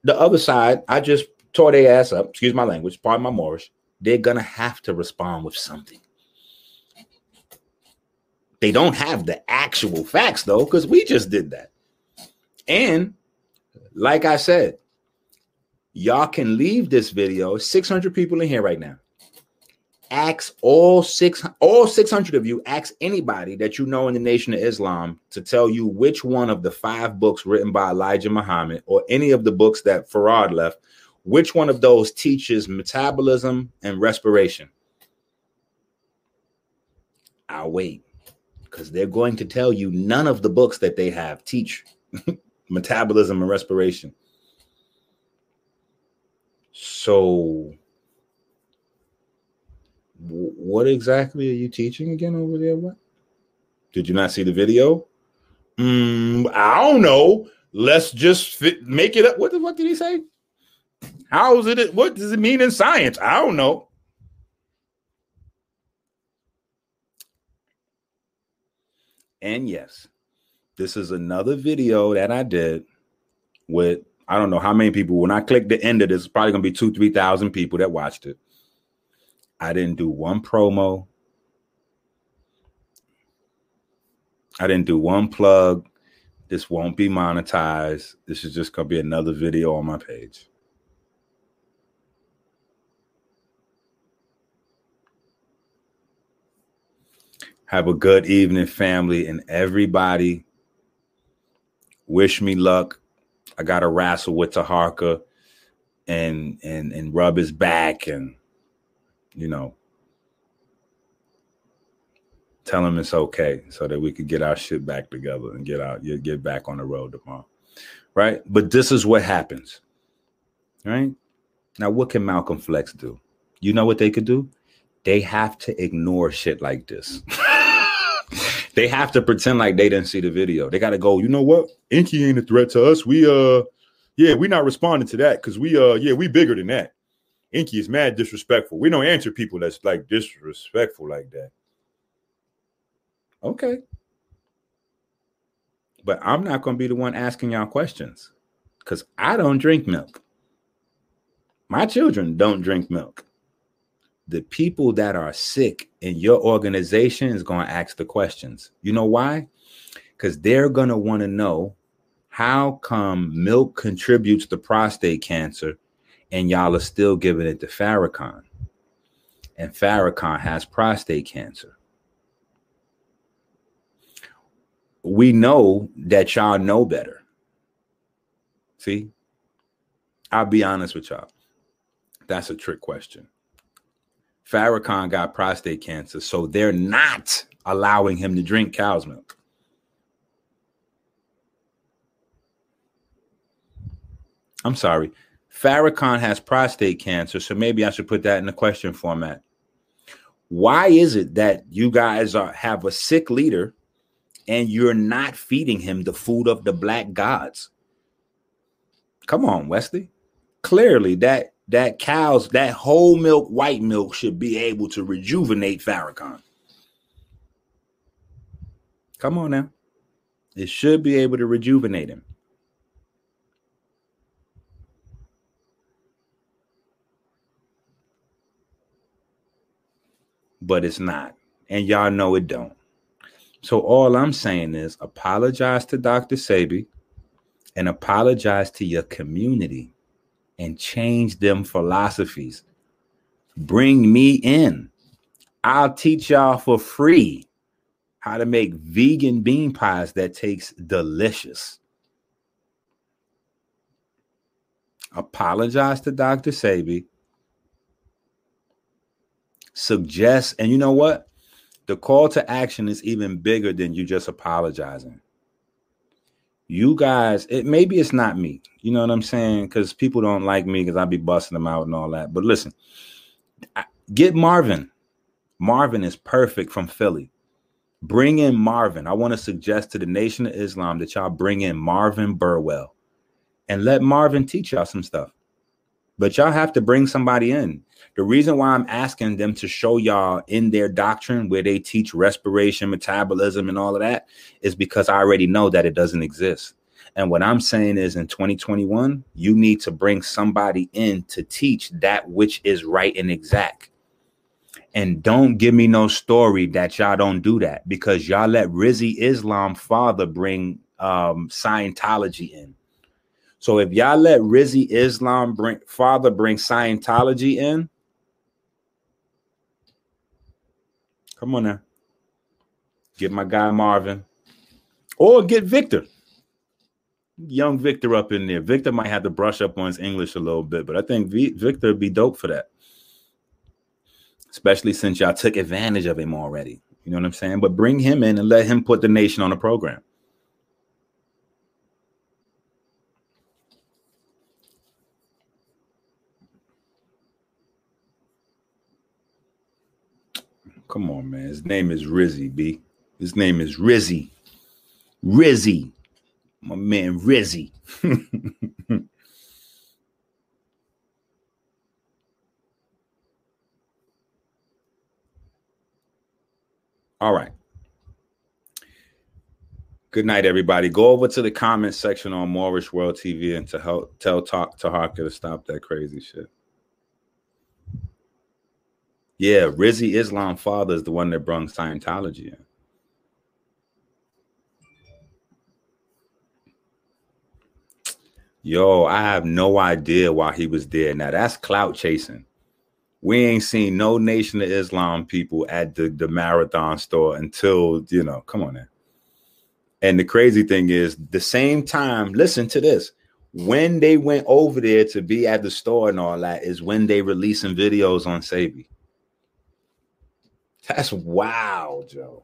the other side, I just tore their ass up. Excuse my language. Pardon my Moorish. They're going to have to respond with something. They don't have the actual facts, though, because we just did that. And like I said, y'all can leave this video. six hundred people in here right now. Ask all six, all six hundred of you, ask anybody that you know in the Nation of Islam to tell you which one of the five books written by Elijah Muhammad or any of the books that Farad left, which one of those teaches metabolism and respiration? I'll wait, because they're going to tell you none of the books that they have teach metabolism and respiration. So what exactly are you teaching again over there? What? Did you not see the video? Mm, I don't know. Let's just fit, make it up. What, what did he say? How is it? What does it mean in science? I don't know. And yes, this is another video that I did with, I don't know how many people. When I click the end of this, it's probably going to be two, three thousand people that watched it. I didn't do one promo. I didn't do one plug. This won't be monetized. This is just going to be another video on my page. Have a good evening, family, and everybody. Wish me luck. I got to wrestle with Taharka and, and, and rub his back and, you know, tell him it's okay so that we could get our shit back together and get out, get back on the road tomorrow. Right. But this is what happens. Right. Now, what can Malcolm Flex do? You know what they could do? They have to ignore shit like this. They have to pretend like they didn't see the video. They got to go, you know what? Inky ain't a threat to us. We, uh, yeah, we not responding to that because we, uh, yeah, we bigger than that. Inky is mad disrespectful. We don't answer people that's like disrespectful like that. Okay. But I'm not going to be the one asking y'all questions because I don't drink milk. My children don't drink milk. The people that are sick in your organization is going to ask the questions. You know why? Because they're going to want to know how come milk contributes to prostate cancer and y'all are still giving it to Farrakhan. And Farrakhan has prostate cancer. We know that y'all know better. See, I'll be honest with y'all. That's a trick question. Farrakhan got prostate cancer, so they're not allowing him to drink cow's milk. I'm sorry, Farrakhan has prostate cancer, so maybe I should put that in the question format. Why is it that you guys are, have a sick leader and you're not feeding him the food of the black gods? Come on, Wesley. Clearly that that cows, that whole milk, white milk should be able to rejuvenate Farrakhan. Come on now. It should be able to rejuvenate him. But it's not. And y'all know it don't. So all I'm saying is apologize to Doctor Sebi and apologize to your community and change them philosophies. Bring me in. I'll teach y'all for free how to make vegan bean pies that tastes delicious. Apologize to Doctor Sebi. Suggest, and you know what? The call to action is even bigger than you just apologizing. You guys, it maybe it's not me. You know what I'm saying? Because people don't like me because I be busting them out and all that. But listen, get Marvin. Marvin is perfect from Philly. Bring in Marvin. I want to suggest to the Nation of Islam that y'all bring in Marvin Burwell and let Marvin teach y'all some stuff. But y'all have to bring somebody in. The reason why I'm asking them to show y'all in their doctrine where they teach respiration, metabolism, and all of that is because I already know that it doesn't exist. And what I'm saying is in twenty twenty-one, you need to bring somebody in to teach that which is right and exact. And don't give me no story that y'all don't do that, because y'all let Rizzy Islam father bring um, Scientology in. So if y'all let Rizzy Islam bring, father bring Scientology in, come on now, get my guy Marvin, or get Victor, young Victor up in there. Victor might have to brush up on his English a little bit, but I think v- Victor would be dope for that, especially since y'all took advantage of him already. You know what I'm saying? But bring him in and let him put the nation on the program. Come on, man. His name is Rizzy, B. His name is Rizzy. Rizzy. My man, Rizzy. All right. Good night, everybody. Go over to the comments section on Moorish World T V and to help tell talk to Harker to stop that crazy shit. Yeah, Rizzy Islam father is the one that brung Scientology in. Yo, I have no idea why he was there. Now, that's clout chasing. We ain't seen no Nation of Islam people at the, the marathon store until, you know, come on now. And the crazy thing is, the same time, listen to this. When they went over there to be at the store and all that is when they releasing videos on Sebi. That's wow, Joe.